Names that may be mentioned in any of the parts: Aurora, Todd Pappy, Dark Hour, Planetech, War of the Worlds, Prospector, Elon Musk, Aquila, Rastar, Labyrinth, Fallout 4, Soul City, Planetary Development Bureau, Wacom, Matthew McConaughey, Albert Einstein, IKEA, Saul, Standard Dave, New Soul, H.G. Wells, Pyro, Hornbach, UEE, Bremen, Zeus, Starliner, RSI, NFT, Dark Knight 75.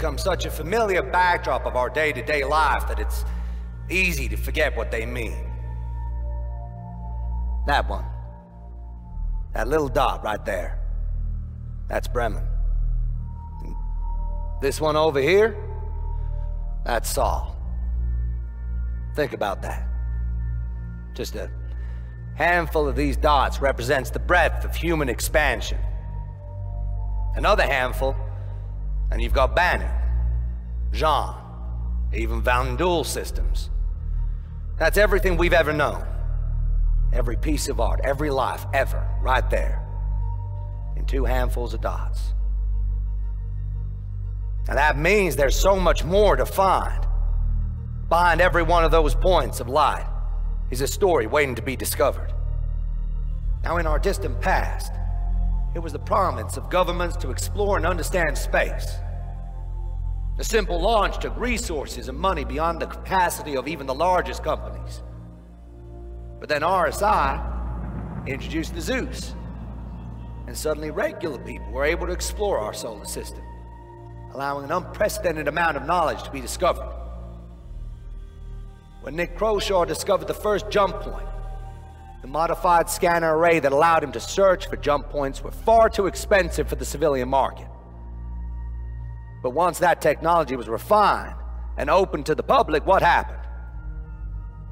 become such a familiar backdrop of our day-to-day life that it's easy to forget what they mean. That one. That little dot right there. That's Bremen. And this one over here, that's Saul. Think about that. Just a handful of these dots represents the breadth of human expansion. Another handful, and you've got Banner, Jean, even Van Duel systems. That's everything we've ever known. Every piece of art, every life, ever, right there. In two handfuls of dots. And that means there's so much more to find. Behind every one of those points of light is a story waiting to be discovered. Now, in our distant past, it was the province of governments to explore and understand space. The simple launch took resources and money beyond the capacity of even the largest companies. But then RSI introduced the Zeus, and suddenly regular people were able to explore our solar system, allowing an unprecedented amount of knowledge to be discovered. When Nick Croshaw discovered the first jump point, the modified scanner array that allowed him to search for jump points were far too expensive for the civilian market. But once that technology was refined and open to the public, what happened?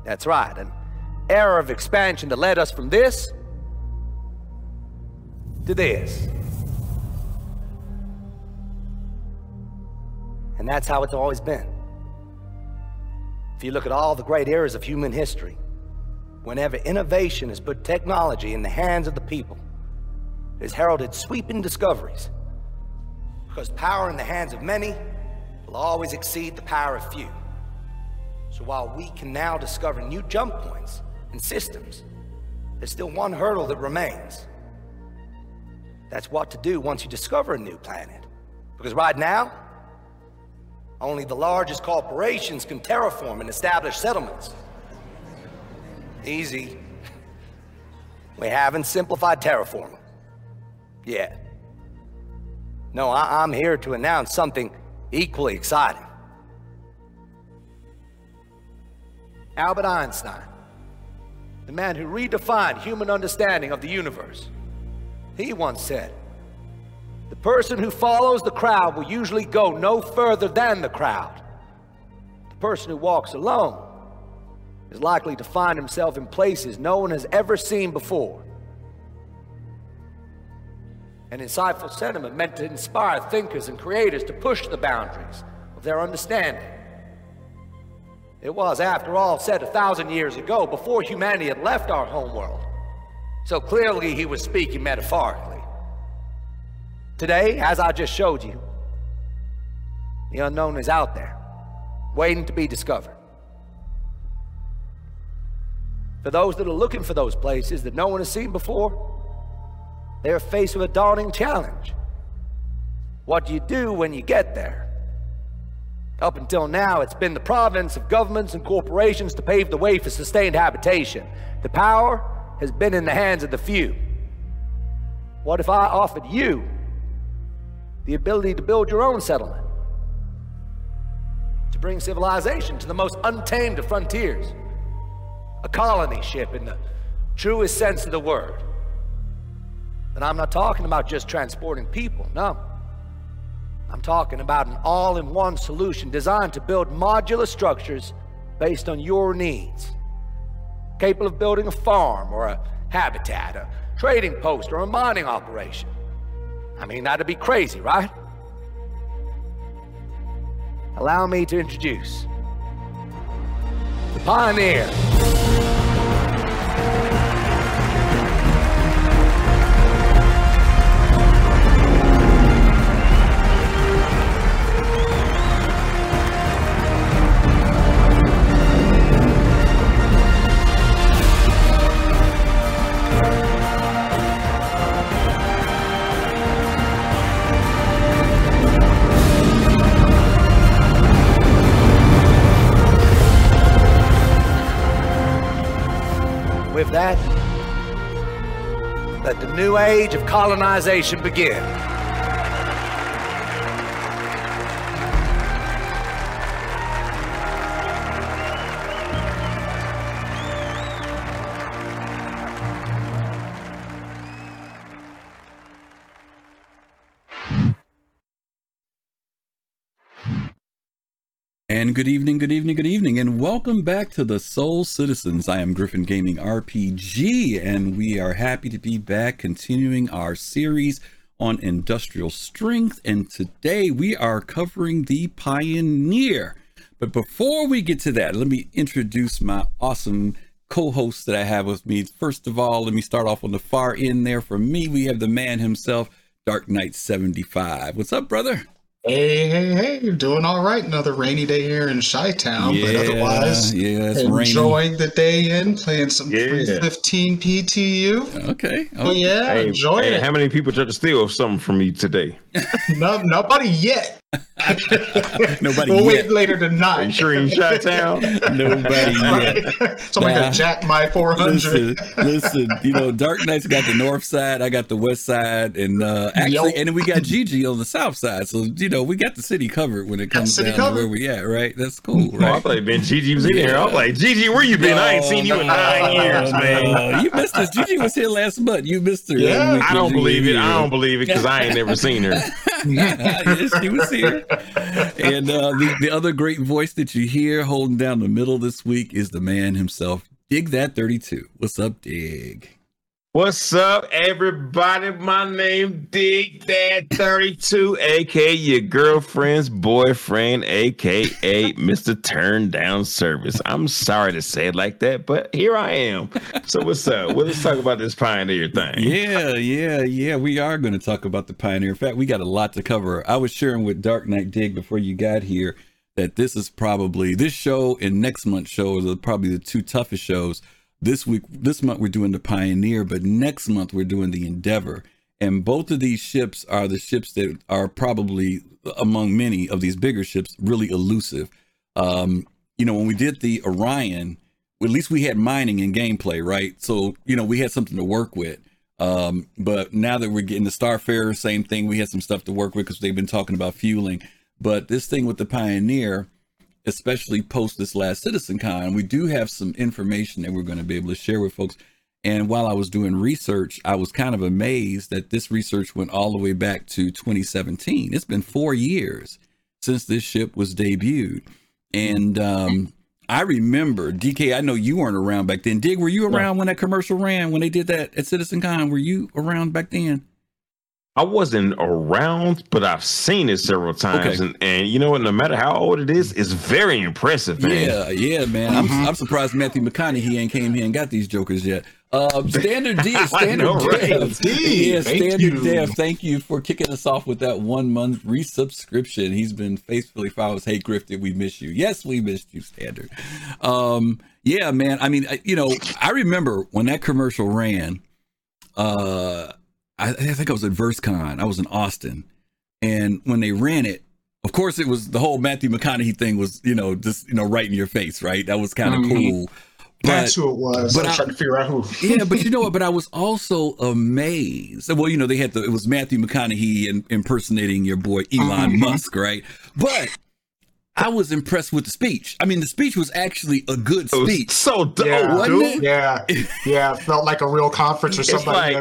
That's right, an era of expansion that led us from this to this. And that's how it's always been. If you look at all the great eras of human history, whenever innovation has put technology in the hands of the people, it has heralded sweeping discoveries. Because power in the hands of many will always exceed the power of few. So while we can now discover new jump points and systems, there's still one hurdle that remains. That's what to do once you discover a new planet. Because right now, only the largest corporations can terraform and establish settlements. Easy. We haven't simplified terraforming. Yeah. No, I'm here to announce something equally exciting. Albert Einstein, the man who redefined human understanding of the universe, he once said, "The person who follows the crowd will usually go no further than the crowd. The person who walks alone is likely to find himself in places no one has ever seen before." An insightful sentiment meant to inspire thinkers and creators to push the boundaries of their understanding. It was, after all, said 1,000 years ago, before humanity had left our homeworld. So clearly he was speaking metaphorically. Today, as I just showed you, the unknown is out there, waiting to be discovered. For those that are looking for those places that no one has seen before, they are faced with a daunting challenge. What do you do when you get there? Up until now, it's been the province of governments and corporations to pave the way for sustained habitation. The power has been in the hands of the few. What if I offered you the ability to build your own settlement? To bring civilization to the most untamed of frontiers. A colony ship in the truest sense of the word. And I'm not talking about just transporting people, no. I'm talking about an all-in-one solution designed to build modular structures based on your needs. Capable of building a farm or a habitat, a trading post or a mining operation. I mean, that'd be crazy, right? Allow me to introduce the pioneer. With that, let the new age of colonization begin. And good evening, and welcome back to the Soul Citizens. I am Griffin Gaming RPG, and we are happy to be back continuing our series on industrial strength, and today we are covering the Pioneer. But before we get to that, let me introduce my awesome co-hosts that I have with me. First of all, let me start off on the far end there. For me, we have the man himself, Dark Knight 75. What's up, brother? Hey, you're doing all right. Another rainy day here in Chi-Town, yeah, but otherwise, yeah, enjoying the day in, playing some 315 PTU. Okay. But yeah, hey, enjoy it. How many people tried to steal something from me today? No, nobody yet. We'll wait later tonight. You sure in Chi-Town? Nobody yet. Somebody gonna jack my 400. Listen, you know, Dark Knight's got the north side, I got the west side, and and then we got Gigi on the south side. So you know, we got the city covered when it comes down to where we at, right? That's cool, right? I thought you been Gigi was in here. I'm like, Gigi, where you been? I ain't seen you in 9 years, man. You missed her. Gigi was here last month. You missed her. Yeah, I don't believe it. I don't believe it because I ain't never seen her. Yes, she was here. And the other great voice that you hear holding down the middle this week is the man himself, Dig Dat 32. What's up, Dig? What's up, everybody? My name Dig Dat 32, aka your girlfriend's boyfriend, aka Mr. Turn Down Service. I'm sorry to say it like that, but here I am. So what's up? Well, let's talk about this Pioneer thing. Yeah. We are going to talk about the Pioneer. In fact, we got a lot to cover. I was sharing with Dark Knight Dig before you got here that this is probably, this show and next month's show are probably the two toughest shows. This month we're doing the Pioneer, but next month we're doing the Endeavor, and both of these ships are the ships that are probably, among many of these bigger ships, really elusive. You know, when we did the Orion, at least we had mining and gameplay, right? So you know, we had something to work with. But now that we're getting the Starfarer, same thing, we had some stuff to work with because they've been talking about fueling. But this thing with the Pioneer, especially post this last CitizenCon, we do have some information that we're going to be able to share with folks. And while I was doing research, I was kind of amazed that this research went all the way back to 2017. It's been 4 years since this ship was debuted. And I remember, DK, I know you weren't around back then. Dig, were you around when that commercial ran, when they did that at CitizenCon? Were you around back then? I wasn't around, but I've seen it several times, and you know what? No matter how old it is, it's very impressive, man. Yeah, man. I'm surprised Matthew McConaughey ain't came here and got these jokers yet. Standard Dave, thank you for kicking us off with that 1 month resubscription. He's been faithfully following us. Hey, Griff, did we miss you? Yes, we missed you, Standard. Yeah, man. I mean, I remember when that commercial ran. I think I was at VerseCon. I was in Austin, and when they ran it, of course, it was the whole Matthew McConaughey thing was, right in your face, right? That was kind of cool. But that's who it was. But I was trying to figure out who. Yeah, but you know what? But I was also amazed. Well, they had it was Matthew McConaughey impersonating your boy Elon Musk, right? But I was impressed with the speech. I mean, the speech was actually a good speech. So dope, wasn't it? Yeah. It felt like a real conference or something.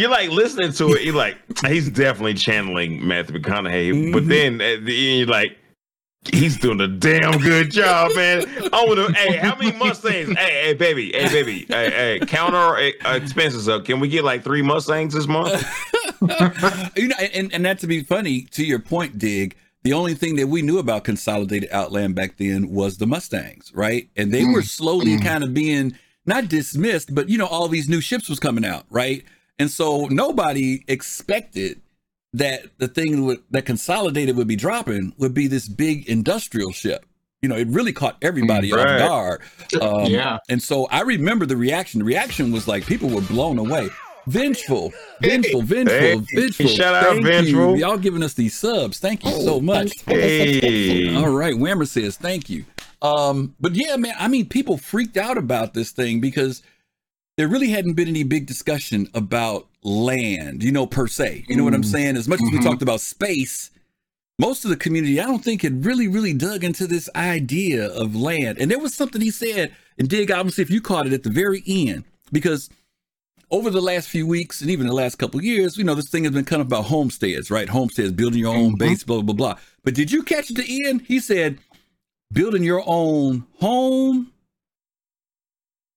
You're like listening to it. You're like, he's definitely channeling Matthew McConaughey, but then at the end, you're like, he's doing a damn good job, man. Hey, how many Mustangs? Hey, baby. Hey, count our expenses up. Can we get like 3 Mustangs this month? And that, to be funny, to your point, Dig, the only thing that we knew about Consolidated Outland back then was the Mustangs, right? And they were slowly kind of being not dismissed, but all these new ships was coming out, right? And so nobody expected that the thing that Consolidated would be dropping would be this big industrial ship. It really caught everybody off guard. And so I remember the reaction. The reaction was like people were blown away. Vengeful. Shout out, Vengeful. Y'all giving us these subs. Thank you so much. Hey. All right. Whammer says thank you. But yeah, man, I mean, people freaked out about this thing because there really hadn't been any big discussion about land, per se. You know what I'm saying? As much as we talked about space, most of the community, I don't think, had really, really dug into this idea of land. And there was something he said, and Dig, obviously, if you caught it at the very end, because over the last few weeks and even the last couple of years, this thing has been kind of about homesteads, right? Homesteads, building your own base, blah, blah, blah. But did you catch the end? He said, building your own home.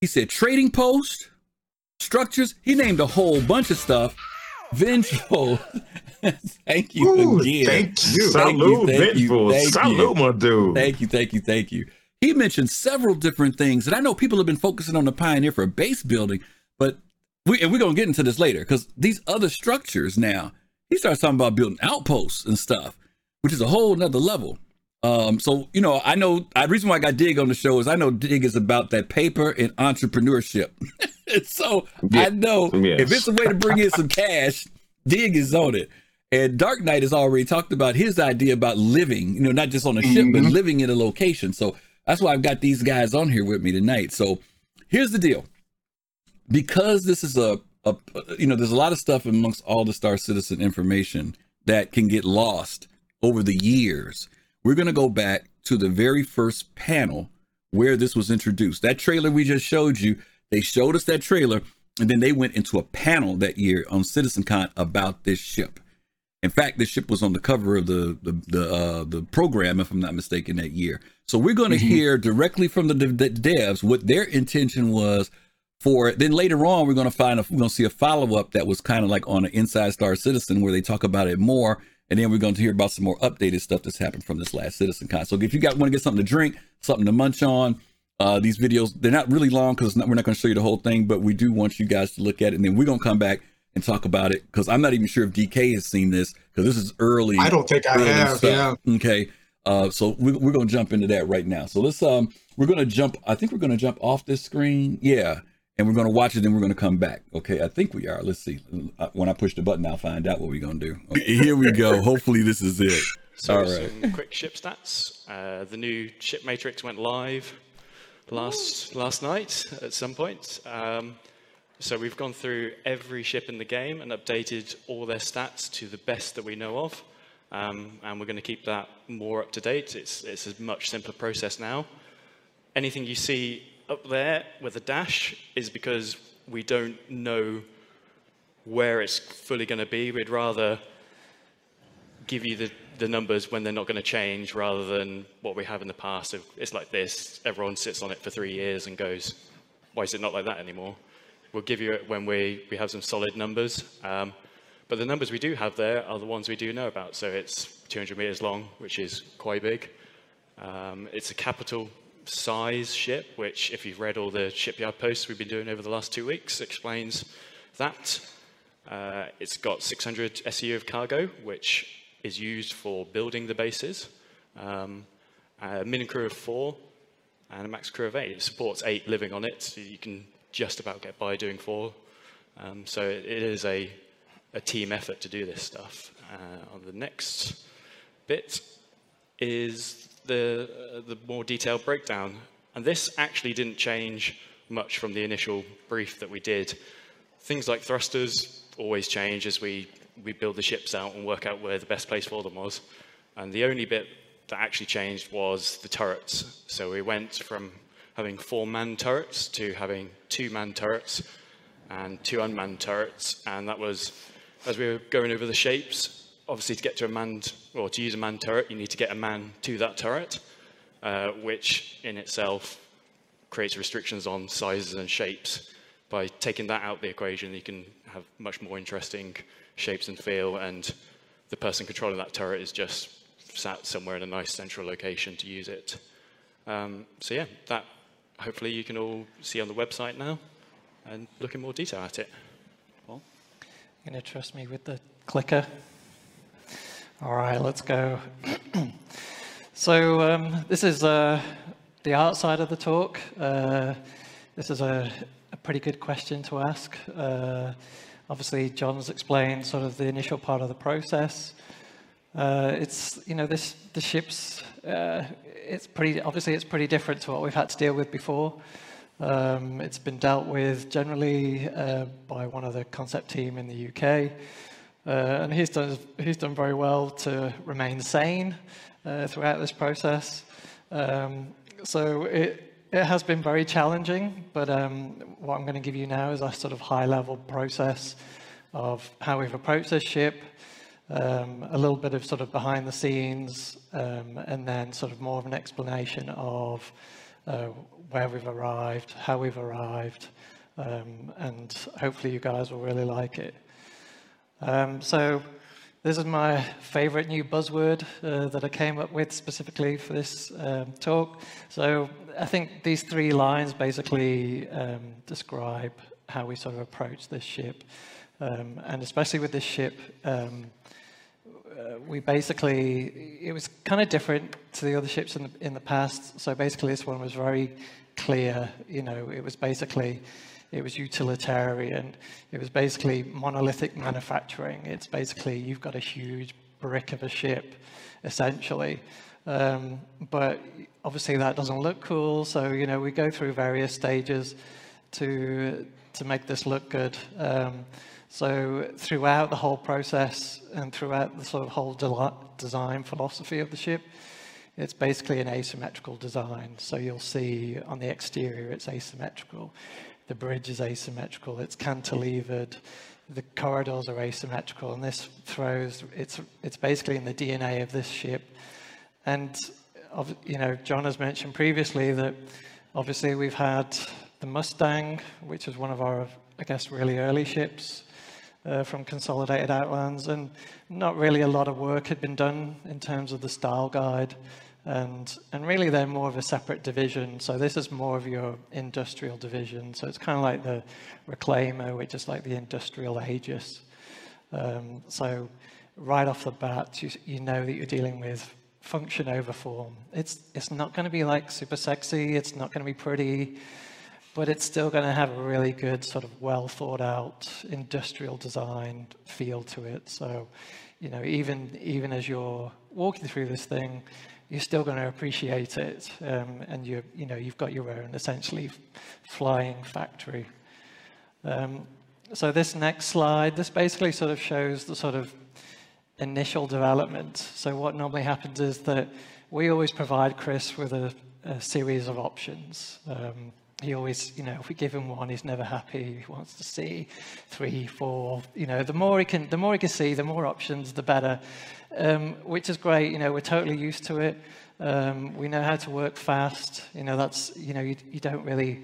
He said, trading post, structures. He named a whole bunch of stuff. Vengeful. Thank you. Ooh, again. Thank you. Salute, Vengeful. Salute, my dude. Thank you. Thank you. Thank you. He mentioned several different things. And I know people have been focusing on the Pioneer for base building, but we're going to get into this later because these other structures now, he starts talking about building outposts and stuff, which is a whole nother level. So, you know, I know the reason why I got Dig on the show is I know Dig is about that paper and entrepreneurship. So yes. I know if it's a way to bring in some cash, Dig is on it. And Dark Knight has already talked about his idea about living, you know, not just on a ship, but living in a location. So that's why I've got these guys on here with me tonight. So here's the deal. Because this is you know, there's a lot of stuff amongst all the Star Citizen information that can get lost over the years. We're going to go back to the very first panel where this was introduced. That trailer we just showed you, they showed us that trailer, and then they went into a panel that year on CitizenCon about this ship. In fact, this ship was on the cover of the program, if I'm not mistaken, that year. So we're going to hear directly from the devs what their intention was for it. Then later on, we're going to see a follow-up that was kind of like on an Inside Star Citizen where they talk about it more. And then we're going to hear about some more updated stuff that's happened from this last CitizenCon. So if you want to get something to drink, something to munch on, these videos, they're not really long because we're not going to show you the whole thing, but we do want you guys to look at it. And then we're going to come back and talk about it because I'm not even sure if DK has seen this because this is early. I don't think I have, stuff. Yeah. Okay. So we're going to jump into that right now. So let's, I think we're going to jump off this screen. Yeah. And we're going to watch it, then we're going to come back. Okay, I think we are. Let's see. When I push the button, I'll find out what we're going to do. Okay, here we go. Hopefully this is it. So all right. Some quick ship stats. The new ship matrix went live last night at some point. So we've gone through every ship in the game and updated all their stats to the best that we know of. And we're going to keep that more up to date. It's a much simpler process now. Anything you see up there with a dash is because we don't know where it's fully going to be. We'd rather give you the numbers when they're not going to change rather than what we have in the past. If it's like this, everyone sits on it for 3 years and goes, why is it not like that anymore? We'll give you it when we have some solid numbers. But the numbers we do have there are the ones we do know about. So it's 200 meters long, which is quite big. It's a capital size ship, which if you've read all the shipyard posts we've been doing over the last 2 weeks, explains that. It's got 600 SEU of cargo, which is used for building the bases. A mini crew of 4 and a max crew of 8. It supports 8 living on it, so you can just about get by doing 4. So it is a team effort to do this stuff. On the next bit is the more detailed breakdown. And this actually didn't change much from the initial brief that we did. Things like thrusters always change as we build the ships out and work out where the best place for them was. And the only bit that actually changed was the turrets. So we went from having 4-man turrets to having 2-man turrets and 2 unmanned turrets. And that was, as we were going over the shapes, obviously, to get to a manned, or to use a manned turret, you need to get a man to that turret, which in itself creates restrictions on sizes and shapes. By taking that out of the equation, you can have much more interesting shapes and feel, and the person controlling that turret is just sat somewhere in a nice central location to use it. So yeah, that hopefully you can all see on the website now and look in more detail at it. Well, you're going to trust me with the clicker? All right, let's go. So this is the art side of the talk. This is a pretty good question to ask. Obviously, John's explained sort of the initial part of the process. It's, you know, the ship's, it's pretty different to what we've had to deal with before. It's been dealt with generally by one of the concept team in the UK. And he's done very well to remain sane throughout this process. So it has been very challenging, but what I'm going to give you now is a sort of high-level process of how we've approached this ship, a little bit of sort of behind the scenes, and then sort of more of an explanation of where we've arrived, how we've arrived, and hopefully you guys will really like it. So this is my favorite new buzzword that I came up with specifically for this talk. So I think these three lines basically describe how we sort of approach this ship. And especially with this ship, we basically, it was kind of different to the other ships in the past. So basically this one was very clear, you know, it was basically, it was utilitarian. It was basically monolithic manufacturing. It's basically, you've got a huge brick of a ship, essentially. But obviously that doesn't look cool. So, you know, we go through various stages to make this look good. So throughout the whole process and throughout the sort of whole design philosophy of the ship, it's basically an asymmetrical design. So you'll see on the exterior, it's asymmetrical. The bridge is asymmetrical. It's cantilevered. The corridors are asymmetrical. And this throws, it's basically in the DNA of this ship. And, you know, John has mentioned previously that obviously we've had the Mustang, which is one of our, I guess, really early ships from Consolidated Outlands, and not really a lot of work had been done in terms of the style guide, and really they're more of a separate division. So this is more of your industrial division. So it's kind of like the Reclaimer, which is like the industrial Aegis. So right off the bat, you know that you're dealing with function over form. It's not going to be like super sexy. It's not going to be pretty. But it's still going to have a really good sort of well thought out industrial design feel to it. So, you know, even as you're walking through this thing, you're still going to appreciate it. And you know, you've got your own essentially flying factory. So this next slide, this basically sort of shows the sort of initial development. So what normally happens is that we always provide Chris with a series of options. He always, you know, if we give him one, he's never happy. He wants to see 3, 4, you know, the more he can see, the more options, the better, which is great. You know, we're totally used to it. We know how to work fast. You know, that's, you know, you don't really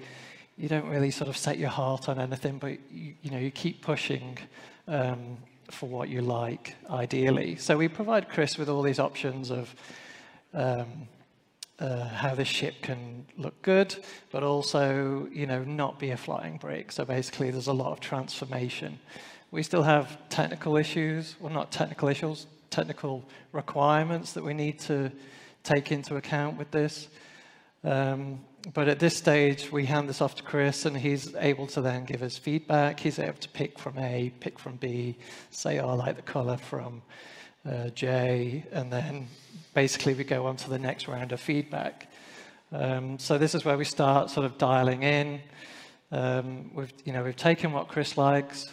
sort of set your heart on anything, but you know, you keep pushing for what you like, ideally. So we provide Chris with all these options of, how this ship can look good, but also, you know, not be a flying brick. So basically, there's a lot of transformation. We still have technical issues, well, not technical issues, technical requirements that we need to take into account with this. But at this stage, we hand this off to Chris, and he's able to then give us feedback. He's able to pick from A, pick from B, say, oh, I like the color from J, and then basically we go on to the next round of feedback. So this is where we start sort of dialing in. We've taken what Chris likes.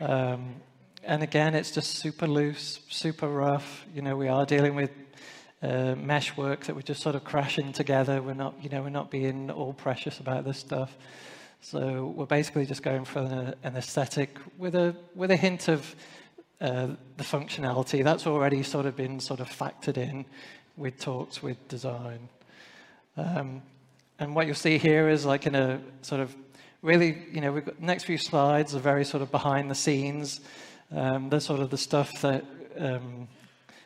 And again, it's just super loose, super rough. You know, we are dealing with mesh work that we're just sort of crashing together. We're not, you know, we're not being all precious about this stuff. So we're basically just going for an aesthetic with a hint of the functionality that's already sort of been sort of factored in with talks with design. And what you'll see here is like in a sort of really, you know, we've got next few slides are very sort of behind the scenes. They're sort of the stuff that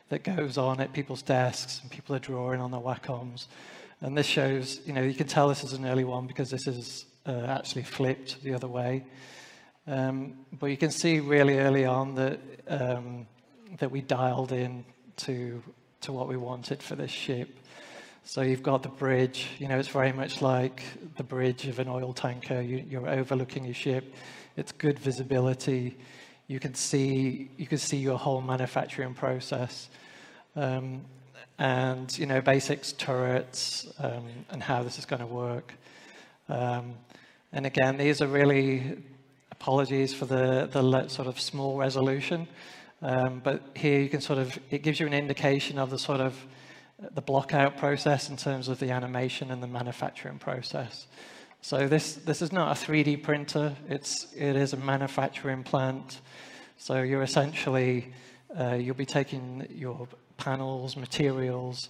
that goes on at people's desks and people are drawing on their Wacoms. And this shows, you know, you can tell this is an early one because this is actually flipped the other way. But you can see really early on that that we dialed in to what we wanted for this ship. So you've got the bridge. You know, it's very much like the bridge of an oil tanker. You're overlooking your ship. It's good visibility. You can see your whole manufacturing process, and you know, basics, turrets, and how this is going to work. And again, these are really. Apologies for the sort of small resolution, but here you can sort of, it gives you an indication of the sort of the block out process in terms of the animation and the manufacturing process. So this is not a 3D printer, it is a manufacturing plant. So you're essentially You'll be taking your panels, materials,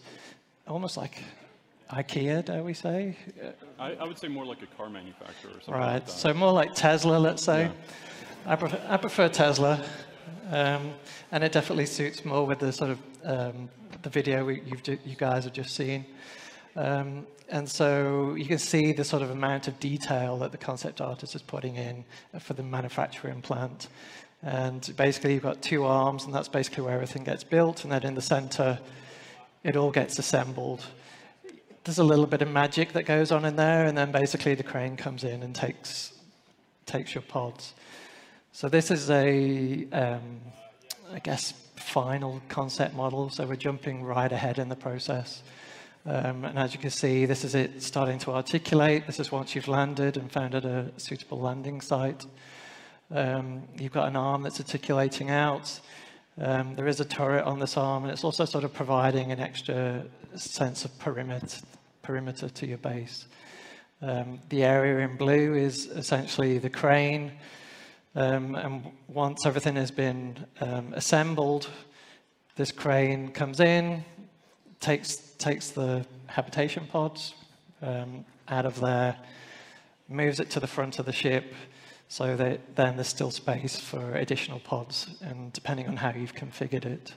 almost like IKEA, dare we say? I would say more like a car manufacturer or something like that. So more like Tesla, let's say. Yeah. I prefer Tesla, and it definitely suits more with the sort of the video you guys have just seen. And so you can see the sort of amount of detail that the concept artist is putting in for the manufacturing plant. And basically you've got two arms, and that's basically where everything gets built, and then in the center it all gets assembled. There's a little bit of magic that goes on in there, and then basically the crane comes in and takes your pods. So this is a, I guess, final concept model, so we're jumping right ahead in the process. And as you can see, this is it starting to articulate. This is once you've landed and found a suitable landing site. You've got an arm that's articulating out. There is a turret on this arm, and it's also sort of providing an extra sense of perimeter to your base. The area in blue is essentially the crane, and once everything has been assembled, this crane comes in, takes the habitation pods out of there, moves it to the front of the ship, so that then there's still space for additional pods, and depending on how you've configured it.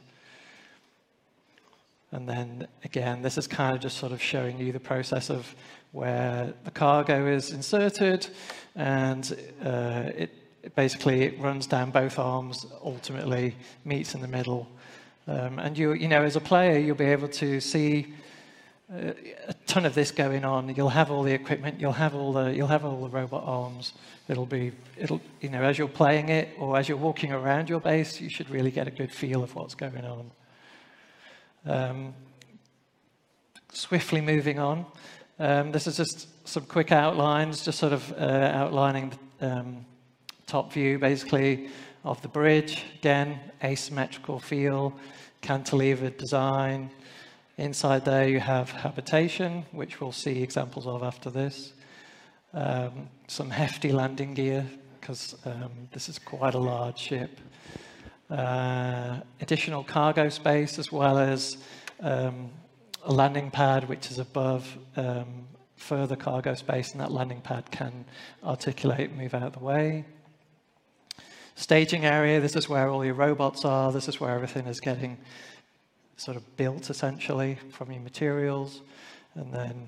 And then again, this is kind of just sort of showing you the process of where the cargo is inserted, and it basically runs down both arms, ultimately meets in the middle. And you know, as a player, you'll be able to see a ton of this going on. You'll have all the equipment. You'll have all the robot arms. You know, as you're playing it or as you're walking around your base, you should really get a good feel of what's going on. Swiftly moving on. This is just some quick outlines, just sort of outlining the top view, basically, of the bridge. Again, asymmetrical feel, cantilevered design. Inside there you have habitation, which we'll see examples of after this. Some hefty landing gear, because this is quite a large ship. Additional cargo space, as well as a landing pad, which is above further cargo space, and that landing pad can articulate, move out of the way. Staging area, this is where all your robots are, this is where everything is getting sort of built, essentially, from your materials, and then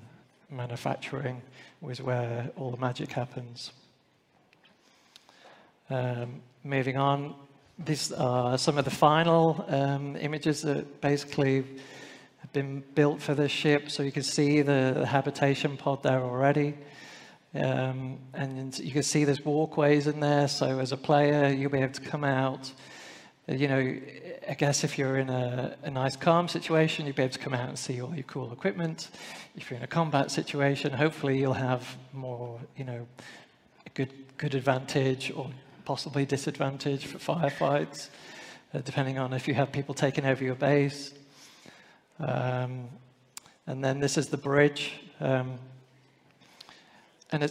manufacturing is where all the magic happens. Moving on, these are some of the final images that basically have been built for this ship, so you can see the habitation pod there already. And you can see there's walkways in there, so as a player, you'll be able to come out. You know, I guess if you're in a nice calm situation, you'll be able to come out and see all your cool equipment. If you're in a combat situation, hopefully you'll have more, you know, a good advantage or possibly disadvantage for firefights, depending on if you have people taking over your base. And then this is the bridge. And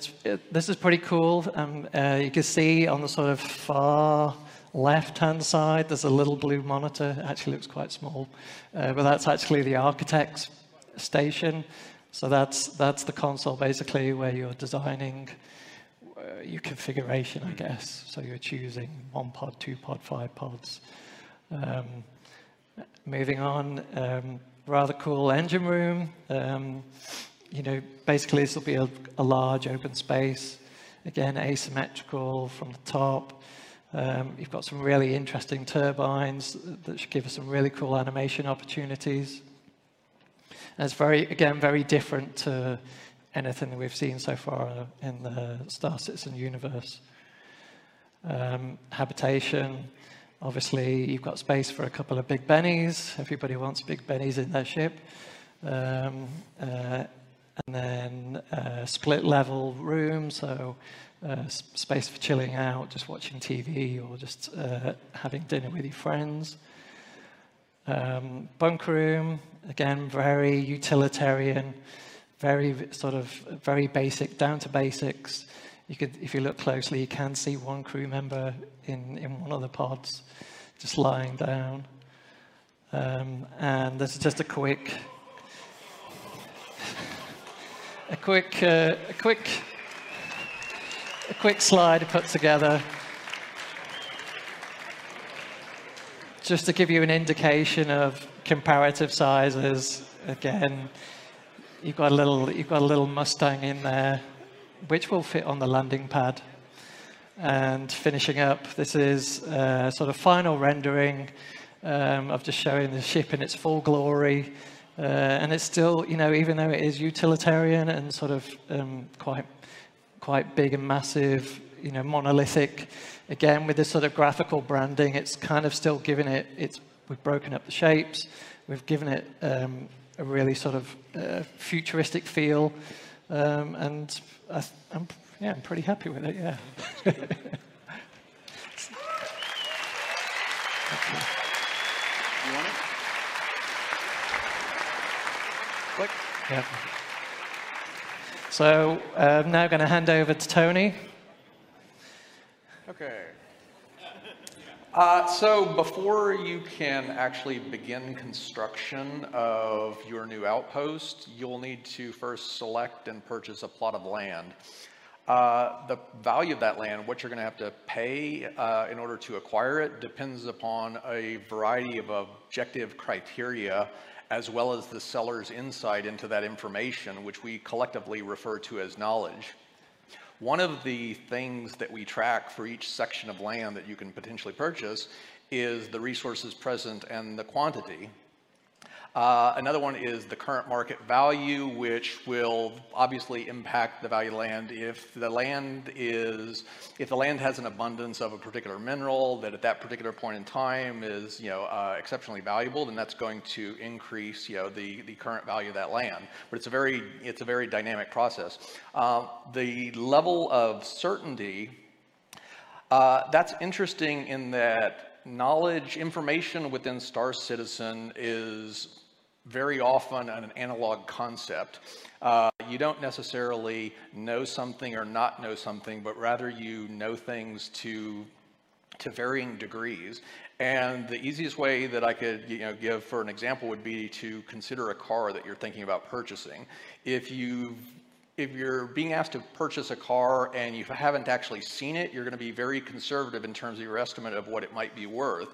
this is pretty cool. You can see on the sort of far left-hand side, there's a little blue monitor. It actually looks quite small, but that's actually the architect's station. So that's the console, basically, where you're designing your configuration, I guess. So you're choosing 1 pod, 2 pod, 5 pods. Moving on, rather cool engine room. You know, basically this will be a large open space, again asymmetrical from the top. You've got some really interesting turbines that should give us some really cool animation opportunities. And it's very different to anything that we've seen so far in the Star Citizen universe. Habitation, obviously you've got space for a couple of Big Bennies. Everybody wants Big Bennies in their ship. And then split level room, so space for chilling out, just watching TV or just having dinner with your friends. Bunk room, again, very utilitarian, very basic, down to basics. You could, if you look closely, you can see one crew member in one of the pods just lying down. And this is just a quick slide put together just to give you an indication of comparative sizes. Again, you've got a little Mustang in there, which will fit on the landing pad. And finishing up, this is sort of final rendering of just showing the ship in its full glory. And it's still, you know, even though it is utilitarian and sort of quite big and massive, you know, monolithic, again, with this sort of graphical branding, it's kind of still given it, we've broken up the shapes, we've given it a really sort of futuristic feel, and I'm pretty happy with it, yeah. Thank you. Yep. So I'm now going to hand over to Tony. Okay. So before you can actually begin construction of your new outpost, you'll need to first select and purchase a plot of land. The value of that land, what you're going to have to pay in order to acquire it, depends upon a variety of objective criteria, as well as the seller's insight into that information, which we collectively refer to as knowledge. One of the things that we track for each section of land that you can potentially purchase is the resources present and the quantity. Another one is the current market value, which will obviously impact the value of land. If the land has an abundance of a particular mineral that at that particular point in time is, you know, exceptionally valuable, then that's going to increase, you know, the current value of that land. But it's a very dynamic process. The level of certainty, that's interesting in that knowledge, information within Star Citizen is very often an analog concept. You don't necessarily know something or not know something, but rather you know things to varying degrees. And the easiest way that I could, you know, give for an example would be to consider a car that you're thinking about purchasing. If you're being asked to purchase a car and you haven't actually seen it, you're going to be very conservative in terms of your estimate of what it might be worth.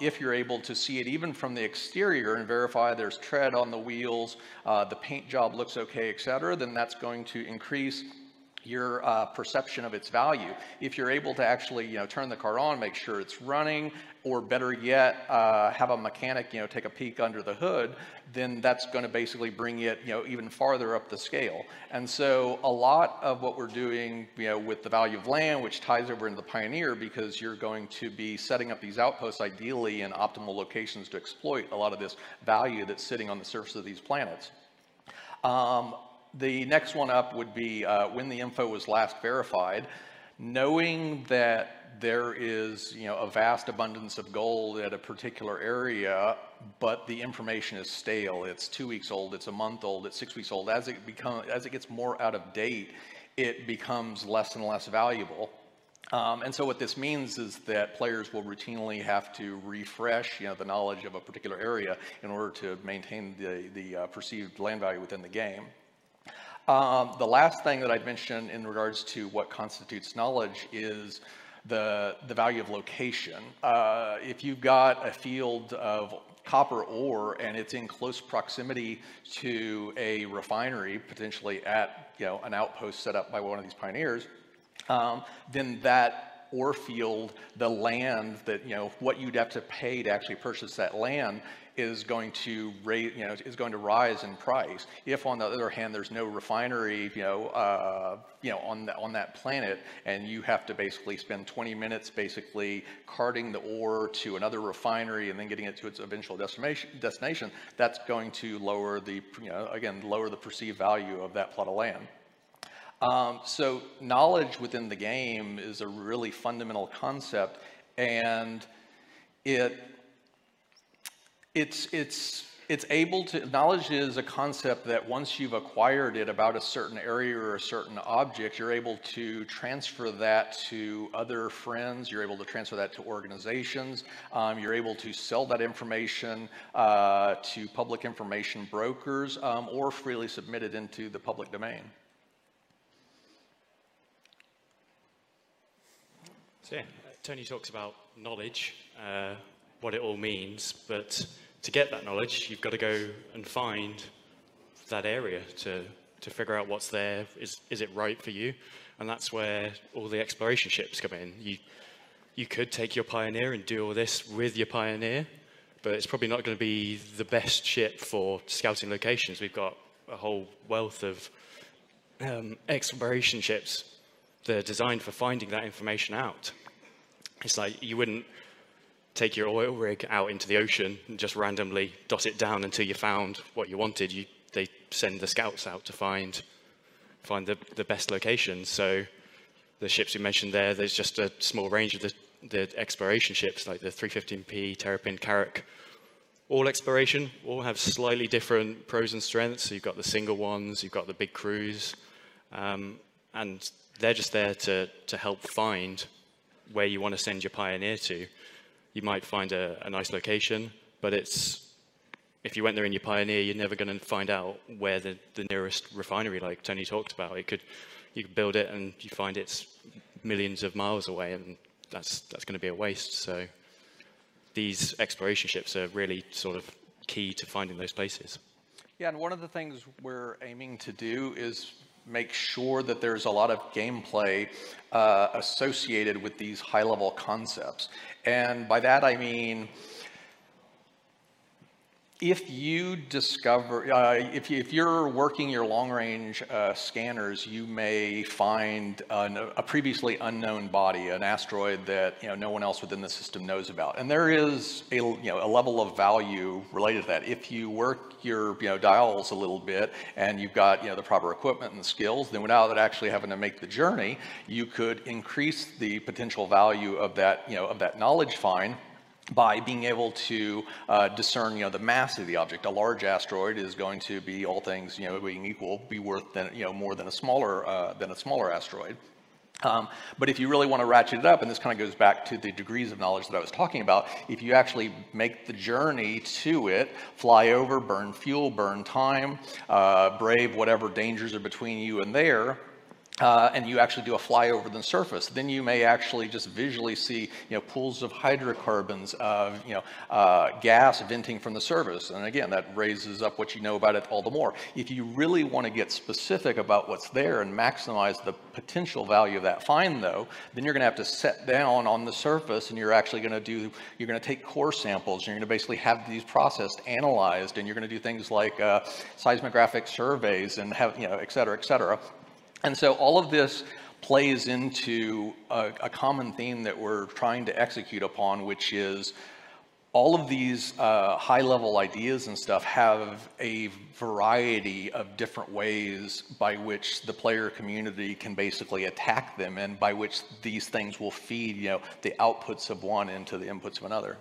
If you're able to see it even from the exterior and verify there's tread on the wheels, the paint job looks okay, etc., then that's going to increase your perception of its value. If you're able to actually, you know, turn the car on, make sure it's running, or better yet, have a mechanic, you know, take a peek under the hood, then that's going to basically bring it, you know, even farther up the scale. And so a lot of what we're doing, you know, with the value of land, which ties over into the Pioneer, because you're going to be setting up these outposts ideally in optimal locations to exploit a lot of this value that's sitting on the surface of these planets. The next one up would be when the info was last verified. Knowing that there is, you know, a vast abundance of gold at a particular area, but the information is stale. It's 2 weeks old, it's a month old, it's 6 weeks old. As it gets more out of date, it becomes less and less valuable. And so what this means is that players will routinely have to refresh, you know, the knowledge of a particular area in order to maintain the perceived land value within the game. The last thing that I'd mention in regards to what constitutes knowledge is the value of location. If you've got a field of copper ore and it's in close proximity to a refinery, potentially at, you know, an outpost set up by one of these pioneers, then that ore field, the land that, you know, what you'd have to pay to actually purchase that land is going to rate, you know, is going to rise in price. If on the other hand there's no refinery, you know, on that planet, and you have to basically spend 20 minutes basically carting the ore to another refinery and then getting it to its eventual destination, that's going to lower the, you know, again, lower the perceived value of that plot of land. So knowledge within the game is a really fundamental concept, and it's It's able to, knowledge is a concept that once you've acquired it about a certain area or a certain object, you're able to transfer that to other friends, you're able to transfer that to organizations, you're able to sell that information to public information brokers or freely submit it into the public domain. So yeah, Tony talks about knowledge, what it all means, but to get that knowledge, you've got to go and find that area to figure out what's there. Is it right for you? And that's where all the exploration ships come in. You could take your Pioneer and do all this with your Pioneer, but it's probably not going to be the best ship for scouting locations. We've got a whole wealth of exploration ships that are designed for finding that information out. It's like you wouldn't take your oil rig out into the ocean and just randomly dot it down until you found what you wanted. They send the scouts out to find the best locations. So the ships you mentioned there, there's just a small range of the exploration ships, like the 315P, Terrapin, Carrick. All exploration, all have slightly different pros and strengths. So you've got the single ones, you've got the big crews, and they're just there to help find where you want to send your Pioneer to. You might find a nice location, but it's, if you went there in your Pioneer, you're never going to find out where the nearest refinery, like Tony talked about. You could build it and you find it's millions of miles away, and that's going to be a waste. So these exploration ships are really sort of key to finding those places. Yeah, and one of the things we're aiming to do is make sure that there's a lot of gameplay associated with these high-level concepts. And by that I mean, if you discover, if you're working your long-range scanners, you may find a previously unknown body, an asteroid that no one else within the system knows about, and there is a level of value related to that. If you work your dials a little bit and you've got the proper equipment and the skills, then without actually having to make the journey, you could increase the potential value of that knowledge find by being able to discern, the mass of the object. A large asteroid is going to be, all things being equal, be worth more than a smaller asteroid. But if you really want to ratchet it up, and this kind of goes back to the degrees of knowledge that I was talking about, if you actually make the journey to it, fly over, burn fuel, burn time, brave whatever dangers are between you and there, and you actually do a flyover the surface, then you may actually just visually see, pools of hydrocarbons, gas venting from the surface. And again, that raises up what you know about it all the more. If you really want to get specific about what's there and maximize the potential value of that find, though, then you're going to have to set down on the surface, and you're going to take core samples, and you're going to basically have these processed, analyzed, and you're going to do things like seismographic surveys and have, et cetera, et cetera. And so all of this plays into a common theme that we're trying to execute upon, which is all of these high-level ideas and stuff have a variety of different ways by which the player community can basically attack them, and by which these things will feed the outputs of one into the inputs of another.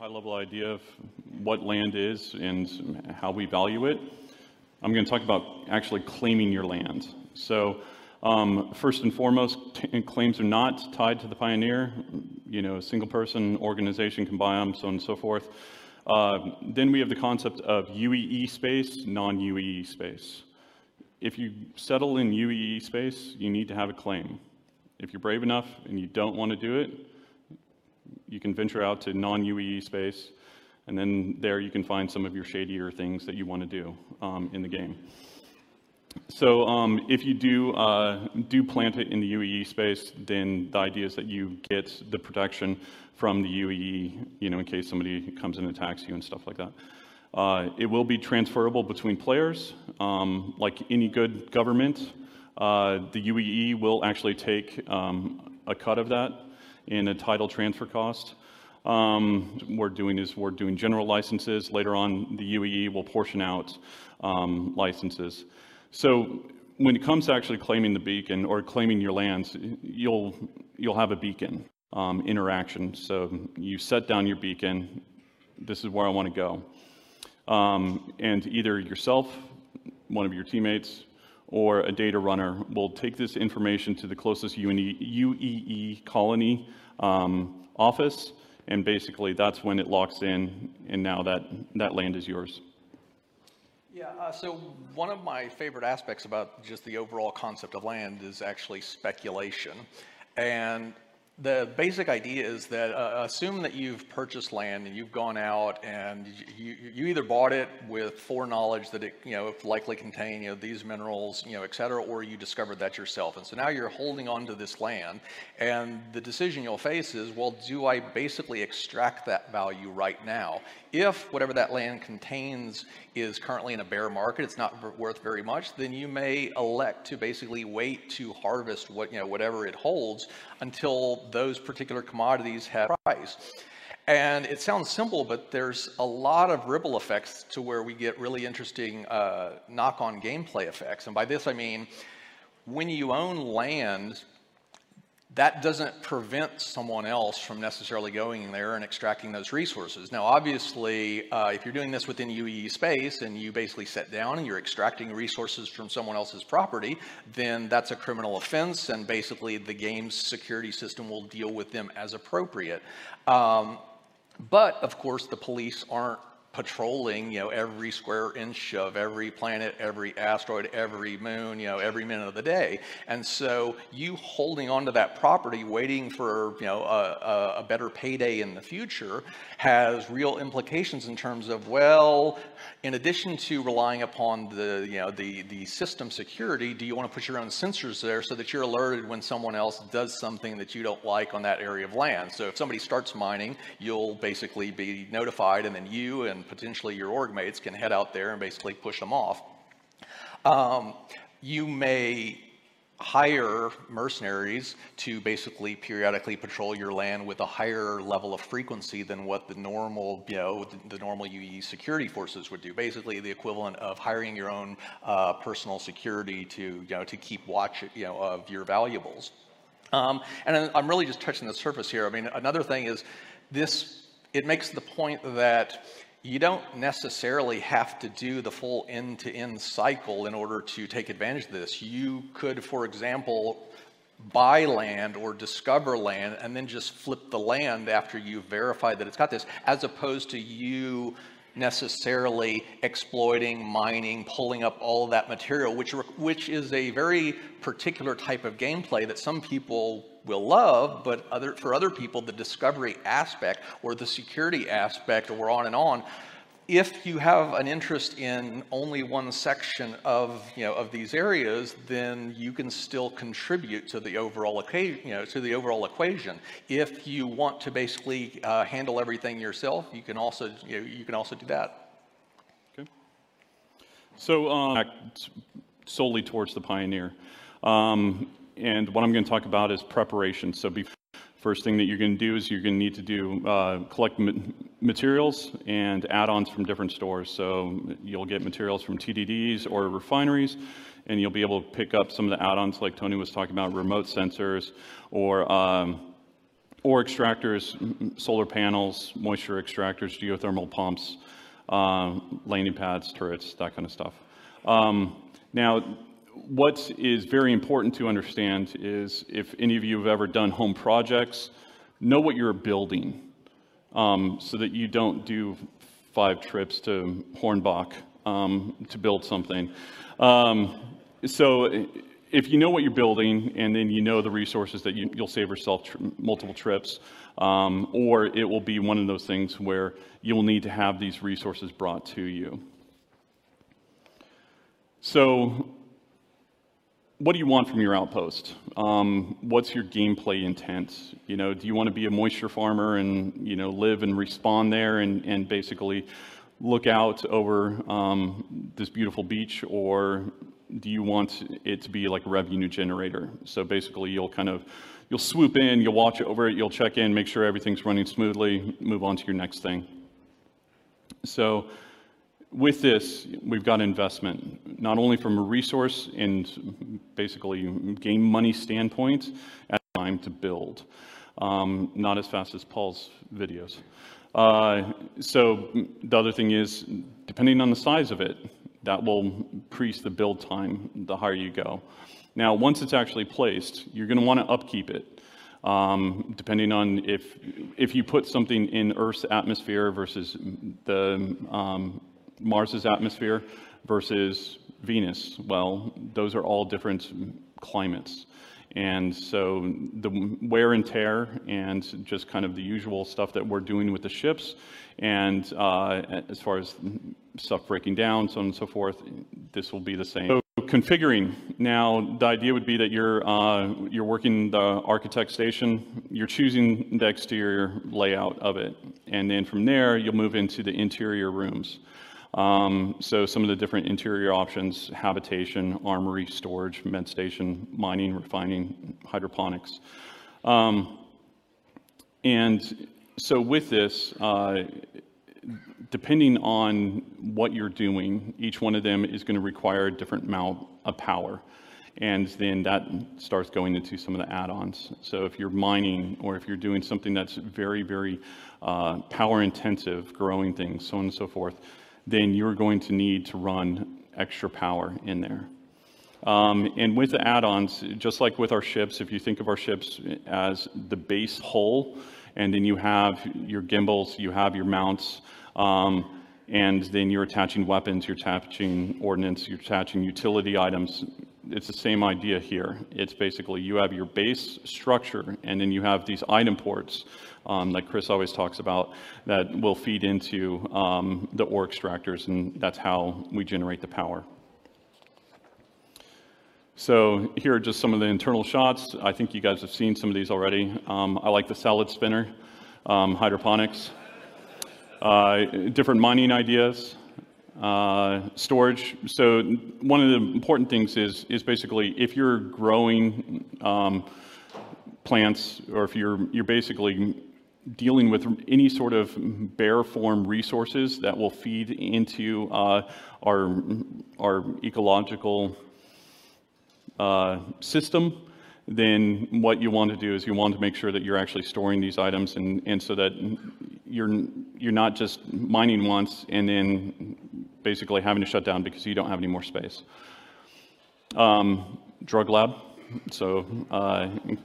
High-level idea of what land is and how we value it. I'm going to talk about actually claiming your land. So first and foremost, claims are not tied to the Pioneer. A single person, organization can buy them, so on and so forth. Then we have the concept of UEE space, non-UEE space. If you settle in UEE space, you need to have a claim. If you're brave enough and you don't want to do it, you can venture out to non-UEE space, and then there you can find some of your shadier things that you want to do in the game. So if you do plant it in the UEE space, then the idea is that you get the protection from the UEE, in case somebody comes and attacks you and stuff like that. It will be transferable between players, like any good government. The UEE will actually take a cut of that in a title transfer cost. We're doing general licenses. Later on, the UEE will portion out licenses. So when it comes to actually claiming the beacon or claiming your lands, you'll have a beacon. interaction. So you set down your beacon, this is where I want to go. And either yourself, one of your teammates, or a data runner will take this information to the closest UEE colony office, and basically that's when it locks in, and now that land is yours. Yeah, so one of my favorite aspects about just the overall concept of land is actually speculation. And the basic idea is that assume that you've purchased land and you've gone out and you either bought it with foreknowledge that it likely contained these minerals, et cetera, or you discovered that yourself. And so now you're holding on to this land, and the decision you'll face is, well, do I basically extract that value right now? If whatever that land contains is currently in a bear market, it's not worth very much, then you may elect to basically wait to harvest what, whatever it holds until those particular commodities have price. And it sounds simple, but there's a lot of ripple effects to where we get really interesting knock-on gameplay effects. And by this I mean, when you own land, that doesn't prevent someone else from necessarily going there and extracting those resources. Now, obviously, if you're doing this within UEE space and you basically sit down and you're extracting resources from someone else's property, then that's a criminal offense, and basically the game's security system will deal with them as appropriate. But, of course, the police aren't patrolling every square inch of every planet, every asteroid, every moon, every minute of the day. And so you holding on to that property, waiting for a better payday in the future, has real implications in terms of, well, in addition to relying upon the the system security, do you want to put your own sensors there so that you're alerted when someone else does something that you don't like on that area of land? So if somebody starts mining, you'll basically be notified, and then you and potentially your org mates can head out there and basically push them off. You may hire mercenaries to basically periodically patrol your land with a higher level of frequency than what the normal, the normal UEE security forces would do. Basically, the equivalent of hiring your own personal security to, to keep watch, of your valuables. And I'm really just touching the surface here. I mean, another thing is this. It makes the point that you don't necessarily have to do the full end-to-end cycle in order to take advantage of this. You could, for example, buy land or discover land and then just flip the land after you've verified that it's got this, as opposed to you necessarily exploiting, mining, pulling up all of that material, which is a very particular type of gameplay that some people will love, but for other people, the discovery aspect or the security aspect, or on and on. If you have an interest in only one section of of these areas, then you can still contribute to the overall equation. If you want to basically handle everything yourself, you can also you can also do that. Okay. So solely towards the pioneer. And what I'm going to talk about is preparation. So first thing that you're going to do is you're going to need to do collect materials and add-ons from different stores. So you'll get materials from TDDs or refineries, and you'll be able to pick up some of the add-ons like Tony was talking about, remote sensors or extractors, solar panels, moisture extractors, geothermal pumps, landing pads, turrets, that kind of stuff. Now, what is very important to understand is, if any of you have ever done home projects, know what you're building, so that you don't do 5 trips to Hornbach to build something. So if you know what you're building, and then you know the resources that you'll save yourself multiple trips, or it will be one of those things where you'll need to have these resources brought to you. So what do you want from your outpost? What's your gameplay intent? Do you want to be a moisture farmer and live and respawn there and basically look out over this beautiful beach, or do you want it to be like a revenue generator? So basically, you'll swoop in, you'll watch over it, you'll check in, make sure everything's running smoothly, move on to your next thing. So with this, we've got investment, not only from a resource and basically game money standpoint, and time to build. not as fast as Paul's videos. So the other thing is, depending on the size of it, that will increase the build time the higher you go. Now, once it's actually placed, you're going to want to upkeep it, depending on if you put something in Earth's atmosphere versus the Mars's atmosphere versus Venus. Well, those are all different climates. And so the wear and tear and just kind of the usual stuff that we're doing with the ships, and as far as stuff breaking down, so on and so forth, this will be the same. So configuring. Now, the idea would be that you're working the architect station, you're choosing the exterior layout of it, and then from there, you'll move into the interior rooms. So some of the different interior options: habitation, armory, storage, med station, mining, refining, hydroponics. And so with this, depending on what you're doing, each one of them is going to require a different amount of power. And then that starts going into some of the add-ons. So if you're mining, or if you're doing something that's very, very power intensive, growing things, so on and so forth, then you're going to need to run extra power in there. And with the add-ons, just like with our ships, if you think of our ships as the base hull, and then you have your gimbals, you have your mounts, and then you're attaching weapons, you're attaching ordnance, you're attaching utility items. It's the same idea here. It's basically you have your base structure, and then you have these item ports, like Chris always talks about, that will feed into the ore extractors, and that's how we generate the power. So here are just some of the internal shots. I think you guys have seen some of these already. I like the salad spinner, hydroponics, different mining ideas. Storage. So one of the important things is basically if you're growing plants, or if you're basically dealing with any sort of bare form resources that will feed into our ecological system, then what you want to do is you want to make sure that you're actually storing these items, and so that you're not just mining once and then basically having to shut down because you don't have any more space. Drug lab. So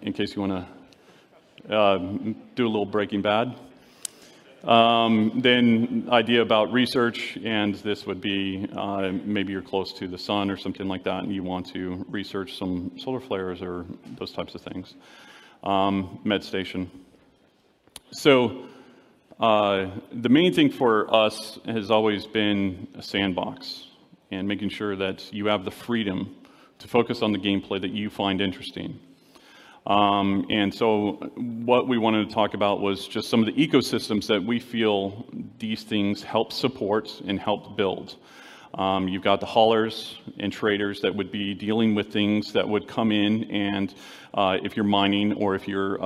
in case you want to do a little Breaking Bad. Then idea about research, and this would be maybe you're close to the sun or something like that, and you want to research some solar flares or those types of things. Med station. So the main thing for us has always been a sandbox, and making sure that you have the freedom to focus on the gameplay that you find interesting. And so what we wanted to talk about was just some of the ecosystems that we feel these things help support and help build. You've got the haulers and traders that would be dealing with things that would come in, and if you're mining, or if you're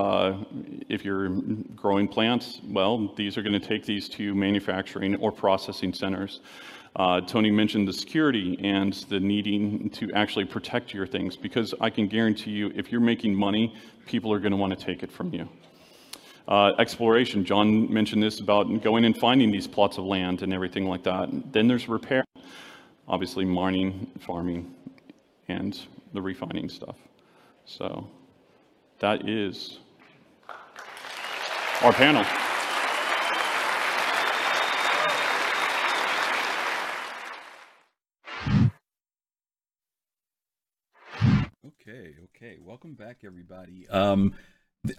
growing plants, well, these are going to take these to manufacturing or processing centers. Tony mentioned the security and the needing to actually protect your things, because I can guarantee you, if you're making money, people are going to want to take it from you. Exploration. John mentioned this about going and finding these plots of land and everything like that. Then there's repair, obviously mining, farming, and the refining stuff. So that is our panel. Okay, welcome back, everybody.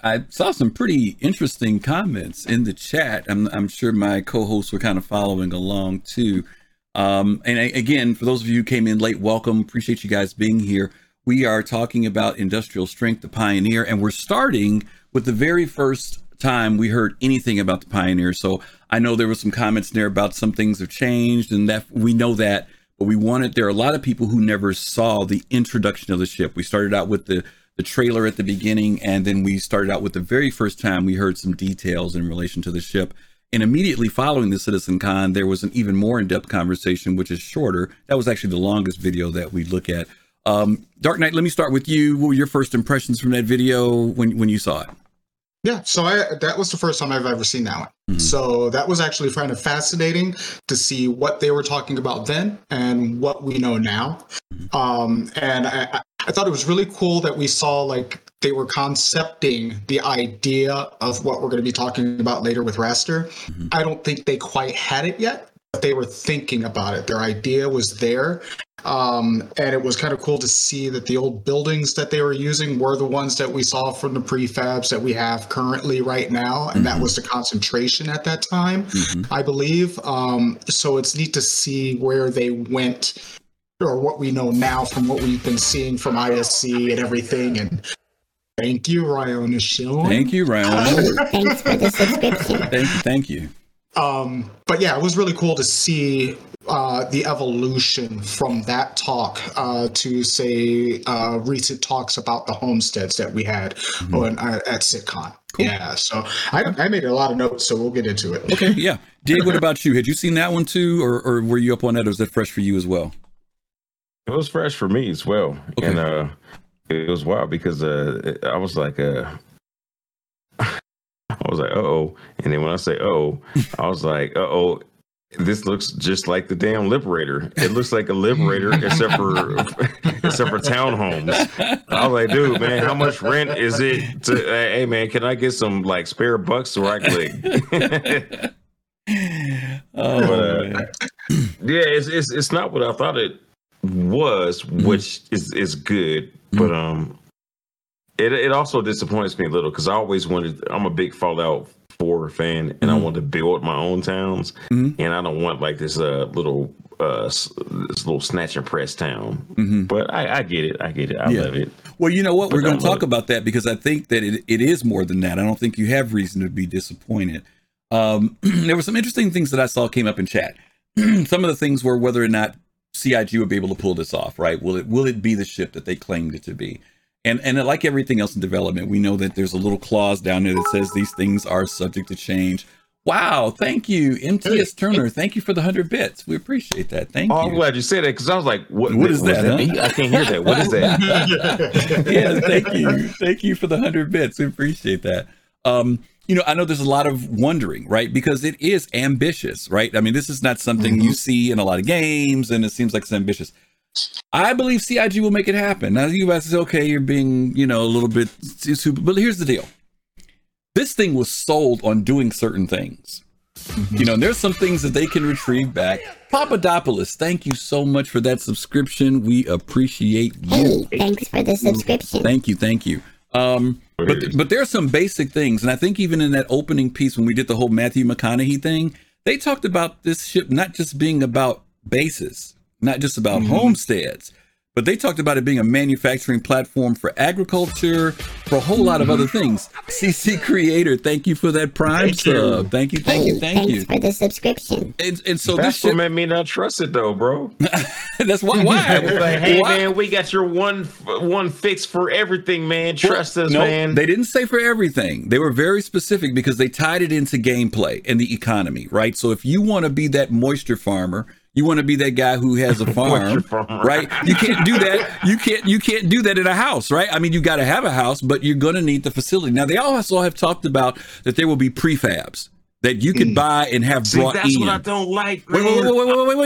I saw some pretty interesting comments in the chat. I'm sure my co-hosts were kind of following along too. And again, for those of you who came in late, welcome. Appreciate you guys being here. We are talking about Industrial Strength, the Pioneer, and we're starting with the very first time we heard anything about the Pioneer. So I know there were some comments there about some things have changed, and that we know that. But we wanted, there are a lot of people who never saw the introduction of the ship. We started out with the trailer at the beginning, and then we started out with the very first time we heard some details in relation to the ship. And immediately following the CitizenCon, there was an even more in-depth conversation, which is shorter. That was actually the longest video that we look at. Dark Knight, let me start with you. What were your first impressions from that video when you saw it? Yeah, so that was the first time I've ever seen that one. Mm-hmm. So that was actually kind of fascinating to see what they were talking about then and what we know now. Mm-hmm. And I thought it was really cool that we saw, like, they were concepting the idea of what we're going to be talking about later with Rastar. Mm-hmm. I don't think they quite had it yet, but they were thinking about it. Their idea was there. And it was kind of cool to see that the old buildings that they were using were the ones that we saw from the prefabs that we have currently right now. And mm-hmm. that was the concentration at that time, mm-hmm. I believe. So it's neat to see where they went or what we know now from what we've been seeing from ISC and everything. And thank you, Ryan. Thank you, Ryan. Thanks for the subscription. Thank you. But yeah, it was really cool to see the evolution from that talk to, say, recent talks about the homesteads that we had mm-hmm. At CitizenCon. Cool. Yeah, so I made a lot of notes, so we'll get into it. Okay, yeah. Dig, what about you? Had you seen that one too, or were you up on that, or was that fresh for you as well? It was fresh for me as well. Okay. And it was wild because I was like... I was like, uh-oh. And then when I say, uh-oh, I was like, uh-oh, this looks just like the damn Liberator. It looks like a Liberator except for townhomes. I was like, dude, man, how much rent is it? Hey, man, can I get some, like, spare bucks to right-click? Yeah, it's not what I thought it was, which is good. But It also disappoints me a little because I always wanted. I'm a big Fallout 4 fan, and mm-hmm. I want to build my own towns, mm-hmm. and I don't want like this little snatch and press town. Mm-hmm. But I get it. I love it. Well, you know what? We're going to talk about that because I think that it is more than that. I don't think you have reason to be disappointed. There were some interesting things that I saw came up in chat. Some of the things were whether or not CIG would be able to pull this off. Right? Will it be the ship that they claimed it to be? And like everything else in development, we know that there's a little clause down there that says these things are subject to change. Wow, thank you, MTS Turner. Thank you for the 100 bits. We appreciate that. Thank you. I'm glad you said that because I was like, what is that? Huh? I can't hear that. What is that? Yeah, thank you. Thank you for the 100 bits. We appreciate that. I know there's a lot of wondering, right? Because it is ambitious, right? I mean, this is not something mm-hmm. you see in a lot of games, and it seems like it's ambitious. I believe CIG will make it happen. Now you guys say, okay, you're being, a little bit too super, but here's the deal. This thing was sold on doing certain things. And there's some things that they can retrieve back. Papadopoulos, thank you so much for that subscription. We appreciate you. Hey, thanks for the subscription. Thank you. But there are some basic things. And I think even in that opening piece, when we did the whole Matthew McConaughey thing, they talked about this ship, not just being about bases, not just about mm-hmm. homesteads, but they talked about it being a manufacturing platform for agriculture, for a whole mm-hmm. lot of other things. CC Creator, thank you for that Prime sub. Thank you. Thanks for the subscription. And so that's this ship made me not trust it though, bro. That's why. I was like, hey, why? Man, we got your one fix for everything, man. Trust us, man. They didn't say for everything. They were very specific because they tied it into gameplay and the economy, right? So if you want to be that moisture farmer, you want to be that guy who has a farm, right? You can't do that. You can't do that in a house, right? I mean, you got to have a house, but you're going to need the facility. Now, they also have talked about that there will be prefabs that you can buy and have brought in. See, that's what I don't like, man.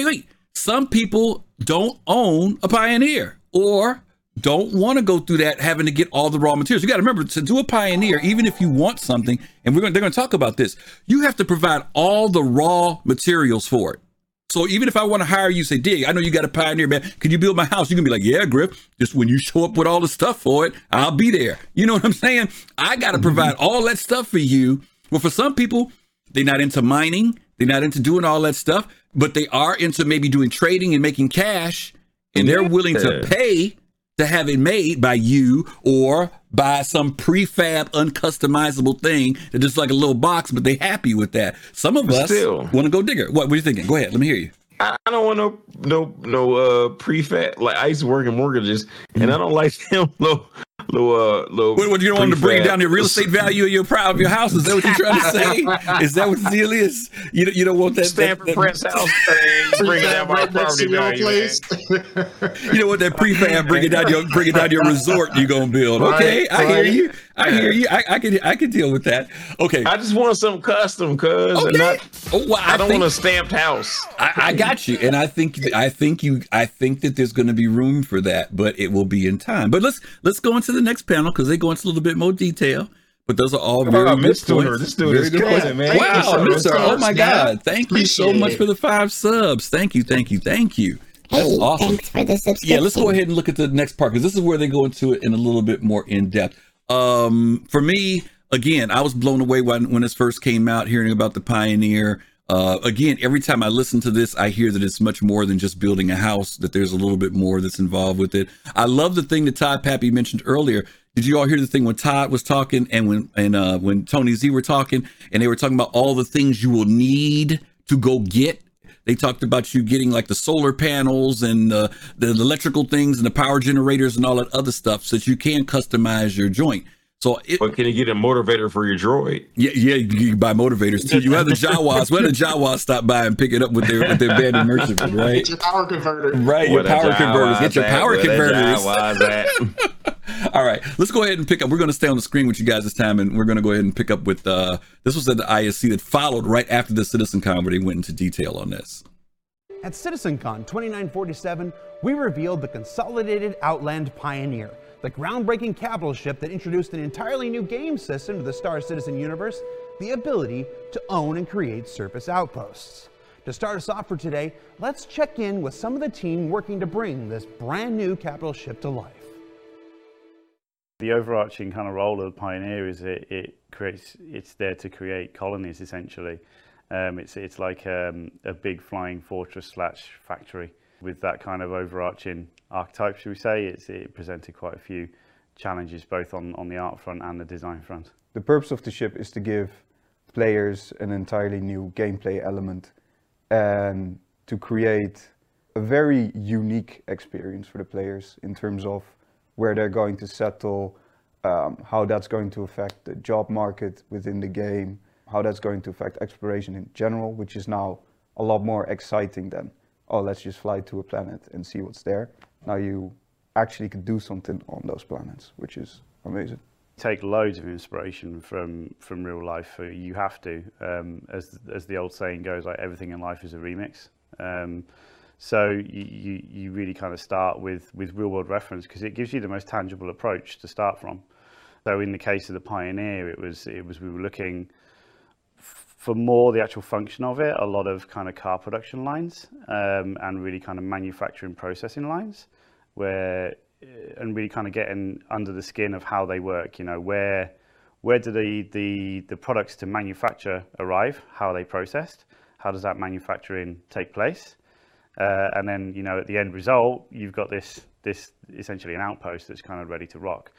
Wait. Some people don't own a Pioneer or don't want to go through that having to get all the raw materials. You got to remember, to do a Pioneer, even if you want something, and they're going to talk about this, you have to provide all the raw materials for it. So even if I want to hire you, say, Dig, I know you got a Pioneer, man. Can you build my house? You can be like, yeah, Griff. Just when you show up with all the stuff for it, I'll be there. You know what I'm saying? I got to provide all that stuff for you. Well, for some people, they're not into mining. They're not into doing all that stuff, but they are into maybe doing trading and making cash. And they're willing to pay to have it made by you or by some prefab uncustomizable thing that's just like a little box, but they happy with that. Some of us want to go digger. What are you thinking? Go ahead. Let me hear you. I don't want no prefab. Like, I used to work in mortgages, and I don't like them little What do you want to bring down the real estate value of your property, your house? Is that what you're trying to say? Is that what the deal is? You don't want that Stanford Press house thing, bringing down my property value. You know what? That prefab bringing down your resort you're gonna build. Okay, right. I hear you. I can deal with that. Okay, I just want something custom, cuz. Okay. I don't want a stamped house. I got you, and I think that there's gonna be room for that, but it will be in time. But let's go into the next panel because they go into a little bit more detail. But those are all very good points. This dude is killing, man. Wow, Mr. Oh my God! Thank you so much for the 5 subs. Thank you. That's awesome. Thanks for the subscription. Yeah, let's go ahead and look at the next part because this is where they go into it in a little bit more in depth. For me, again, I was blown away when this first came out, hearing about the Pioneer. Again, every time I listen to this, I hear that it's much more than just building a house, that there's a little bit more that's involved with it. I love the thing that Todd Pappy mentioned earlier. Did you all hear the thing when Todd was talking and when Tony Z were talking, and they were talking about all the things you will need to go get? They talked about you getting like the solar panels and the electrical things and the power generators and all that other stuff so that you can customize your joint. But can you get a motivator for your droid? Yeah, you can buy motivators too. You have the Jawas. Where the Jawas stop by and pick it up with their bandit merchant, right? Get your power converter. Right, your power converters. Get your power converters. All right, let's go ahead and pick up. We're going to stay on the screen with you guys this time, and we're going to go ahead and pick up with this was at the ISC that followed right after the CitizenCon, where they went into detail on this. At CitizenCon 2947, we revealed the Consolidated Outland Pioneer, the groundbreaking capital ship that introduced an entirely new game system to the Star Citizen universe, the ability to own and create surface outposts. To start us off for today, let's check in with some of the team working to bring this brand new capital ship to life. The overarching kind of role of the Pioneer is it's there to create colonies, essentially. It's like a big flying fortress / factory. With that kind of overarching archetype, should we say, it presented quite a few challenges, both on the art front and the design front. The purpose of the ship is to give players an entirely new gameplay element and to create a very unique experience for the players in terms of where they're going to settle, how that's going to affect the job market within the game, how that's going to affect exploration in general, which is now a lot more exciting than, oh, let's just fly to a planet and see what's there. Now you actually could do something on those planets, which is amazing. Take loads of inspiration from real life. You have to, as the old saying goes, like everything in life is a remix. So you really kind of start with real world reference because it gives you the most tangible approach to start from. So in the case of the Pioneer, we were looking for more the actual function of it, a lot of kind of car production lines and really kind of manufacturing processing lines and really kind of getting under the skin of how they work, you know, where do the products to manufacture arrive, how are they processed, how does that manufacturing take place, and then, you know, at the end result, you've got this essentially an outpost that's kind of ready to rock.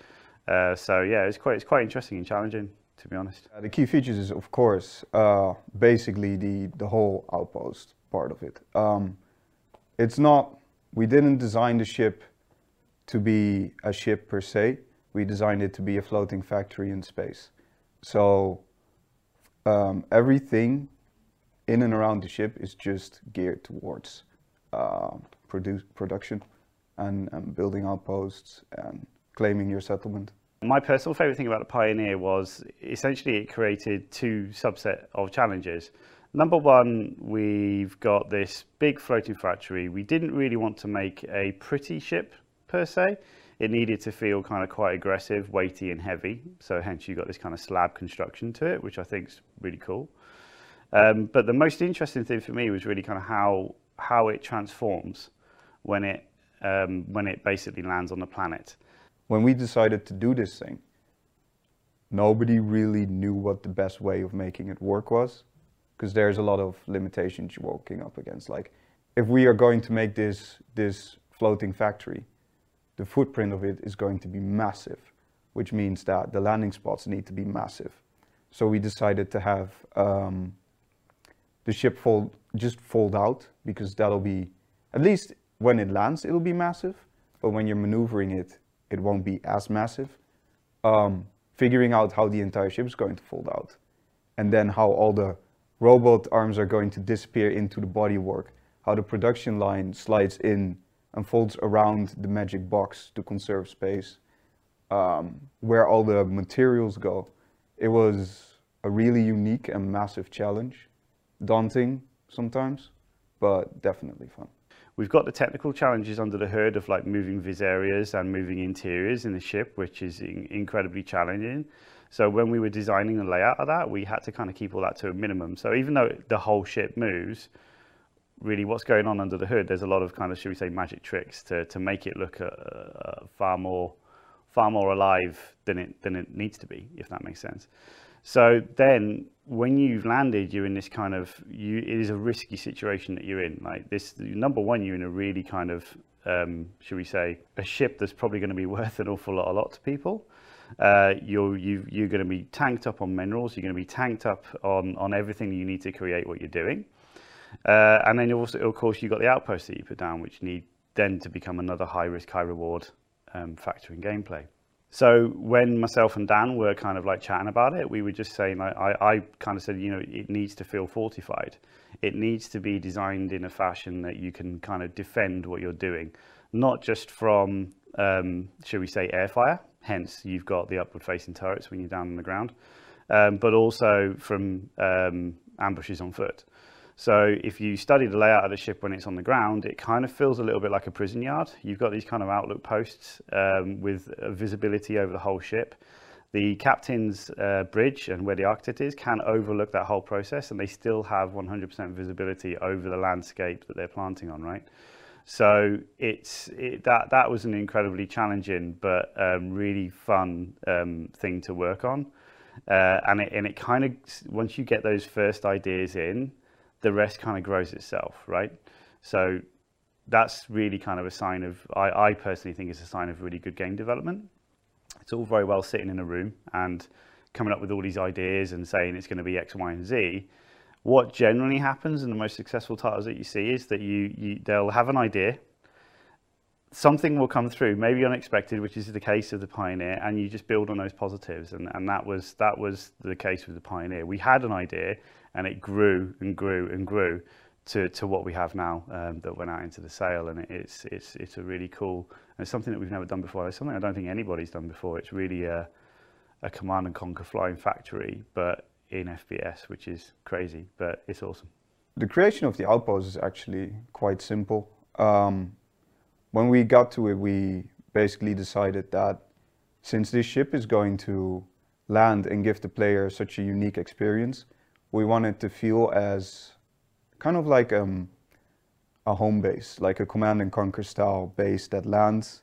So yeah, it's quite interesting and challenging, to be honest. The key features is, of course, basically the whole outpost part of it. We didn't design the ship to be a ship per se. We designed it to be a floating factory in space. So everything in and around the ship is just geared towards production and building outposts and claiming your settlement. My personal favourite thing about the Pioneer was essentially it created 2 subset of challenges. Number one, we've got this big floating factory. We didn't really want to make a pretty ship per se. It needed to feel kind of quite aggressive, weighty and heavy. So hence you got this kind of slab construction to it, which I think is really cool. But the most interesting thing for me was really kind of how it transforms when it basically lands on the planet. When we decided to do this thing, nobody really knew what the best way of making it work was, because there's a lot of limitations you're walking up against. Like, if we are going to make this floating factory, the footprint of it is going to be massive, which means that the landing spots need to be massive. So we decided to have the ship fold out, because that'll be, at least when it lands, it'll be massive, but when you're maneuvering it, it won't be as massive. Figuring out how the entire ship is going to fold out, and then how all the robot arms are going to disappear into the bodywork, how the production line slides in and folds around the magic box to conserve space, where all the materials go. It was a really unique and massive challenge, daunting sometimes, but definitely fun. We've got the technical challenges under the hood of like moving vis areas and moving interiors in the ship, which is incredibly challenging. So when we were designing the layout of that, we had to kind of keep all that to a minimum. So even though the whole ship moves, really what's going on under the hood, there's a lot of kind of, should we say, magic tricks to make it look far more alive than it needs to be, if that makes sense. So then when you've landed, you're in this kind of, it is a risky situation that you're in. Like this, number one, you're in a really kind of, should we say, a ship that's probably going to be worth an awful lot to people. You're going to be tanked up on minerals. You're going to be tanked up on everything you need to create what you're doing. And then also, of course, you've got the outposts that you put down, which need then to become another high risk, high reward factor in gameplay. So when myself and Dan were kind of like chatting about it, we were just saying, like, I kind of said, you know, it needs to feel fortified. It needs to be designed in a fashion that you can kind of defend what you're doing, not just from, should we say, air fire, hence you've got the upward facing turrets when you're down on the ground, but also from ambushes on foot. So if you study the layout of the ship when it's on the ground, it kind of feels a little bit like a prison yard. You've got these kind of outlook posts with visibility over the whole ship. The captain's bridge and where the architect is can overlook that whole process, and they still have 100% visibility over the landscape that they're planting on, right? So that was an incredibly challenging but really fun thing to work on. And it kind of, once you get those first ideas in, the rest kind of grows itself, right? So that's really kind of a sign of, I personally think it's a sign of really good game development. It's all very well sitting in a room and coming up with all these ideas and saying it's going to be X, Y, and Z. What generally happens in the most successful titles that you see is that they'll have an idea, something will come through, maybe unexpected, which is the case of the Pioneer, and you just build on those positives. And that was the case with the Pioneer. We had an idea, and it grew and grew and grew to what we have now that went out into the sale. And it's a really cool, and it's something that we've never done before. It's something I don't think anybody's done before. It's really a command and conquer flying factory, but in FPS, which is crazy, but it's awesome. The creation of the outpost is actually quite simple. When we got to it, we basically decided that since this ship is going to land and give the player such a unique experience, we wanted to feel as kind of like a home base, like a command and conquer style base that lands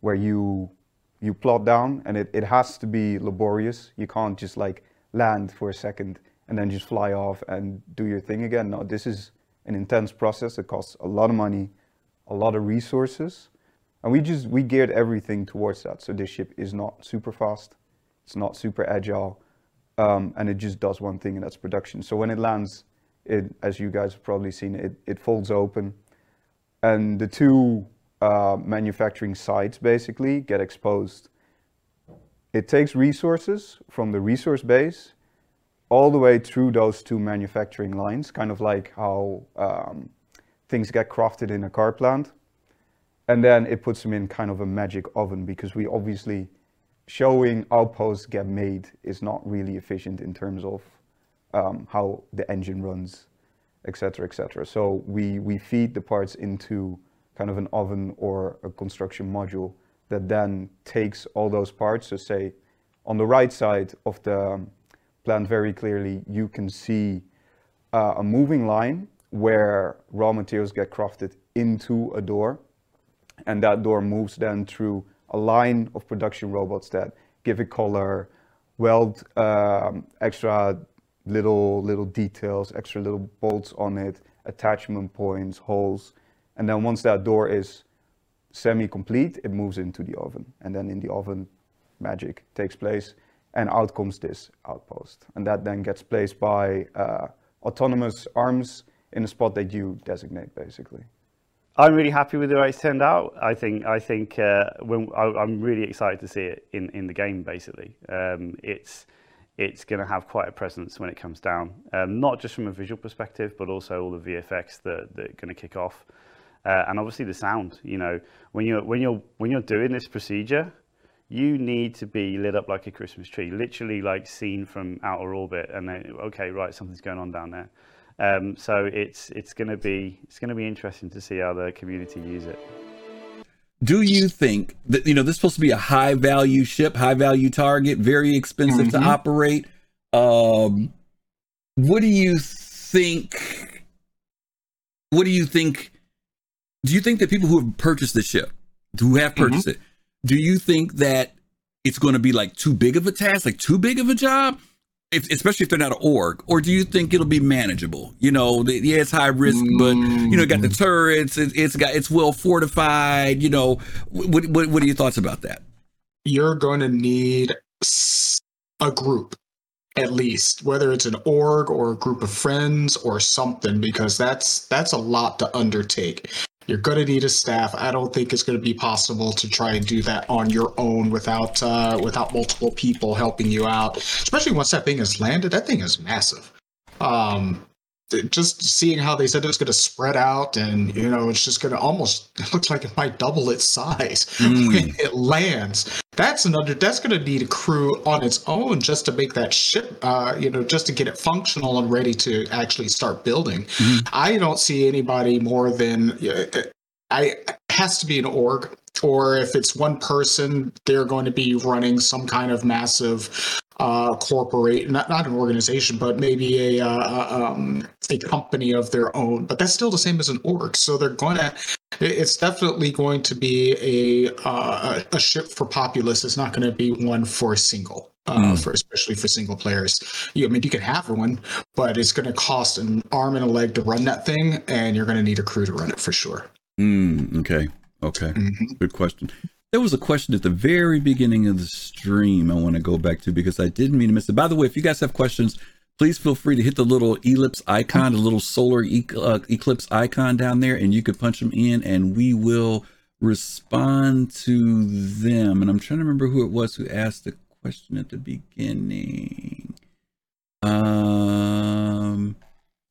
where you plot down, and it has to be laborious. You can't just like land for a second and then just fly off and do your thing again. No, this is an intense process that costs a lot of money, a lot of resources, and we geared everything towards that. So this ship is not super fast, it's not super agile, and it just does one thing, and that's production. So when it lands, it, as you guys have probably seen, it folds open, and the two manufacturing sites basically get exposed. It takes resources from the resource base all the way through those two manufacturing lines, kind of like how things get crafted in a car plant, and then it puts them in kind of a magic oven, because we obviously showing outposts get made is not really efficient in terms of how the engine runs, etc, etc. So we feed the parts into kind of an oven or a construction module that then takes all those parts. So say on the right side of the plant very clearly you can see a moving line where raw materials get crafted into a door, and that door moves then through a line of production robots that give it color, weld extra little details, extra little bolts on it, attachment points, holes, and then once that door is semi-complete, it moves into the oven, and then in the oven magic takes place, and out comes this outpost, and that then gets placed by autonomous arms in a spot that you designate, basically. I'm really happy with the way it's turned out. I'm really excited to see it in the game. Basically, it's going to have quite a presence when it comes down, not just from a visual perspective, but also all the VFX that are going to kick off, and obviously the sound. You know, when you're doing this procedure, you need to be lit up like a Christmas tree, literally like seen from outer orbit, and then okay, right, something's going on down there. So it's going to be interesting to see how the community use it. Do you think that, you know, this is supposed to be a high value ship, high value target, very expensive to operate? What do you think? Do you think that people who have purchased this ship, who have purchased it, do you think that it's going to be like too big of a task, like too big of a job, if, especially if they're not an org? Or do you think it'll be manageable? You know, yeah, it's high risk, but you know, got the turrets, it's well fortified. You know, what are your thoughts about that? You're going to need a group, at least, whether it's an org or a group of friends or something, because that's a lot to undertake. You're going to need a staff. I don't think it's going to be possible to try and do that on your own without without multiple people helping you out. Especially once that thing is landed, that thing is massive. Just seeing how they said it was going to spread out, and you know, it's just going to almost, it looks like it might double its size when it lands. That's going to need a crew on its own just to make that ship, you know, just to get it functional and ready to actually start building. I don't see anybody more than, it has to be an org, or if it's one person, they're going to be running some kind of massive corporate, not an organization, but maybe a company of their own. But that's still the same as an org. So they're going to, it's definitely going to be a ship for populace. It's not going to be one for single, especially for single players. I mean, you can have one, but it's going to cost an arm and a leg to run that thing, and you're going to need a crew to run it for sure. Okay. Good question. There was a question at the very beginning of the stream I want to go back to because I didn't mean to miss it. By the way, if you guys have questions, please feel free to hit the little ellipse icon, the little solar eclipse icon down there, and you can punch them in and we will respond to them. And I'm trying to remember who it was who asked the question at the beginning.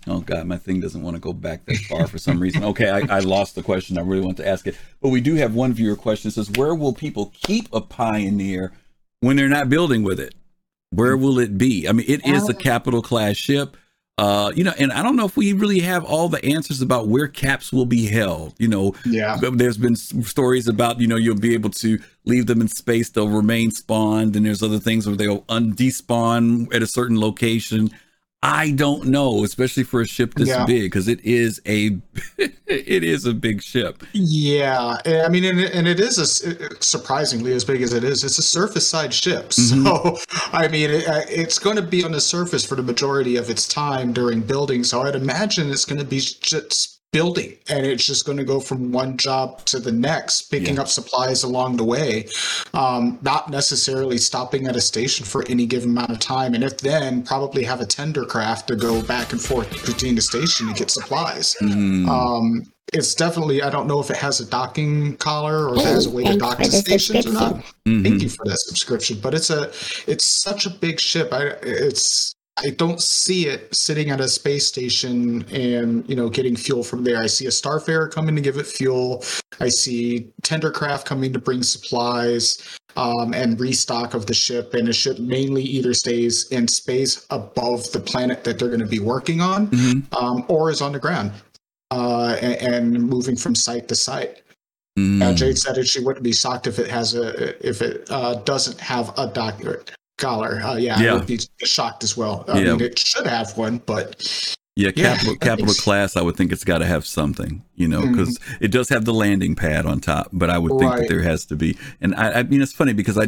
Oh God, my thing doesn't want to go back that far for some reason. Okay, I lost the question. I really want to ask it. But we do have one viewer question. It says, where will people keep a Pioneer when they're not building with it? Where will it be? I mean, it is a capital class ship. You know, and I don't know if we really have all the answers about where caps will be held. You know, there's been stories about, you know, you'll be able to leave them in space. They'll remain spawned. And there's other things where they'll despawn at a certain location. I don't know, especially for a ship this big, because it is a it is a big ship. Yeah, I mean, and it is surprisingly as big as it is. It's a surface-side ship, so I mean, it's going to be on the surface for the majority of its time during building. So I'd imagine it's going to be just building, and it's just going to go from one job to the next, picking up supplies along the way, not necessarily stopping at a station for any given amount of time, and if then probably have a tender craft to go back and forth between the station to get supplies. It's definitely, I don't know if it has a docking collar or if it has a way to dock to stations or not. Thank you for that subscription. But it's such a big ship. I don't see it sitting at a space station and, you know, getting fuel from there. I see a Starfarer coming to give it fuel. I see tender craft coming to bring supplies and restock of the ship. And the ship mainly either stays in space above the planet that they're going to be working on or is on the ground and moving from site to site. Now, Jade said that she wouldn't be shocked if it has doesn't have a doctorate. Collar, I would be shocked as well. I mean, it should have one, but capital class. I would think it's got to have something, you know, because it does have the landing pad on top. But I would think that there has to be. And I mean, it's funny because I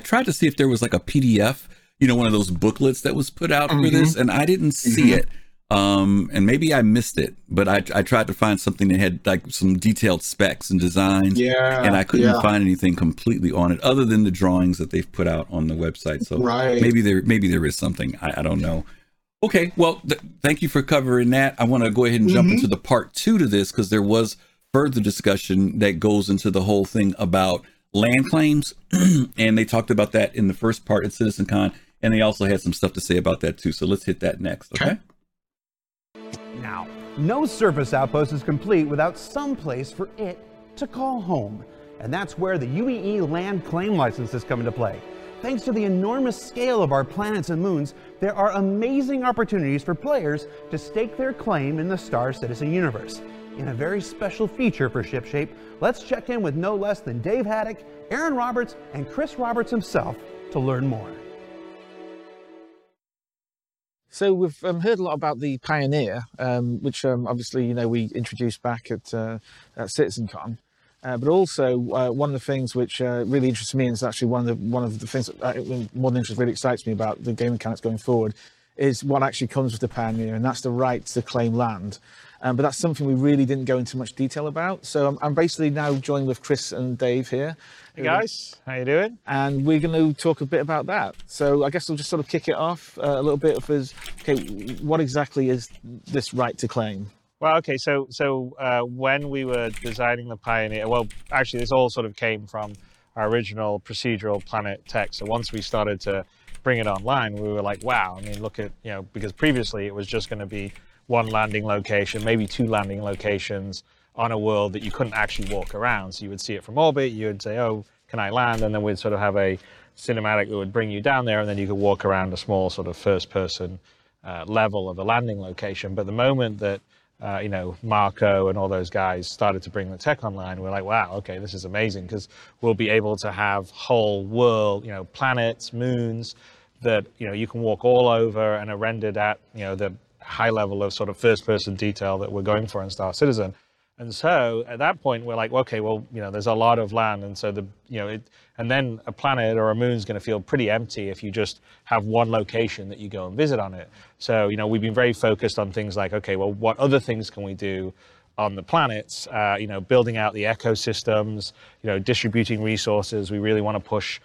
tried to see if there was like a PDF, you know, one of those booklets that was put out for this, and I didn't see it. And maybe I missed it, but I tried to find something that had like some detailed specs and designs and I couldn't find anything completely on it other than the drawings that they've put out on the website. So maybe there is something, I don't know. Okay, well, thank you for covering that. I want to go ahead and jump into the part two to this, because there was further discussion that goes into the whole thing about land claims. And they talked about that in the first part at CitizenCon. And they also had some stuff to say about that too. So let's hit that next, okay? Now, no surface outpost is complete without some place for it to call home. And that's where the UEE land claim licenses come into play. Thanks to the enormous scale of our planets and moons, there are amazing opportunities for players to stake their claim in the Star Citizen universe. In a very special feature for ShipShape, let's check in with no less than Dave Haddock, Aaron Roberts, and Chris Roberts himself to learn more. So we've heard a lot about the Pioneer, which obviously, you know, we introduced back at CitizenCon. But also, one of the things which really interests me, and is actually one of the things that more than interest really excites me about the game mechanics going forward, is what actually comes with the Pioneer, and that's the right to claim land. But that's something we really didn't go into much detail about. So I'm basically now joined with Chris and Dave here. Hey guys, how you doing? And we're going to talk a bit about that. So I guess we'll just sort of kick it off a little bit. Okay, what exactly is this right to claim? Well, okay, so when we were designing the Pioneer, well, actually, this all sort of came from our original procedural planet tech. So once we started to bring it online, we were like, wow, I mean, look at, you know, because previously it was just going to be one landing location, maybe two landing locations on a world that you couldn't actually walk around. So you would see it from orbit, you would say, oh, can I land? And then we'd sort of have a cinematic that would bring you down there, and then you could walk around a small sort of first-person level of a landing location. But the moment that you know, Marco and all those guys started to bring the tech online, we're like, wow, okay, this is amazing, because we'll be able to have whole world, you know, planets, moons that, you know, you can walk all over and are rendered at, you know, the high level of sort of first person detail that we're going for in Star Citizen. And so at that point, we're like, okay, well, you know, there's a lot of land. And so the, you know, and then a planet or a moon's going to feel pretty empty if you just have one location that you go and visit on it. So, you know, we've been very focused on things like, okay, well, what other things can we do on the planets? You know, building out the ecosystems, you know, distributing resources. We really want to push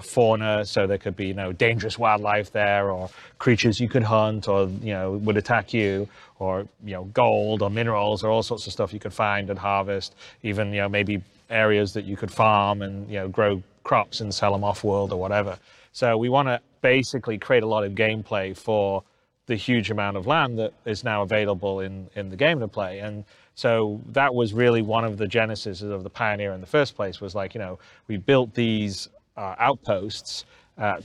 fauna, so there could be, you know, dangerous wildlife there, or creatures you could hunt, or, you know, would attack you, or, you know, gold or minerals or all sorts of stuff you could find and harvest. Even, you know, maybe areas that you could farm and, you know, grow crops and sell them off world or whatever. So we want to basically create a lot of gameplay for the huge amount of land that is now available in the game to play. And so that was really one of the genesis of the Pioneer in the first place, was like, you know, we built these outposts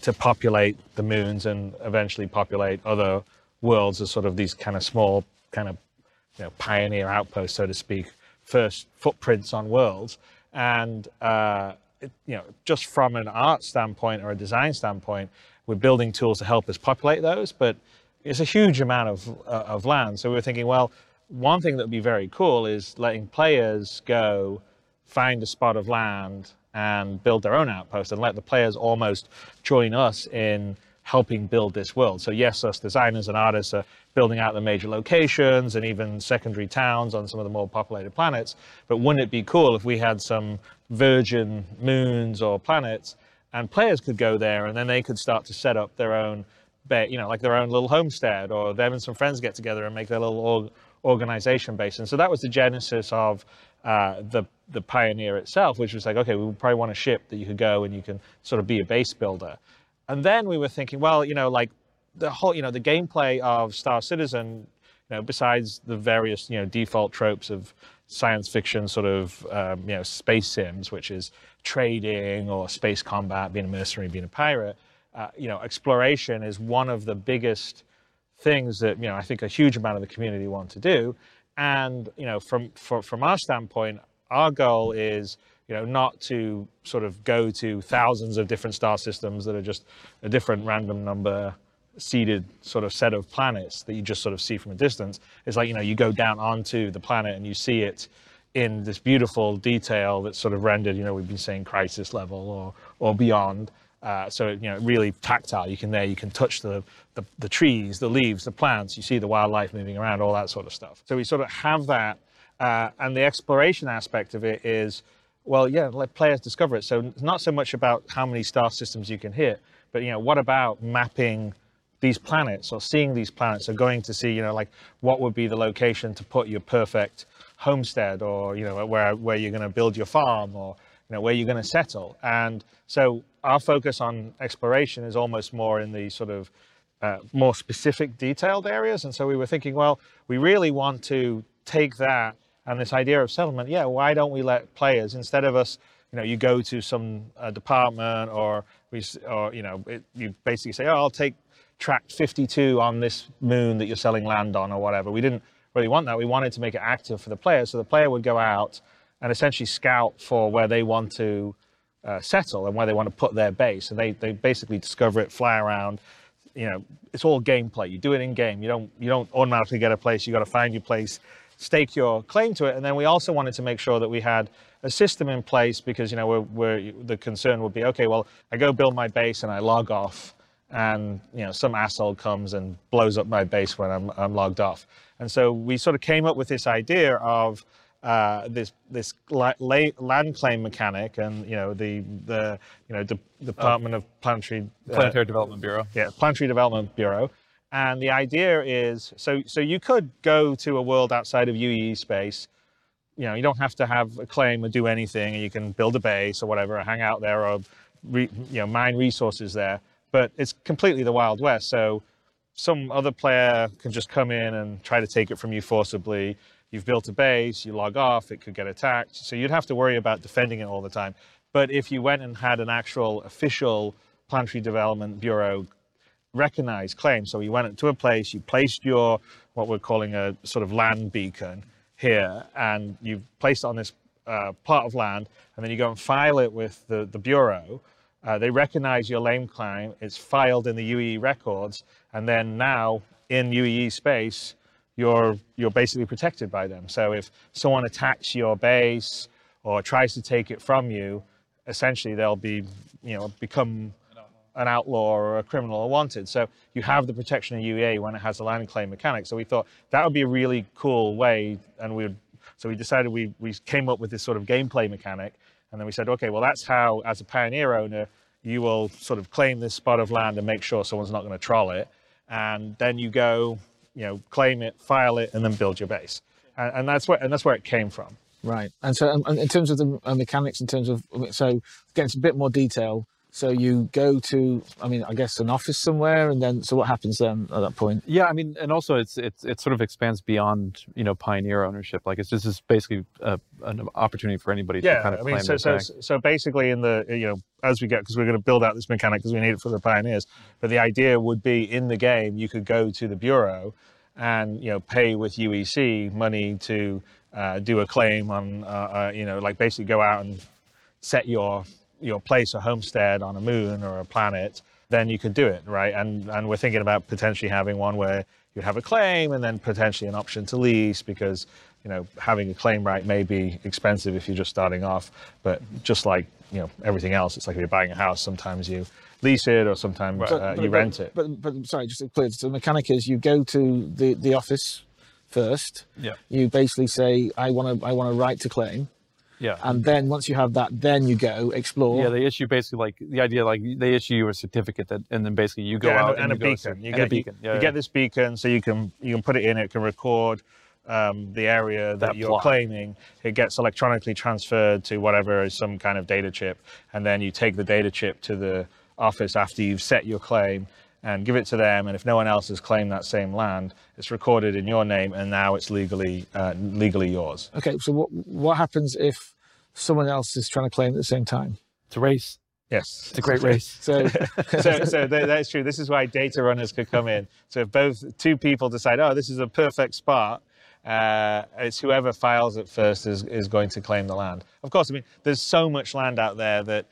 to populate the moons and eventually populate other worlds as sort of these kind of small kind of, you know, pioneer outposts, so to speak, first footprints on worlds. And, it, you know, just from an art standpoint or a design standpoint, we're building tools to help us populate those, but it's a huge amount of land. So we were thinking, well, one thing that would be very cool is letting players go find a spot of land and build their own outpost, and let the players almost join us in helping build this world. So yes, us designers and artists are building out the major locations and even secondary towns on some of the more populated planets, but wouldn't it be cool if we had some virgin moons or planets and players could go there, and then they could start to set up their own, you know, like their own little homestead, or them and some friends get together and make their little organization base. And so that was the genesis of the Pioneer itself, which was like, okay, we probably want a ship that you could go and you can sort of be a base builder. And then we were thinking, well, you know, like the whole, you know, the gameplay of Star Citizen, you know, besides the various, you know, default tropes of science fiction sort of, you know, space sims, which is trading or space combat, being a mercenary, being a pirate, you know, exploration is one of the biggest things that, you know, I think a huge amount of the community want to do. And, you know, from our standpoint, our goal is, you know, not to sort of go to thousands of different star systems that are just a different random number seeded sort of set of planets that you just sort of see from a distance. It's like, you know, you go down onto the planet and you see it in this beautiful detail that's sort of rendered, you know, we've been saying crisis level or beyond. So, you know, really tactile. You can touch the trees, the leaves, the plants, you see the wildlife moving around, all that sort of stuff. So we sort of have that. And the exploration aspect of it is, well, yeah, let players discover it. So it's not so much about how many star systems you can hit, but, you know, what about mapping these planets or seeing these planets are going to see, you know, like what would be the location to put your perfect homestead, or, you know, where you're going to build your farm, or, you know, where you're going to settle. And so our focus on exploration is almost more in the sort of more specific detailed areas. And so we were thinking, well, we really want to take that and this idea of settlement. Yeah, why don't we let players, instead of us, you know, you go to some department or you know, you basically say, oh, I'll take tract 52 on this moon that you're selling land on or whatever. We didn't really want that. We wanted to make it active for the player. So the player would go out and essentially scout for where they want to settle and where they want to put their base. And they basically discover it, fly around. You know, it's all gameplay. You do it in game. You don't automatically get a place. You got to find your place, stake your claim to it. And then we also wanted to make sure that we had a system in place, because, you know, the concern would be, okay, well, I go build my base and I log off, and, you know, some asshole comes and blows up my base when I'm logged off. And so we sort of came up with this idea of this land claim mechanic, and, you know, the Department of Planetary Development Bureau. Yeah, Planetary Development Bureau. And the idea is, so you could go to a world outside of UEE space. You know, you don't have to have a claim or do anything, and you can build a base or whatever, or hang out there, or you know, mine resources there. But it's completely the Wild West. So some other player can just come in and try to take it from you forcibly. You've built a base, you log off, it could get attacked. So you'd have to worry about defending it all the time. But if you went and had an actual official Planetary Development Bureau recognized claim, so you went to a place, you placed your, what we're calling a sort of land beacon here, and you placed it on this plot of land, and then you go and file it with the Bureau. They recognize your land claim, it's filed in the UEE records, and then now in UEE space, you're basically protected by them. So if someone attacks your base or tries to take it from you, essentially they'll be, you know, become an outlaw or a criminal or wanted. So you have the protection of UEE when it has a land claim mechanic. So we thought that would be a really cool way, and so we decided we came up with this sort of gameplay mechanic. And then we said, okay, well, that's how, as a pioneer owner, you will sort of claim this spot of land and make sure someone's not going to troll it. And then you go, you know, claim it, file it, and then build your base. And that's where it came from. Right. And so in terms of the mechanics, in terms of, so again, it's a bit more detail. So you go to, I mean, I guess an office somewhere, and then, so what happens then at that point? Yeah, I mean, and also it sort of expands beyond, you know, pioneer ownership. Like it's just, it's basically an opportunity for anybody to kind of claim. Yeah, I mean, so basically in the, you know, as we get, because we're going to build out this mechanic because we need it for the pioneers, but the idea would be in the game, you could go to the Bureau and, you know, pay with UEC money to do a claim on, you know, like basically go out and set your place or homestead on a moon or a planet, then you could do it, right? And we're thinking about potentially having one where you have a claim and then potentially an option to lease, because, you know, having a claim right may be expensive if you're just starting off, but just like, you know, everything else, it's like if you're buying a house, sometimes you lease it or sometimes you rent it. But sorry, just to clear, so the mechanic is you go to the office first. Yeah. You basically say, I want a right to claim. Yeah. And then once you have that, then you go explore. Yeah, they issue basically like the idea, like they issue you a certificate that, and then basically you go out and a beacon. You get this beacon, so you can put it in. It can record the area that you're claiming. It gets electronically transferred to whatever is some kind of data chip, and then you take the data chip to the office after you've set your claim and give it to them. And if no one else has claimed that same land, it's recorded in your name, and now it's legally yours. Okay, so what happens if someone else is trying to claim at the same time? It's a race. Yes. It's a great race. So that's true. This is why data runners could come in. So if two people decide, oh, this is a perfect spot, it's whoever files it first is going to claim the land. Of course, I mean, there's so much land out there that